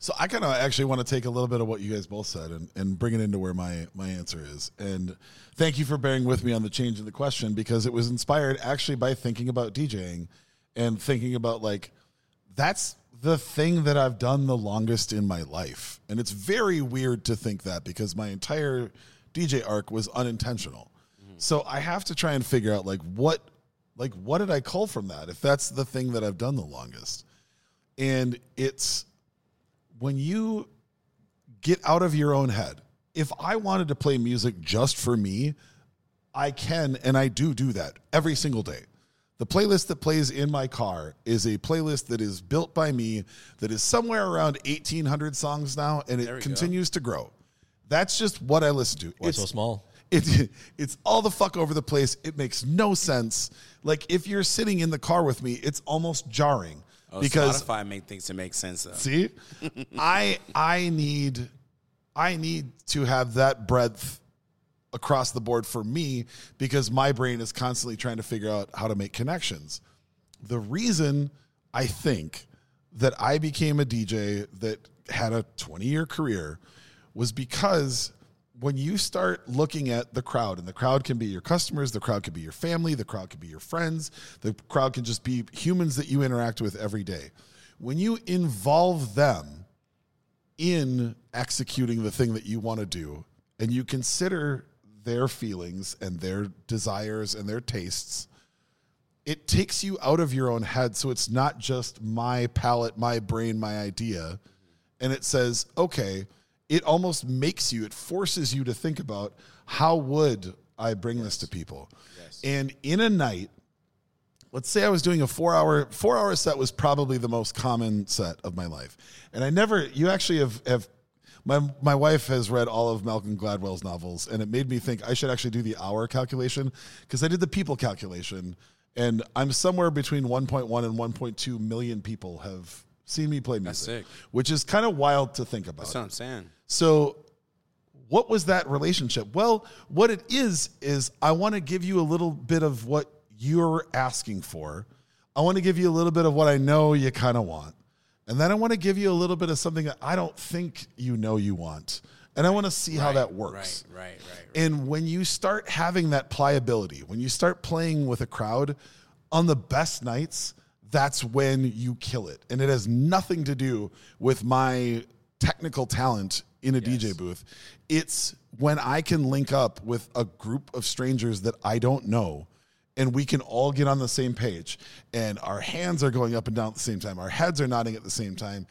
So I kind of actually want to take a little bit of what you guys both said and bring it into where my answer is. And thank you for bearing with me on the change in the question, because it was inspired actually by thinking about DJing and thinking about, like, that's the thing that I've done the longest in my life. And it's very weird to think that, because my entire DJ arc was unintentional. Mm-hmm. So I have to try and figure out, like, what did I cull from that, if that's the thing that I've done the longest. And it's when you get out of your own head. If I wanted to play music just for me, I can, and I do that every single day. The playlist that plays in my car is a playlist that is built by me that is somewhere around 1,800 songs now, and it continues to grow. That's just what I listen to. Why it's so small? It's all the fuck over the place. It makes no sense. Like, if you're sitting in the car with me, it's almost jarring. Oh, because Spotify make things to make sense, though. See? I need to have that breadth across the board for me, because my brain is constantly trying to figure out how to make connections. The reason I think that I became a DJ that had a 20-year career was because when you start looking at the crowd, and the crowd can be your customers, the crowd can be your family, the crowd can be your friends, the crowd can just be humans that you interact with every day. When you involve them in executing the thing that you want to do, and you consider their feelings and their desires and their tastes, it takes you out of your own head. So it's not just my palate, my brain, my idea. And it says, okay, it almost makes you, it forces you to think about, how would I bring this to people? Yes. And in a night, Let's say I was doing a four hour set was probably the most common set of my life. And I never, you actually have my wife has read all of Malcolm Gladwell's novels, and it made me think I should actually do the hour calculation, because I did the people calculation, and I'm somewhere between 1.1 and 1.2 million people have seen me play music, which is kind of wild to think about. That's what I'm saying. So what was that relationship? Well, what it is I want to give you a little bit of what you're asking for. I want to give you a little bit of what I know you kind of want. And then I want to give you a little bit of something that I don't think you know you want. And I want to see how that works. Right. And when you start having that pliability, when you start playing with a crowd on the best nights, that's when you kill it. And it has nothing to do with my technical talent in a DJ booth. It's when I can link up with a group of strangers that I don't know, and we can all get on the same page, and our hands are going up and down at the same time. Our heads are nodding at the same time.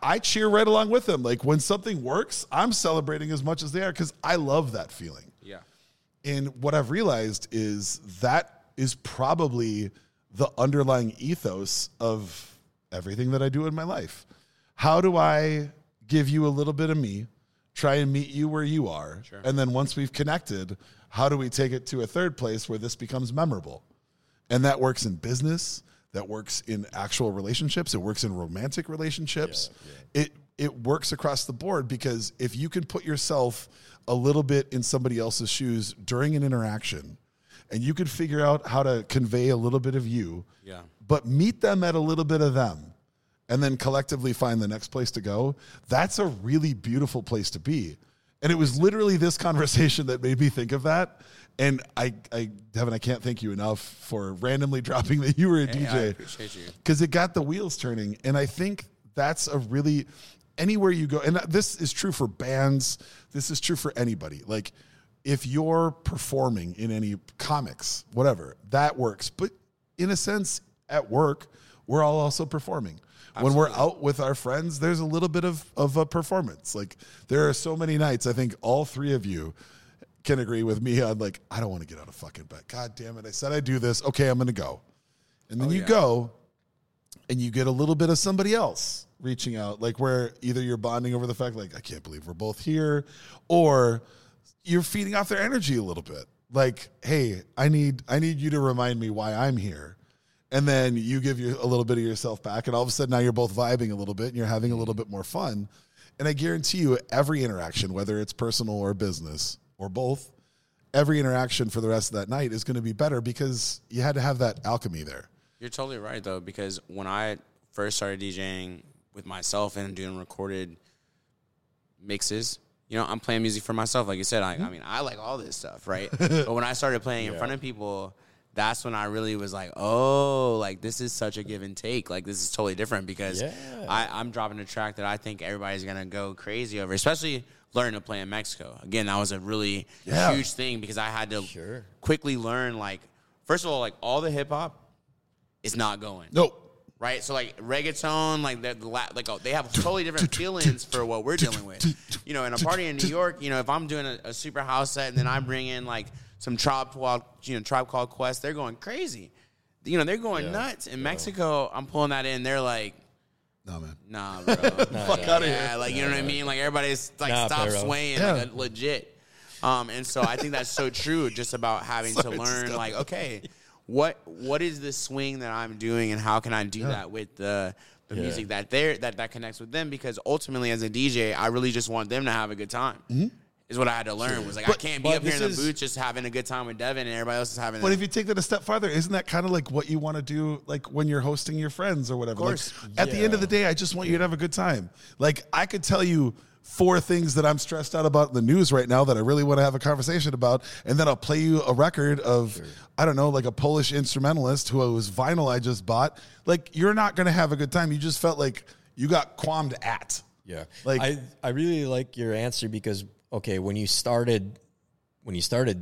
I cheer right along with them. Like, when something works, I'm celebrating as much as they are, because I love that feeling. Yeah. And what I've realized is that is probably the underlying ethos of everything that I do in my life. How do I give you a little bit of me, try and meet you where you are, sure, and then once we've connected, how do we take it to a third place where this becomes memorable? And that works in business, that works in actual relationships, it works in romantic relationships. Yeah. It works across the board, because if you can put yourself a little bit in somebody else's shoes during an interaction, and you can figure out how to convey a little bit of you, but meet them at a little bit of them, and then collectively find the next place to go, that's a really beautiful place to be. And it was literally this conversation that made me think of that. And I Devin, I can't thank you enough for randomly dropping that you were a DJ. I appreciate you. Because it got the wheels turning. And I think that's a really, anywhere you go, and this is true for bands, this is true for anybody. Like, if you're performing in any comics, whatever, that works. But in a sense, at work, we're all also performing. Absolutely. When we're out with our friends, there's a little bit of a performance. Like, there are so many nights, I think all three of you can agree with me on, like, I don't want to get out of fucking bed. God damn it. I said I'd do this. Okay, I'm going to go. And then you go, and you get a little bit of somebody else reaching out, like, where either you're bonding over the fact, like, I can't believe we're both here, or you're feeding off their energy a little bit. Like, hey, I need you to remind me why I'm here. And then you give a little bit of yourself back, and all of a sudden now you're both vibing a little bit, and you're having a little bit more fun. And I guarantee you, every interaction, whether it's personal or business or both, every interaction for the rest of that night is going to be better, because you had to have that alchemy there. You're totally right, though, because when I first started DJing with myself and doing recorded mixes, you know, I'm playing music for myself. Like you said, I mean, I like all this stuff, right? But when I started playing in front of people, that's when I really was like, oh, like, this is such a give and take. Like, this is totally different, because I'm dropping a track that I think everybody's going to go crazy over, especially learning to play in Mexico. Again, that was a really huge thing, because I had to quickly learn, like, first of all, like, all the hip-hop is not going. Nope. Right, so like reggaeton, like they have totally different feelings for what we're dealing with. You know, in a party in New York, you know, if I'm doing a super house set and then I bring in like some Tribe Called Quest, they're going crazy. You know, they're going nuts. In Mexico, I'm pulling that in. They're like, nah, man. Nah, bro. Fuck out of here. Like, you know what I mean? Like, everybody's like, stop swaying, like, legit. And so I think that's so true, just about having to learn, like, okay, What is the swing that I'm doing, and how can I do that with the music that that connects with them? Because ultimately, as a DJ, I really just want them to have a good time. Mm-hmm. Is what I had to learn. Sure. Was like, I can't be up here in the booth just having a good time with Devin, and everybody else is having. But if you take that a step farther, isn't that kind of like what you want to do, like when you're hosting your friends or whatever? Of course. Like, at the end of the day, I just want you to have a good time. Like, I could tell you 4 things that I'm stressed out about in the news right now that I really want to have a conversation about. And then I'll play you a record of, I don't know, like a Polish instrumentalist who was vinyl I just bought. Like, you're not going to have a good time. You just felt like you got qualmed at. Yeah. Like, I really like your answer, because, okay, when you started equating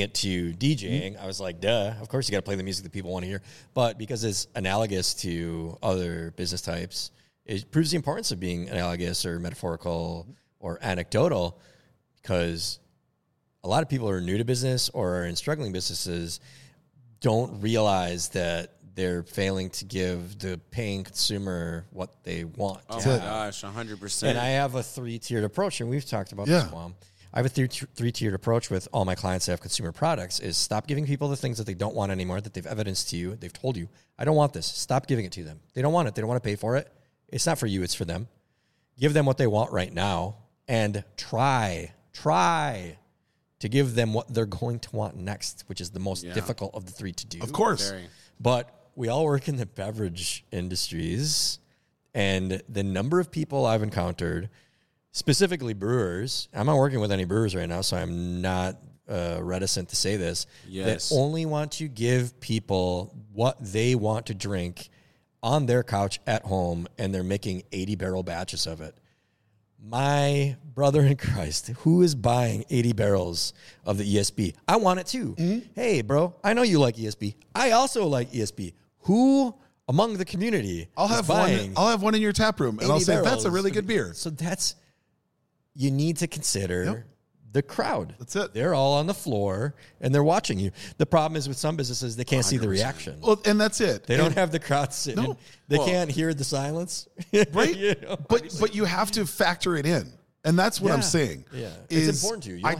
it to DJing, I was like, duh, of course you got to play the music that people want to hear. But because it's analogous to other business types, it proves the importance of being analogous or metaphorical or anecdotal, because a lot of people are new to business or are in struggling businesses don't realize that they're failing to give the paying consumer what they want. Oh, my gosh, 100%. And I have a three-tiered approach, and we've talked about this, Mom. I have a three-tiered approach with all my clients that have consumer products is stop giving people the things that they don't want anymore, that they've evidenced to you, they've told you, I don't want this. Stop giving it to them. They don't want it. They don't want to pay for it. It's not for you. It's for them. Give them what they want right now and try to give them what they're going to want next, which is the most difficult of the three to do. Of course. Very. But we all work in the beverage industries, and the number of people I've encountered, specifically brewers, I'm not working with any brewers right now, so I'm not reticent to say this, that only want to give people what they want to drink on their couch at home, and they're making 80-barrel batches of it. My brother in Christ, who is buying 80 barrels of the ESB? I want it too. Mm-hmm. Hey, bro, I know you like ESB. I also like ESB. Who among the community I'll have one in your tap room, and I'll say, that's a really good beer. So that's, you need to consider the crowd. That's it. They're all on the floor, and they're watching you. The problem is with some businesses, they can't see the reaction. Well, and that's it. They don't have the crowd sitting. No. They can't hear the silence. Right? You know? But you have to factor it in. And that's what I'm saying. Yeah. It's important to you. I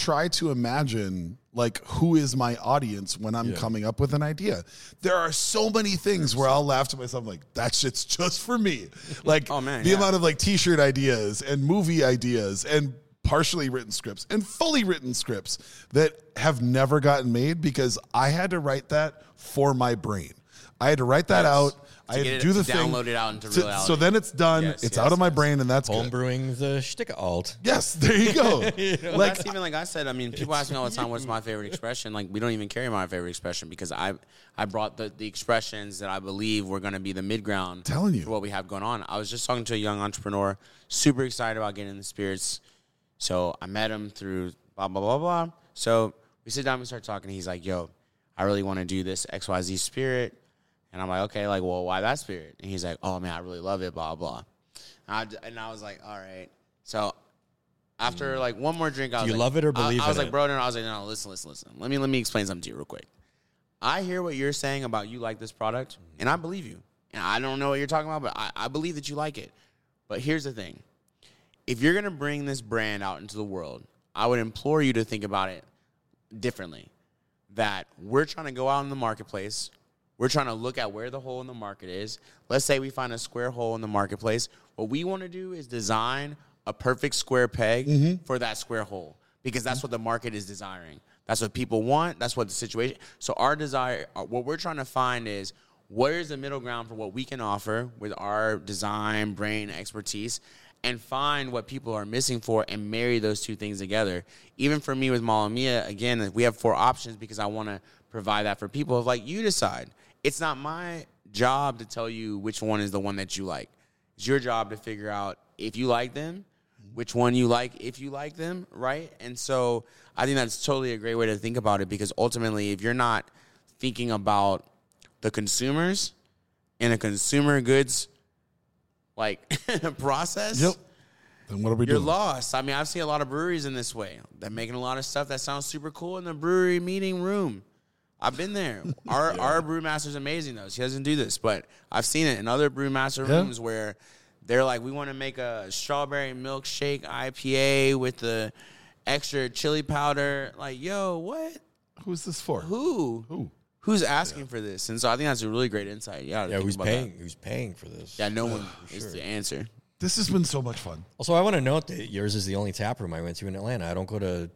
try to imagine, like, who is my audience when I'm coming up with an idea. There are so many things where I'll laugh to myself, like, that shit's just for me. Like, the amount of, like, T-shirt ideas and movie ideas and partially written scripts and fully written scripts that have never gotten made because I had to write that for my brain. I had to write that out. I had to do the thing. Download it out into reality. So then it's done. It's out of my brain, and that's good. Homebrewing the shtick alt. Yes, there you go. You know, like, that's even like I said. I mean, people ask me all the time, what's my favorite expression? Like, we don't even carry my favorite expression because I brought the expressions that I believe were going to be the mid-ground for what we have going on. I was just talking to a young entrepreneur, super excited about getting in the spirits. So I met him through blah, blah, blah, blah. So we sit down and we start talking. He's like, yo, I really want to do this XYZ spirit. And I'm like, okay, like, well, why that spirit? And he's like, oh, man, I really love it, blah, blah. And I was like, all right. So after, like, one more drink, I was like. Do you love it or believe it? I was like, bro, no, listen. Let me explain something to you real quick. I hear what you're saying about you like this product, and I believe you. And I don't know what you're talking about, but I believe that you like it. But here's the thing. If you're going to bring this brand out into the world, I would implore you to think about it differently, that we're trying to go out in the marketplace. We're trying to look at where the hole in the market is. Let's say we find a square hole in the marketplace. What we want to do is design a perfect square peg for that square hole because that's what the market is desiring. That's what people want. That's what the situation. So our desire, what we're trying to find is where's the middle ground for what we can offer with our design, brain, expertise, and find what people are missing for and marry those two things together. Even for me with Mala Mia, again, we have four options because I want to provide that for people. Like, you decide. It's not my job to tell you which one is the one that you like. It's your job to figure out if you like them, which one you like if you like them, right? And so I think that's totally a great way to think about it because ultimately if you're not thinking about the consumers and a consumer goods process, then what are we doing? You're lost. I mean, I've seen a lot of breweries in this way. They're making a lot of stuff that sounds super cool in the brewery meeting room. I've been there. Our brewmaster's amazing, though. She doesn't do this, but I've seen it in other brewmaster rooms where they're like, we want to make a strawberry milkshake IPA with the extra chili powder. Like, yo, what? Who's this for? Who? Who's asking for this? And so I think that's a really great insight. Yeah, who's paying for this? Yeah, no one is the answer. This has been so much fun. Also, I want to note that yours is the only tap room I went to in Atlanta. I don't go to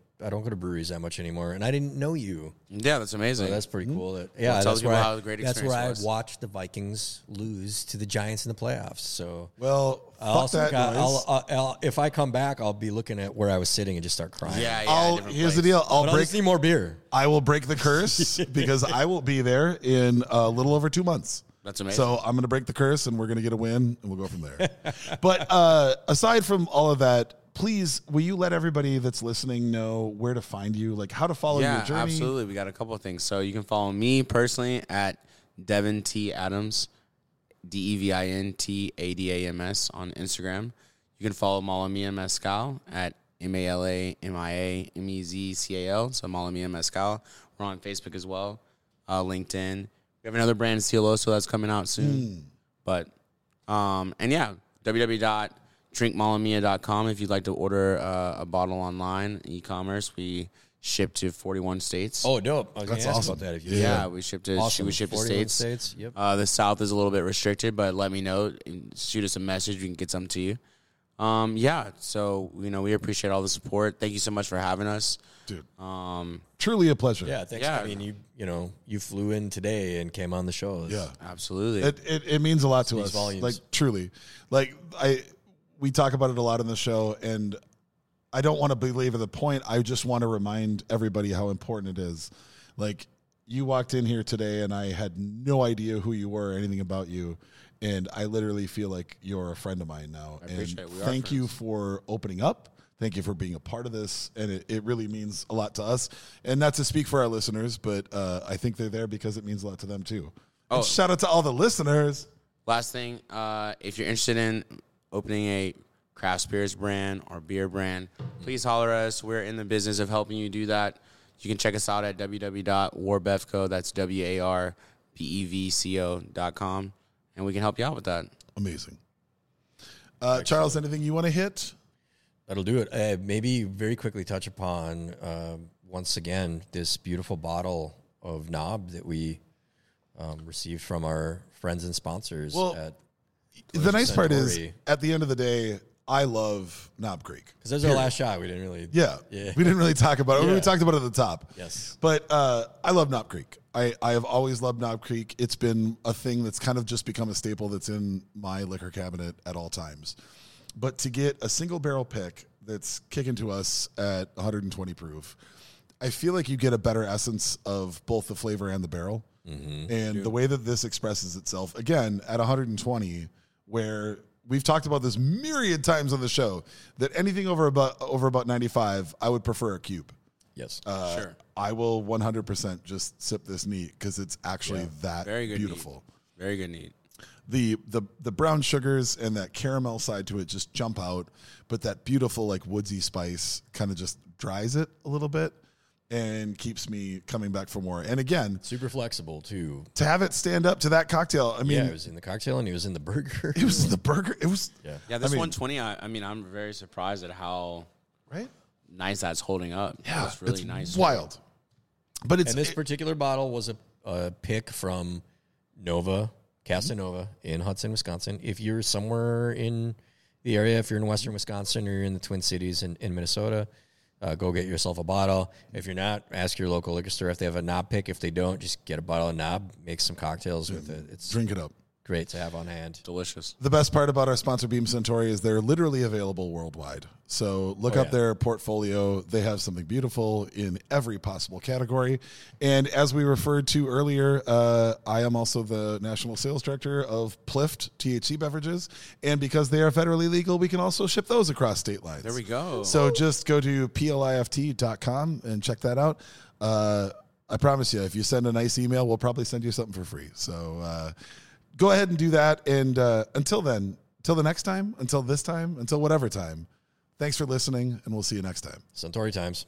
breweries that much anymore, and I didn't know you. Yeah, that's amazing. So that's pretty cool. That's where I watched the Vikings lose to the Giants in the playoffs. So if I come back, I'll be looking at where I was sitting and just start crying. Here's the deal. I'll just need more beer. I will break the curse because I will be there in a little over 2 months. That's amazing. So I'm going to break the curse, and we're going to get a win, and we'll go from there. But aside from all of that, please, will you let everybody that's listening know where to find you, like how to follow your journey? Yeah, absolutely. We got a couple of things. So you can follow me personally at Devin T. Adams, DevinTAdams on Instagram. You can follow Mala Mia Mezcal at MALAMIAMEZCAL, so Mala Mia Mezcal. We're on Facebook as well. LinkedIn. We have another brand, Cielo, so that's coming out soon. But, and yeah, www.drinkmalamia.com if you'd like to order a bottle online, e-commerce. We ship to 41 states. Oh, dope. I was going to ask about that. If you did. Yeah, we ship to, awesome. We ship to states. Yep. The South is a little bit restricted, but let me know. Shoot us a message. We can get something to you. Yeah, so, you know, we appreciate all the support. Thank you so much for having us. Dude, truly a pleasure. Yeah, thanks. Yeah. I mean, you know, you flew in today and came on the show. It's, yeah, absolutely. It means a lot to us. Volumes. Like, truly. Like, we talk about it a lot in the show, and I don't want to belabor the point. I just want to remind everybody how important it is. Like, you walked in here today, and I had no idea who you were or anything about you. And I literally feel like you're a friend of mine now. I appreciate it. We are friends. Thank you for opening up. Thank you for being a part of this. And it really means a lot to us. And not to speak for our listeners, but I think they're there because it means a lot to them too. Oh, and shout out to all the listeners. Last thing, if you're interested in opening a craft spirits brand or beer brand, please holler at us. We're in the business of helping you do that. You can check us out at www.warbevco.com. That's warbevco.com. And we can help you out with that. Amazing. Charles, anything you want to hit? That'll do it. Maybe very quickly touch upon, once again, this beautiful bottle of Knob that we received from our friends and sponsors. Well, at the nice part is, at the end of the day, I love Knob Creek. Because that was our last shot. We didn't really. Yeah. We didn't really talk about it. Yeah. We talked about it at the top. Yes. But I love Knob Creek. I have always loved Knob Creek. It's been a thing that's kind of just become a staple that's in my liquor cabinet at all times. But to get a single barrel pick that's kicking to us at 120 proof, I feel like you get a better essence of both the flavor and the barrel. Mm-hmm. And the way that this expresses itself, again, at 120, where we've talked about this myriad times on the show, that anything over about 95, I would prefer a cube. Yes, sure. I will 100% just sip this neat because it's actually that very good beautiful. Neat. Very good neat. The brown sugars and that caramel side to it just jump out, but that beautiful like woodsy spice kind of just dries it a little bit and keeps me coming back for more. And again, super flexible too. To have it stand up to that cocktail. I mean, it was in the cocktail and it was in the burger. It was in the burger. It was this 120. I mean, I'm very surprised at how nice that's holding up. Yeah, it's really nice. Wild, but it's this particular bottle was a pick from Nova Casanova in Hudson, Wisconsin. If you're somewhere in the area, if you're in Western Wisconsin or you're in the Twin Cities in Minnesota, go get yourself a bottle. If you're not, ask your local liquor store if they have a Knob pick. If they don't, just get a bottle of Knob, make some cocktails with it. Drink it up. Great to have on hand. Delicious. The best part about our sponsor, Beam Suntory, is they're literally available worldwide. So look up their portfolio. They have something beautiful in every possible category. And as we referred to earlier, I am also the national sales director of Plift THC beverages. And because they are federally legal, we can also ship those across state lines. There we go. So just go to plift.com and check that out. I promise you, if you send a nice email, we'll probably send you something for free. So, go ahead and do that. And until then, until the next time, until this time, until whatever time, thanks for listening, and we'll see you next time. Suntory Times.